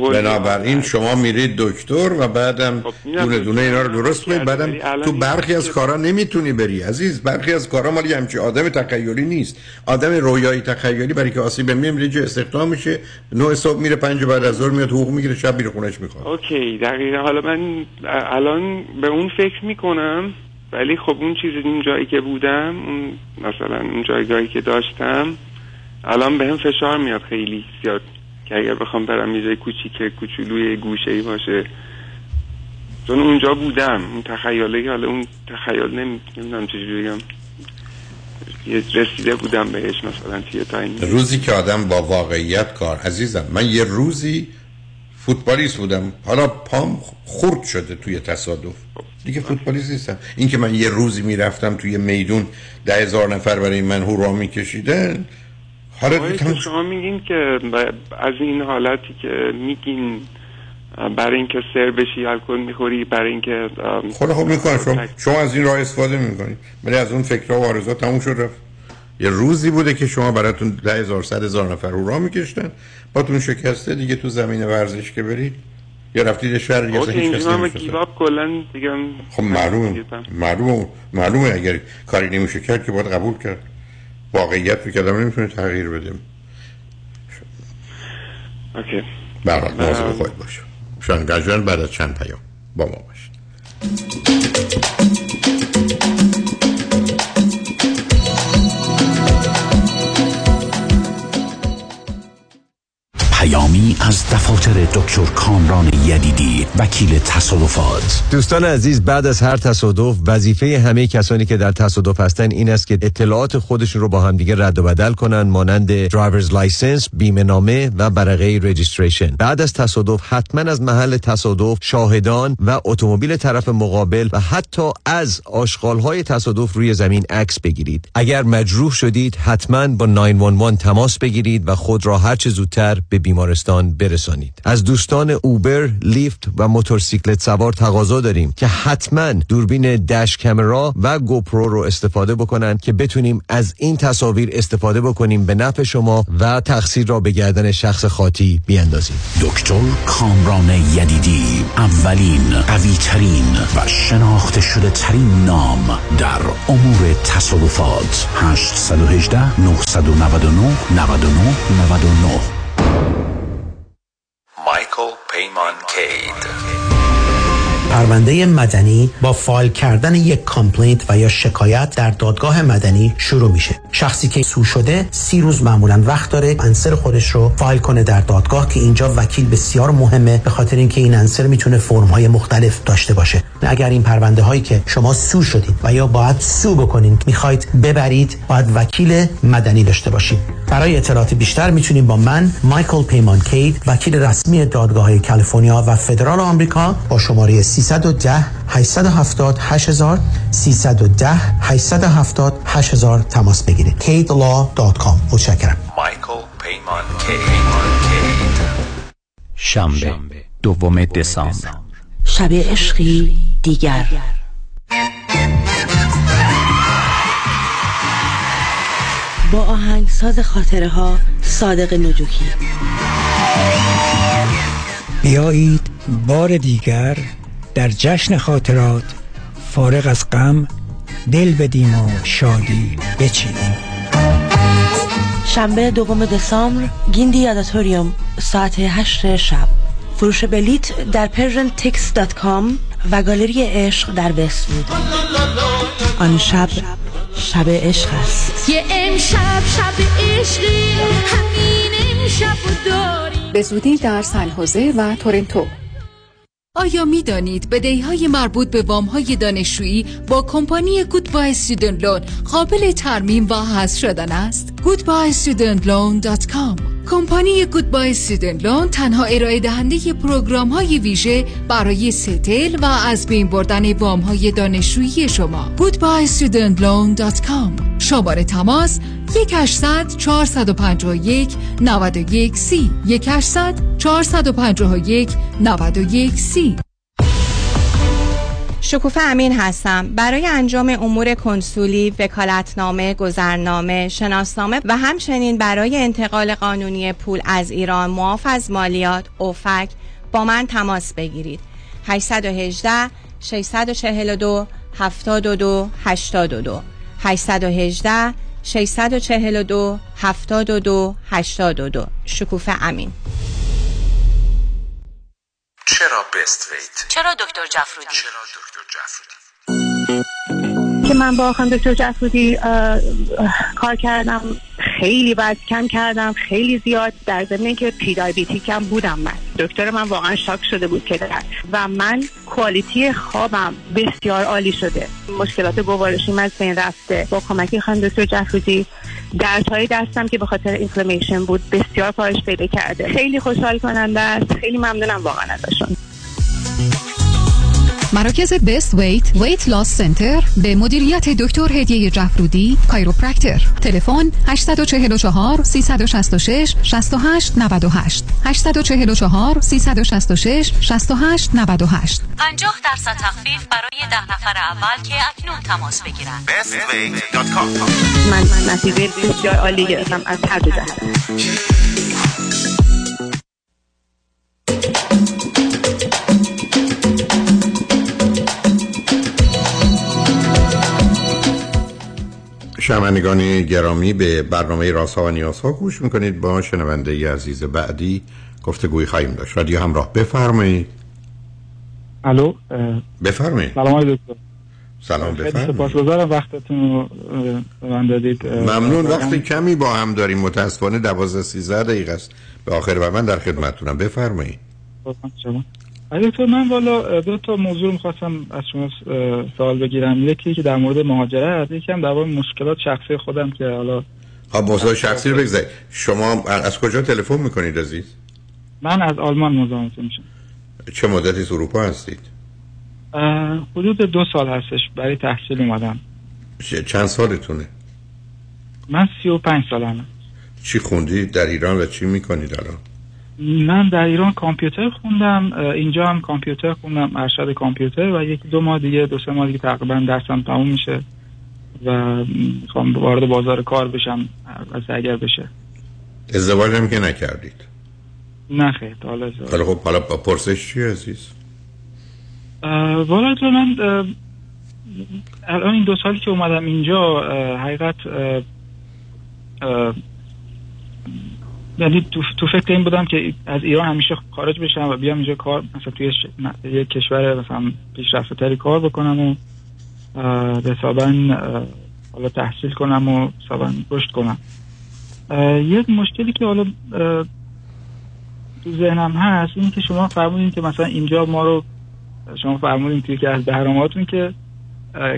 بنابراین شما میرید دکتر و بعدم دونه دونه اینا رو درست کنید. بعدم تو برخی از کارا نمیتونی بری عزیز، برخی از کارا مالی همچی آدم تخیلی نیست، آدم رویایی تخیلی برای که آسیب میمیره جو استخدام میشه، 9 صبح میره 5 بعد از ظهر میاد حقوق میگیره، شب میره خونه‌اش میخواد. اوکی دقیقاً. حالا من الان به اون فکر میکنم، ولی خب اون چیزی اون جایی که بودم، اون مثلا اون جایگاهی که داشتم الان بهم فشار میاد خیلی زیاد که اگر بخوام برم یه جای کوچیکه کوچولوی گوشه‌ای باشه، چون اونجا بودم اون تخیلی، حالا اون تخیل نمیدونم چجوری بگم، یه رسیده بودم بهش مثلا توی تایم. روزی که آدم با واقعیت کار عزیزم، من یه روزی فوتبالیست بودم، حالا پام خورد شده توی تصادف، دیگه فوتبالیست نیستم. این که من یه روزی میرفتم توی میدون 10,000 نفر برای من هورا میکشیدن، حالا شما میگین که از این حالتی که میگین برای اینکه سر بشی الکل میخوری، برای اینکه خب میکنم شما از این راه استفاده میکنید، ولی از اون فکرها و آرزوها تموم شد رفت. یه روزی بوده که شما براتون 10,000 100,000 نفر رو راه می‌کشتن، باتون شکسته دیگه. تو زمین ورزش که برید یا رفتید شهر دیگه اصلا هیچ کسی نمی‌شه. گیواب کلا دیگه خب معلومه اگر کاری نمیشه کرد که باید قبول کرد. واقعیت رو که آدم نمیتونه تغییر بده. اوکی. برای موضوع خواهید باشه. شنگجان بعد از چند پیام با ما باشید. پیامی از دفاتر دکتر کامران یدیدی، وکیل تصادفات. دوستان عزیز، بعد از هر تصادف وظیفه همه کسانی که در تصادف هستن این است که اطلاعات خودشون رو با هم دیگه رد و بدل کنن، مانند درایورز لایسنس، بیمه نامه و برقه رجیستریشن. بعد از تصادف حتما از محل تصادف، شاهدان و اتومبیل طرف مقابل و حتی از آشغال‌های تصادف روی زمین عکس بگیرید. اگر مجروح شدید حتما با 911 تماس بگیرید و خود را هر چه زودتر به بیمارستان برسانید. از دوستان اوبر، لیفت و موتورسیکلت سوار تقاضا داریم که حتما دوربین داش کامرا و گوپرو رو استفاده بکنن که بتونیم از این تصاویر استفاده بکنیم به نفع شما و تقصیر را به گردن شخص خاطی بیاندازیم. دکتر کامران یدیدی، اولین، قوی‌ترین و شناخته شده ترین نام در امور تصادفات. 818 999 9999. مایکل پیمان کید. پرونده مدنی با فایل کردن یک کامپلینت و یا شکایت در دادگاه مدنی شروع میشه. شخصی که سو شده 30 روز معمولا وقت داره انصر خودش رو فایل کنه در دادگاه، که اینجا وکیل بسیار مهمه، به خاطر اینکه این انصر میتونه فرم‌های مختلف داشته باشه. اگر این پرونده هایی که شما سو شدید و یا باید سو بکنید میخواید ببرید، باید وکیل مدنی داشته باشید. برای اطلاعات بیشتر میتونید با من، مایکل پیمان کید، وکیل رسمی دادگاه‌های کالیفرنیا و فدرال آمریکا، با شماره 310 870 8000 310 870 8000 تماس بگیرید. kaidlaw.com. متشکرم. مایکل پیمان کید. شنبه 2 دسامبر، شب عشقی دیگر. با آهنگساز خاطره ها، صادق نجوکی. بیایید بار دیگر در جشن خاطرات، فارغ از غم دل بدیم و شادی بچینیم. شنبه 2 دسامبر، گیندی آدیتوریوم، ساعت 8 شب. فروش بلیت در persiantix.com و گالری عشق در وست‌وود. آن شب شب عشق است. یه امشب شب عشقی، همین امشب داریم. به زودی در سن خوزه و تورنتو. آیا می دانید بدهی‌های مربوط به وام‌های دانشجویی با کمپانی Goodbuy Student Loan قابل ترمیم و حذف شدن است؟ goodbystudentloan.com. کمپانی Goodbuy Student Loan تنها ارائه دهنده پروگرام‌های ویژه برای ستل و از بین بردن وام‌های دانشجویی شما. goodbystudentloan.com. شماره تماس 1-800-451-91-C 1-800-451-91-C. شکوفه امین هستم. برای انجام امور کنسولی، وکالتنامه، گذرنامه، شناسنامه و همچنین برای انتقال قانونی پول از ایران، معاف از مالیات، اوفک، با من تماس بگیرید. 818 642 72 82 818 642 72 82. شکوفه امین. چرا بست ویت؟ چرا دکتر جعفرودی؟ که من با آخان دکتر جعفرودی کار کردم، خیلی وزن کم کردم، خیلی زیاد، در ضمن که پری دیابتیک هم بودم. من دکتر من واقعا شاک شده بود که در و من کوالیتی خوابم بسیار عالی شده، مشکلات گوارشیم از بین رفته. با کمکی خانم دکتر جعفرودی دردهای دستم که به خاطر اینفلامیشن بود بسیار کاهش پیدا کرده. خیلی خوشحال کننده است. خیلی ممنونم واقعا ازشون. مراکز بست ویت، ویت لاس سنتر به مدیریت دکتر هدیه جعفرودی، کایروپرکتر. تلفن 844 366 6898 844 366 6898. 50% تخفیف برای 10 نفر اول که اکنون تماس بگیرند. bestway.com. من نتیجه بسیار عالی گرفتم از هر دو جهت. شنوندگان گرامی، به برنامه رازها و نیازها گوش میکنید. با شنونده عزیز بعدی گفتگوی خواهیم داشت. رادیو همراه، بفرمایید. الو، بفرمایید. سلام آقای دکتر. سلام، بفرمایید. سپاسگزارم وقتتون رو به من دادید. ممنون. وقتی کمی با هم داریم، متاسفانه 12-13 دقیقه است به آخر و من در خدمتتونم. بفرمایید. آقای دکتر، من والا دو تا موضوع می‌خواستم از شما سوال بگیرم. یکی که در مورد مهاجرت، یکی هم در مورد مشکلات شخصی خودم که حالا. خب موضوع شخصی رو بگذارید. شما از کجا تلفن می‌کنید عزیز؟ من از آلمان مزاحمتون میشم. چه مدتی از اروپا هستید؟ حدود 2 سال هستش. برای تحصیل اومدم. چند سالتونه؟ من 35 سالمه. چی خوندید در ایران و چی می‌کنید الان؟ من در ایران کامپیوتر خوندم، اینجا هم کامپیوتر خوندم، ارشد کامپیوتر، و 2-3 ماه دیگه تقریبا درسم تموم میشه و میخوام وارد بازار کار بشم از اگر بشه. ازدواج هم که نکردید؟ نه خیر تا حالا ازدواج. خیلی خب، حالا پرسش چیه عزیز؟ والا تو من الان این 2 سالی که اومدم اینجا حقیقت یعنی تو فکر این بودم که از ایران همیشه خارج بشم و بیام اینجا کار، مثلا توی یه کشور مثلا پیشرفته‌تری کار بکنم و حساباً حالا تحصیل کنم و حساباً رشد کنم. یه مشکلی که حالا تو ذهنم هست این که شما فرمودین که مثلا اینجا ما رو شما فرمودین توی که از برنامه‌هاتون که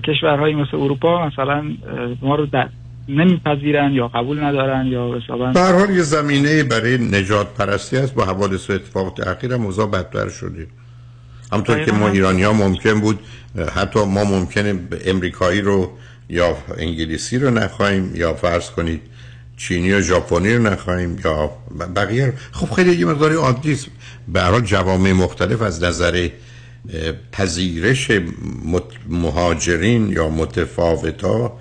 کشورهایی مثل اروپا مثلا ما رو نمیپذیرن یا قبول ندارن یا حساباً به هر حال یه زمینه برای نجات پرستی است. با حوادث و اتفاقات اخیر موضوع بدتر شده. همونطور که ما ایرانی‌ها ممکن بود حتی ما ممکنه امریکایی رو یا انگلیسی رو نخواهیم یا فرض کنید چینی و ژاپنی رو نخواهیم یا بقیه رو. خب خیلی یه مقدار عادی است. به هر حال جوامع مختلف از نظر پذیرش مهاجرین یا متفاوتا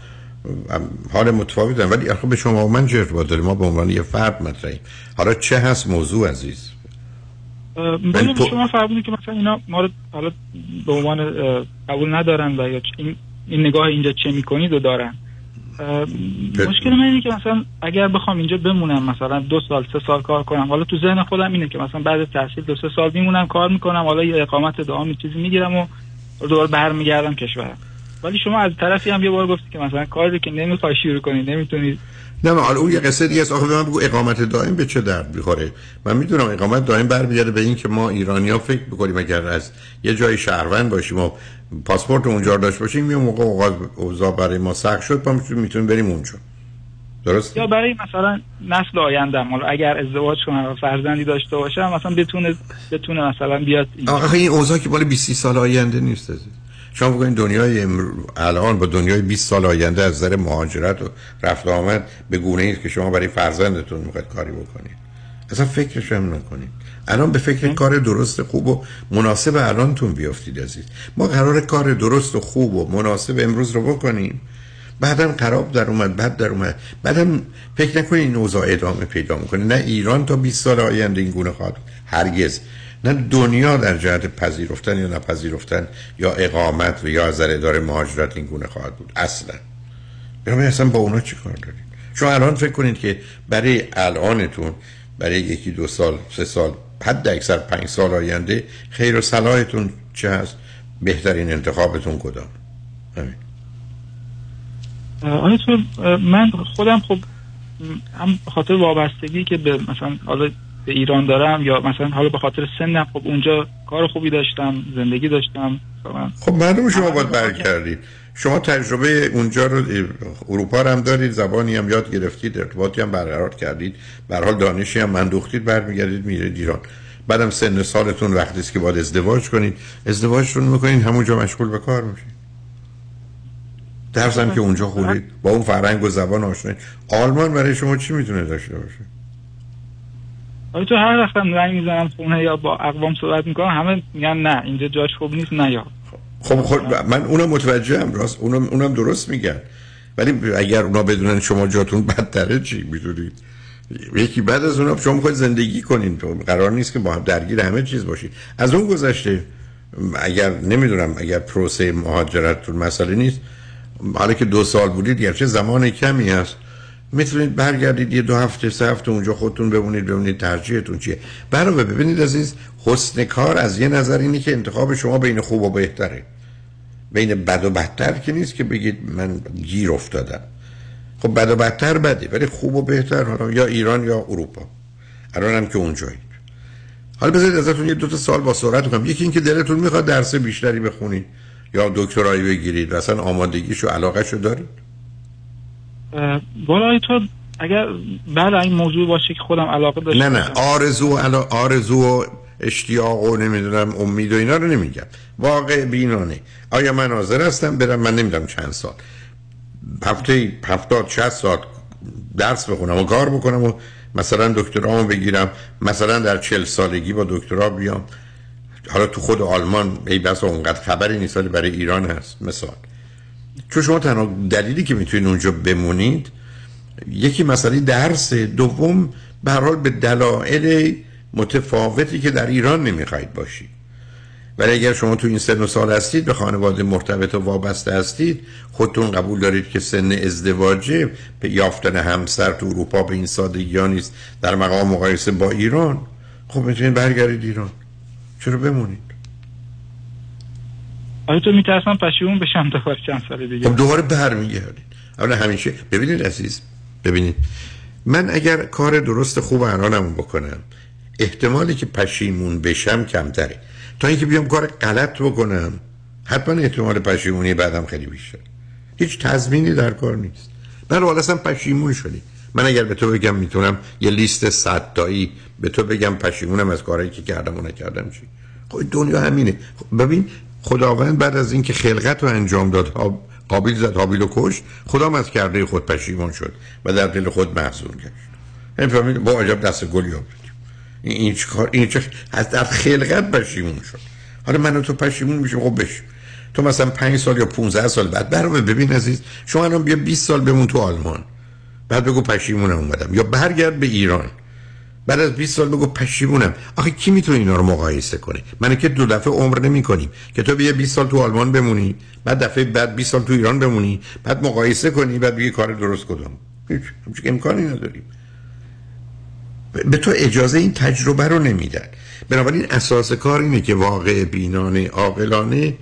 حال متفاوت هم، ولی خب به شما و من جربا داریم. ما به عنوان یه فرد مطرحیم. حالا چه هست موضوع عزیز؟ بله شما فرمودید که مثلا اینا ما رو حالا به عنوان قبول ندارن و یا این نگاه اینجا چه میکنید و دارن. مشکل من اینه که مثلا اگر بخوام اینجا بمونم مثلا 2-3 سال کار کنم، حالا تو ذهن خودم اینه که مثلا بعد تحصیل 2-3 سال میمونم کار میکنم، حالا یه اقامت دائمی چیزی میگیرم و دوباره برمیگردم کشورم. ولی شما از طرفی هم یه بار گفتید که مثلا کاری که نمیخوای شروع کنید نمیتونید. نه حالا اون یه قصه دیگه است. آخه من بگو اقامت دائم به چه درد میخوره؟ من میدونم اقامت دائم برمیگرده به این که ما ایرانی‌ها فکر بکنیم اگر از یه جای شهروند باشیم و پاسپورت اونجا داشته باشیم یه موقع اوضاع برای ما سخت شد ما میتونیم بریم اونجا. درست؟ یا برای مثلا نسل آینده‌م، حالا اگر ازدواج کنم و فرزندی داشته باشم مثلا بتونه مثلا بیاد. آخه این اوضاع که بالا 20-30 سال آینده نیست. شما بگوین دنیای الان با دنیای 20 سال آینده از نظر مهاجرت و رفت و آمد به گونه ای که شما برای فرزندتون میخواید کاری بکنید اصلا فکرش هم نکنید. الان به فکر کار درست خوب و مناسب الانتون بیافتید عزیز. ما قرار کار درست و خوب و مناسب امروز رو بکنیم، بعدم خراب در اومد بد در اومد، بعدم فکر نکنید این اوضاع ادامه پیدا میکنه. نه ایران تا 20 سال آینده این گونه خواهد هرگز، نه دنیا در جهت پذیرفتن یا نپذیرفتن یا اقامت و یا از اداره مهاجرت این گونه خواهد بود اصلا. برای اصلا با اونا چی کار دارید؟ شما الان فکر کنید که برای الانتون برای 1-2 سال 3 سال حد اکثر 5 سال آینده خیر و صلاحتون چه هست، بهترین انتخابتون کدام؟ همین. آنیتون من خودم خب هم خاطر وابستگی که به مثلا حالا به ایران دارم یا مثلا حالا به خاطر سنم، خب اونجا کار خوبی داشتم، زندگی داشتم. خب معلومه شما باید برگردید. شما تجربه اونجا رو اروپا رو هم دارید، زبانی هم یاد گرفتید، ارتباطی هم برقرار کردید، به هر حال دانشی هم اندوختید، برمیگردید میرید ایران. بعدم سن سالتون وقتی است که باید ازدواج کنید، ازدواجتون میکنین همونجا مشغول به کار میشین، درس هم که اونجا خوندید، با اون فرهنگ و زبان آشنایید. آلمان برای شما چی میتونه داشته باشه؟ آره تو هر وقتم زنگ میزنم خونه یا با اقوام صحبت میکنم همه میگن نه اینجا جاش خوب نیست نه یا خب من اونم متوجهم، راست اونم درست میگن، ولی اگر اونا بدونن شما جاتون بدتره چی میدونید؟ یکی بعد از اونا شما میخواید زندگی کنین، تو قرار نیست که با هم درگیر همه چیز باشید. از اون گذشته اگر نمیدونم اگر پروسه مهاجرتتون مسئله نیست، حالا که 2 سال بودید گرچه زمان کمی هست، میتونید برگردید یه 2 هفته 3 هفته اونجا خودتون بمونید. ترجیحتون چیه؟ برای ببینید عزیز، حسن کار از یه نظر اینه که انتخاب شما بین خوب و بهتره، بین بد و بدتر که نیست که بگید من گیر افتادم. خب بد و بدتر بده، ولی خوب و بهتر حالا یا ایران یا اروپا، الان هم که اونجایید. حالا بذارید ازتون یه 2 تا سال با سرعت کنم. یکی این که دلتون میخواد درس بیشتری بخونید یا دکترایی بگیرید، مثلا آمادگیشو علاقهشو دارید؟ بالای تو اگر بعد این موضوع باشه که خودم علاقه داشتم، نه آرزو و اشتیاق و نمیدونم امید و اینا رو نمیگم، واقع بینانه آیا من حاضر هستم برم، من نمیدونم چند سال، هفته 70-60 ساعت درس بخونم و کار بکنم و مثلا دکترامو بگیرم، مثلا در 40 سالگی با دکترا بیام. حالا تو خود آلمان ای بس اونقدر خبری نیست، ولی برای ایران هست مثلا. چون شما تنها دلیلی که میتونید اونجا بمونید یکی مسئله درس، دوم به هر حال به دلایل متفاوتی که در ایران نمیخواید باشید. ولی اگر شما تو این سن و سال هستید، به خانواده مرتبط و وابسته هستید، خودتون قبول دارید که سن ازدواجه به یافتن همسر تو اروپا به این سادگی ها نیست در مقام مقایسه با ایران، خب میتونید برگردید ایران، چرا بمونید؟ آیا تو میترسم پشیمون بشم دوباره چند سال دیگه؟ خب دوباره برمیگردید. اولا همیشه ببینید عزیز، ببینید من اگر کار درست خوب الانم بکنم احتمالی که پشیمون بشم کمتره، تا اینکه بیام کار غلط بکنم حتما احتمال پشیمونی بعدم خیلی بیشتر. هیچ تضمینی در کار نیست. من رو اصلا پشیمون شدی. من اگر به تو بگم میتونم یه لیست 100 تایی به تو بگم پشیمونم از کارهایی که کردم و نکردم چی؟ خب دنیا همینه. ببین خداوند بعد از اینکه خلقت رو انجام داد، قابیل زد هابیل و کشت، خدا از کرده خود پشیمون شد و در دل خود محزون گشت. نمی‌فهمید با عجب دست گل یافت. این چه کار، این چه از در خلقت پشیمون شد. حالا من و تو پشیمون میشیم، خب بشیم. تو مثلا 5 سال یا 15 سال بعد برام ببین عزیز، شما الان بیا 20 سال بمون تو آلمان، بعد بگو پشیمونم اومدم، یا برگرد به ایران بعد از 20 سال بگو پشیمونم. آخه کی میتونه اینا رو مقایسه کنه؟ من که 2 دفعه عمر نمی‌کنیم که تو بیا 20 سال تو آلمان بمونی، بعد دفعه بعد 20 سال تو ایران بمونی، بعد مقایسه کنی، بعد بگی کار درست کدوم. هیچ امکانی نداریم. به تو اجازه این تجربه رو نمیدن. بنابراین اساس کار اینه که واقع بینانه عاقلانه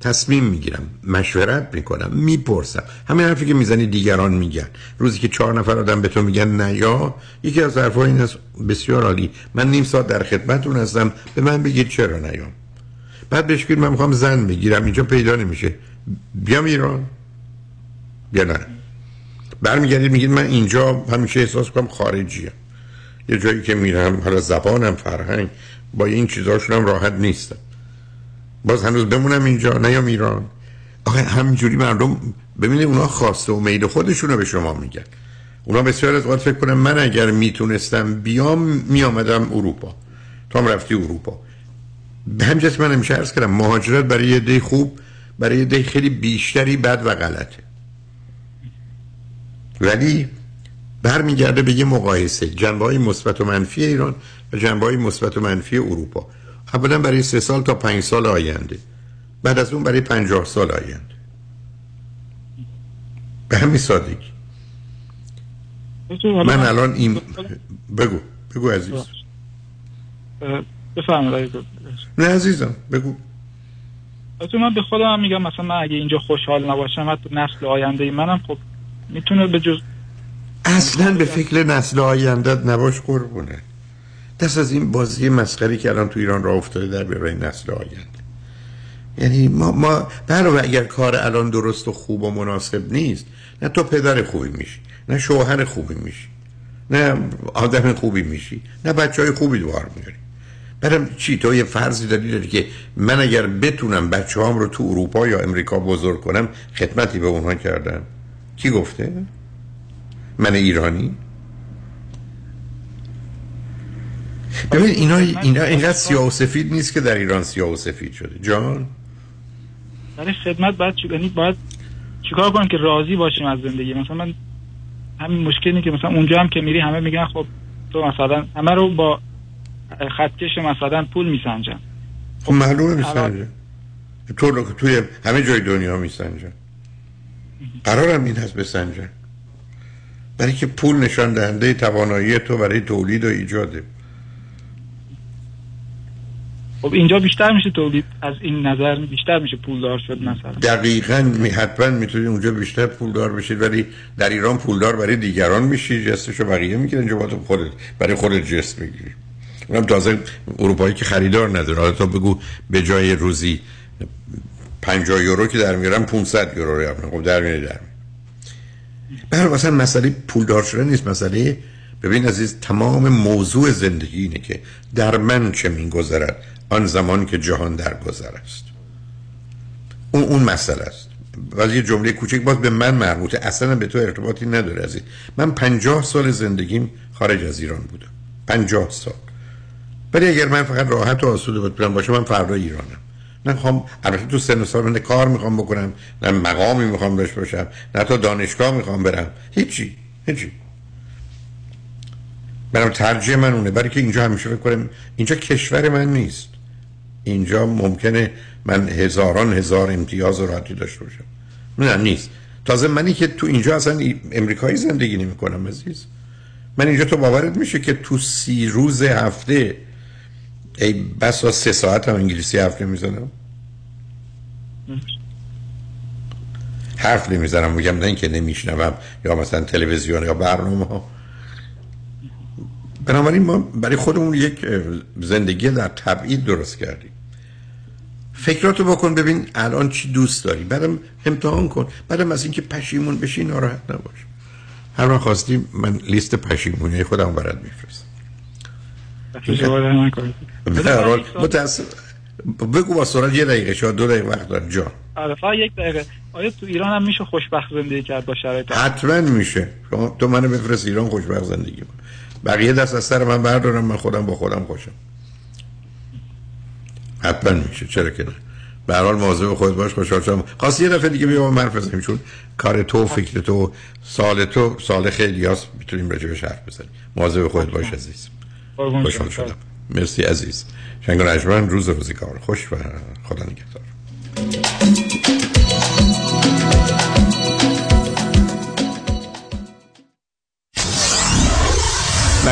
تصمیم میگیرم، مشورت میکنم، میپرسم. همین حرفی که میزنی دیگران میگن. روزی که 4 نفر آدم به تو میگن نه یا، یکی از حرفا این است بسیار عالی، من نیم ساعت در خدمتتون هستم، به من بگید چرا نیام. بعد بهش بگید من میخوام زن بگیرم، اینجا پیدا نمیشه، بیام ایران یا نه. برمیگردید میگید من اینجا همیشه احساس میکنم خارجیه، یه جایی که میرم حالا زبانم فرهنگ با این چیزاشونم راحت نیستم، باز هنوز بمونم اینجا نیام ایران. آخه همینجوری مردم ببینید اونا خواسته و میل خودشونو به شما میگن. اونا بسیار از اوقات فکر کنن من اگر میتونستم بیام میامدم اروپا، تو هم رفتی اروپا. به همجاست من همیشه عرض کردم مهاجرت برای یه عده خوب، برای یه عده خیلی بیشتری بد و غلطه، ولی برمیگرده به یه مقایسه، جنبه‌های مثبت و منفی ایران و جنبه‌های مثبت و منفی اروپا. اولا برای 3 سال تا 5 سال آینده، بعد از اون برای 50 سال آینده. به همین سادگی. من الان این بگو عزیز. بفرمایید. نه عزیزم بگو. تو من به خودم میگم مثلا من اگه اینجا خوشحال نباشم، حتی نسل آینده منم خب میتونه به جز اصلا به فکر نسل آیندت نباش قربونه. دست از این بازی مسخری که الان تو ایران راه افتاده در برای نسل آینده. یعنی ما برای اگر کار الان درست و خوب و مناسب نیست، نه تو پدر خوبی میشی، نه شوهر خوبی میشی، نه آدم خوبی میشی، نه بچهای خوبی دوار میاری. برم چی؟ تو یه فرضی داری که من اگر بتونم بچه‌هام رو تو اروپا یا امریکا بزرگ کنم خدمتی به اونها کردم؟ کی گفته؟ من ایرانی؟ ببین اینا اینقدر سیاه و سفید نیست که در ایران سیاه و سفید شده. جان برای خدمت باید چیکار کنم که راضی باشیم از زندگی؟ مثلا من همین مشکلی که مثلا اونجا هم که میری همه میگن خب تو مثلا همه رو با خطکش مثلا پول میسنجن. خب معلومه میسنجن، توی همه جای دنیا میسنجن، قرارم این هست بسنجن، برای که پول نشان دهنده توانایی تو برای تولید و ایجاده. خب اینجا بیشتر میشه تولید، از این نظر بیشتر میشه پولدار شد مثلا. دقیقاً حتماً میتونید اونجا بیشتر پولدار بشید، ولی در ایران پولدار برای دیگران میشی، جستشو بقیه میگیرن، اینجا باید خودت برای خودت جست میگیری. اونم تازه اروپایی که خریدار نداره. حالا تو بگو به جای روزی 50 یورو که در میارن 500 یورو رو میارن. خب در میاره در. برای مثلا مسئله پولدار شدن نیست، مسئله ببین عزیز، تمام موضوع زندگی اینه که در من چه میگذرد آن زمان که جهان در گذر است. اون مسئله است. باز یه جمله کوچک باز به من مربوطه، اصلا به تو ارتباطی نداره عزیز. من 50 سال زندگیم خارج از ایران بودم، 50 سال. ولی اگر من فقط راحت و آسوده بودم باشه، من فردا ایرانم. من میخوام البته تو سن و سال من کار میخوام بکنم، نه مقامی میخوام داشته باشم، نه تا دانشگاه میخوام برم، هیچی. برام ترجیح من اونه، برای که اینجا همیشه فکر کنم اینجا کشور من نیست. اینجا ممکنه من هزاران هزار امتیاز و راحتی داشته باشم. نه نیست. تازه منی که تو اینجا اصلا امریکایی زندگی نمی کنم عزیز. من اینجا تو باورت میشه که تو 30 روز هفته ای بس و 3 ساعت هم انگلیسی حرف نمیزنم. میگم نه اینکه نمیشنوم یا مثلا تلویزیون یا برنامه ها. بنابراین ما برای خودمون یک زندگی در تبعید درست کردیم. فکراتو بکن ببین الان چی دوست داری، بعدم امتحان کن، بعدم از اینکه پشیمون بشی ناراحت نباش. هر وقت خواستی من لیست پشیمونی خودم برات میفرستم. بگو با سرعت، 1 دقیقه شاید 2 دقیقه وقت دارم جان. آره فقط 1 دقیقه. آیا تو ایران هم میشه خوشبخت زندگی کرد با شرایط؟ حتما میشه. تو منو بفرست ایران خوشبخت زندگی کن. بقیه دست از سر من بردارم، من خودم با خودم خوشم. حتما میشه، چرا که نه. به هر حال مواظب خودت باش، خوشحال شدم. خاص یه دفعه دیگه بیا ما حرف بزنیم، چون کار تو، فکر تو، سال خیلیاس میتونیم راجع بهش حرف بزنیم. مواظب خودت باش عزیز. خوشحال شدم. مرسی عزیز. شنگ و رجمن، روزی کار خوش و خدا نگهدار.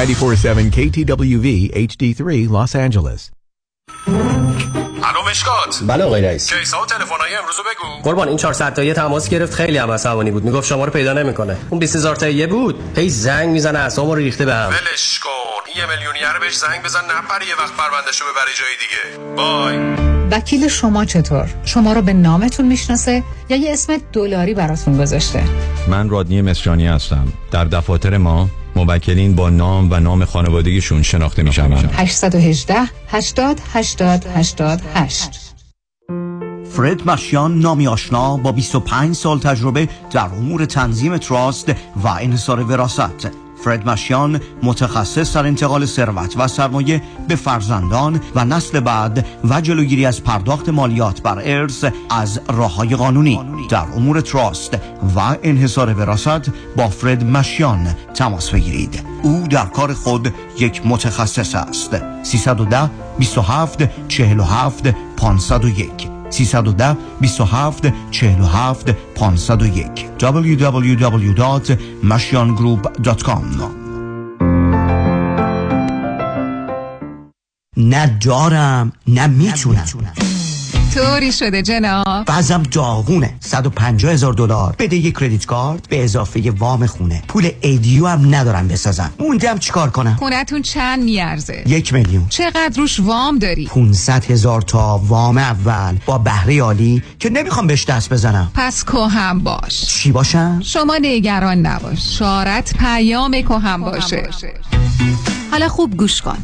$94.7 KTWV HD3 Los Angeles. الو مشکات. بله آقای رئیس. کیسا و تلفن‌های امروز رو بگو. قربان این 400 تایی تماس گرفت، خیلی هم عصبانی بود، میگفت شما رو پیدا نمی‌کنه. اون 20000 تایی بود، پی زنگ میزنه اعصابم رو ریخته بهم. ولش کن. یه میلیونیر بهش زنگ بزن نپره، یه وقت پروندهشو ببر جای دیگه. بای. وکیل شما چطور؟ شما رو به نامتون میشناسه یا یه اسم دلاری براتون گذاشته؟ من رادنی مصریانی هستم. در دفاتر ما موکلین با نام و نام خانوادگیشون شناخته میشن. 818-80-80-88. فرد مشیان، نامی آشنا با 25 سال تجربه در امور تنظیم تراست و انحصار وراثت. فرد مشیان متخصص در انتقال ثروت و سرمایه به فرزندان و نسل بعد و جلوگیری از پرداخت مالیات بر ارث از راه‌های قانونی. در امور تراست و انحصار وراثت با فرد مشیان تماس بگیرید. او در کار خود یک متخصص است. 310-27-47-501 310-27-47-501 www.mashiangroup.com. ندارم نمیتونم، طوری شده جناب وضعم داغونه. $150,000 بده یک کردیت کارت به اضافه وام خونه، پول ایدیو هم ندارم بسازم، موندم چیکار کنم؟ خونتون چند میارزه؟ 1,000,000. چقدر روش وام داری؟ 500,000 تا وام اول با بهره عالی که نمیخوام بهش دست بزنم. پس کهم باش. چی باشم؟ شما نگران نباش، شارت پیام کهم باشه. حالا خوب گوش کن.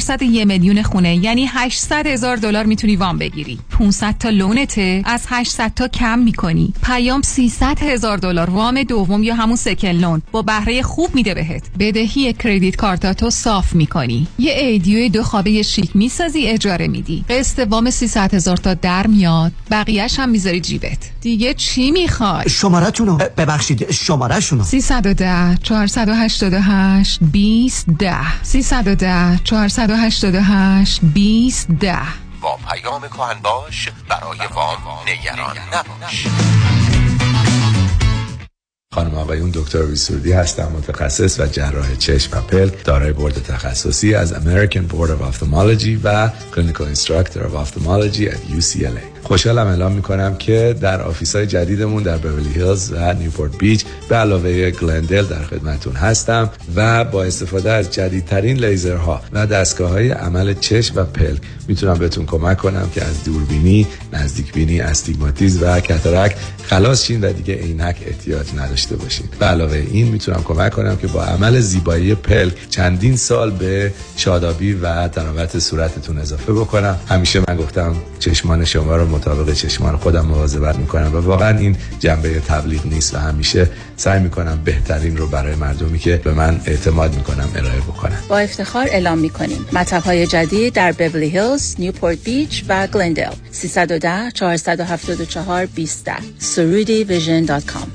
80% 1 میلیون خونه یعنی 800,000 دلار میتونی وام بگیری. 500 تا لونته از 800 تا کم میکنی. پیام 300,000 دلار وام دوم یا همون سکن لون با بهره خوب میده بهت. بدهی کریدیت کارتاتو صاف میکنی. یه ایدیو دو خوابه شیک میسازی اجاره میدی. قسط وام 300,000 تا در میاد. بقیه‌اش هم میذاری جیبت. دیگه چی میخوای؟ شماره‌تونو ببخشید، شماره‌شونو 310 488 2010 310 488 2010 با پیام کهن باش، برای وام نگران نباش. خانم آقایون، دکتر ویسوردی هستم، متخصص و جراح چشم و پلک، دارای بورد تخصصی از American Board of Ophthalmology و Clinical Instructor of Ophthalmology at UCLA. خوشحالم اعلام میکنم که در آفیس‌های جدیدمون در بیولی هیلز و نیوپورت بیچ به علاوه گلندل در خدمتتون هستم و با استفاده از جدیدترین لیزرها و دستگاه‌های عمل چشم و پلک میتونم بهتون کمک کنم که از دوربینی، نزدیکبینی، استیگماتیسم و کاتاراکت خلاص شین و دیگه عینک احتیاج نداشته باشین. به علاوه این میتونم کمک کنم که با عمل زیبایی پلک چندین سال به شادابی و تراوت صورتتون اضافه بکنم. همیشه من گفتم چشمان شما رو مطابق چشمان خودم مواظبت میکنم و واقعا این جنبه تبلیغ نیست و همیشه سعی میکنم بهترین رو برای مردمی که به من اعتماد میکنم ارائه بکنم. با افتخار اعلام میکنیم مطب‌های جدید در بیولی هیلز، نیوپورت بیچ و گلندل. 310 474 20 surudivision.com.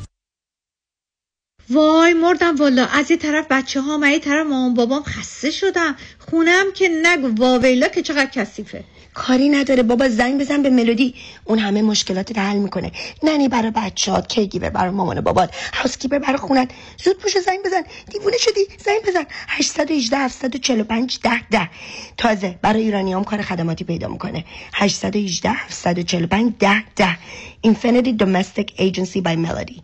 وای مردم والا، از یه طرف بچه ها، من یه طرف مامان بابام، خسته شدم. خونم که نگو، واویلا که چقدر کثیفه. کاری نداره بابا، زنگ بزن به ملودی، اون همه مشکلات رو حل میکنه. ننی برای بچه‌هات، کیگیبر برای مامان بابات، هاوسکیپر برای خونت. زود پوشو زنگ بزن، دیوونه شدی؟ زنگ بزن 818 745 1010. تازه برای ایرانیام کار خدماتی پیدا میکنه. 818 745 1010 Infinity Domestic Agency by Melody.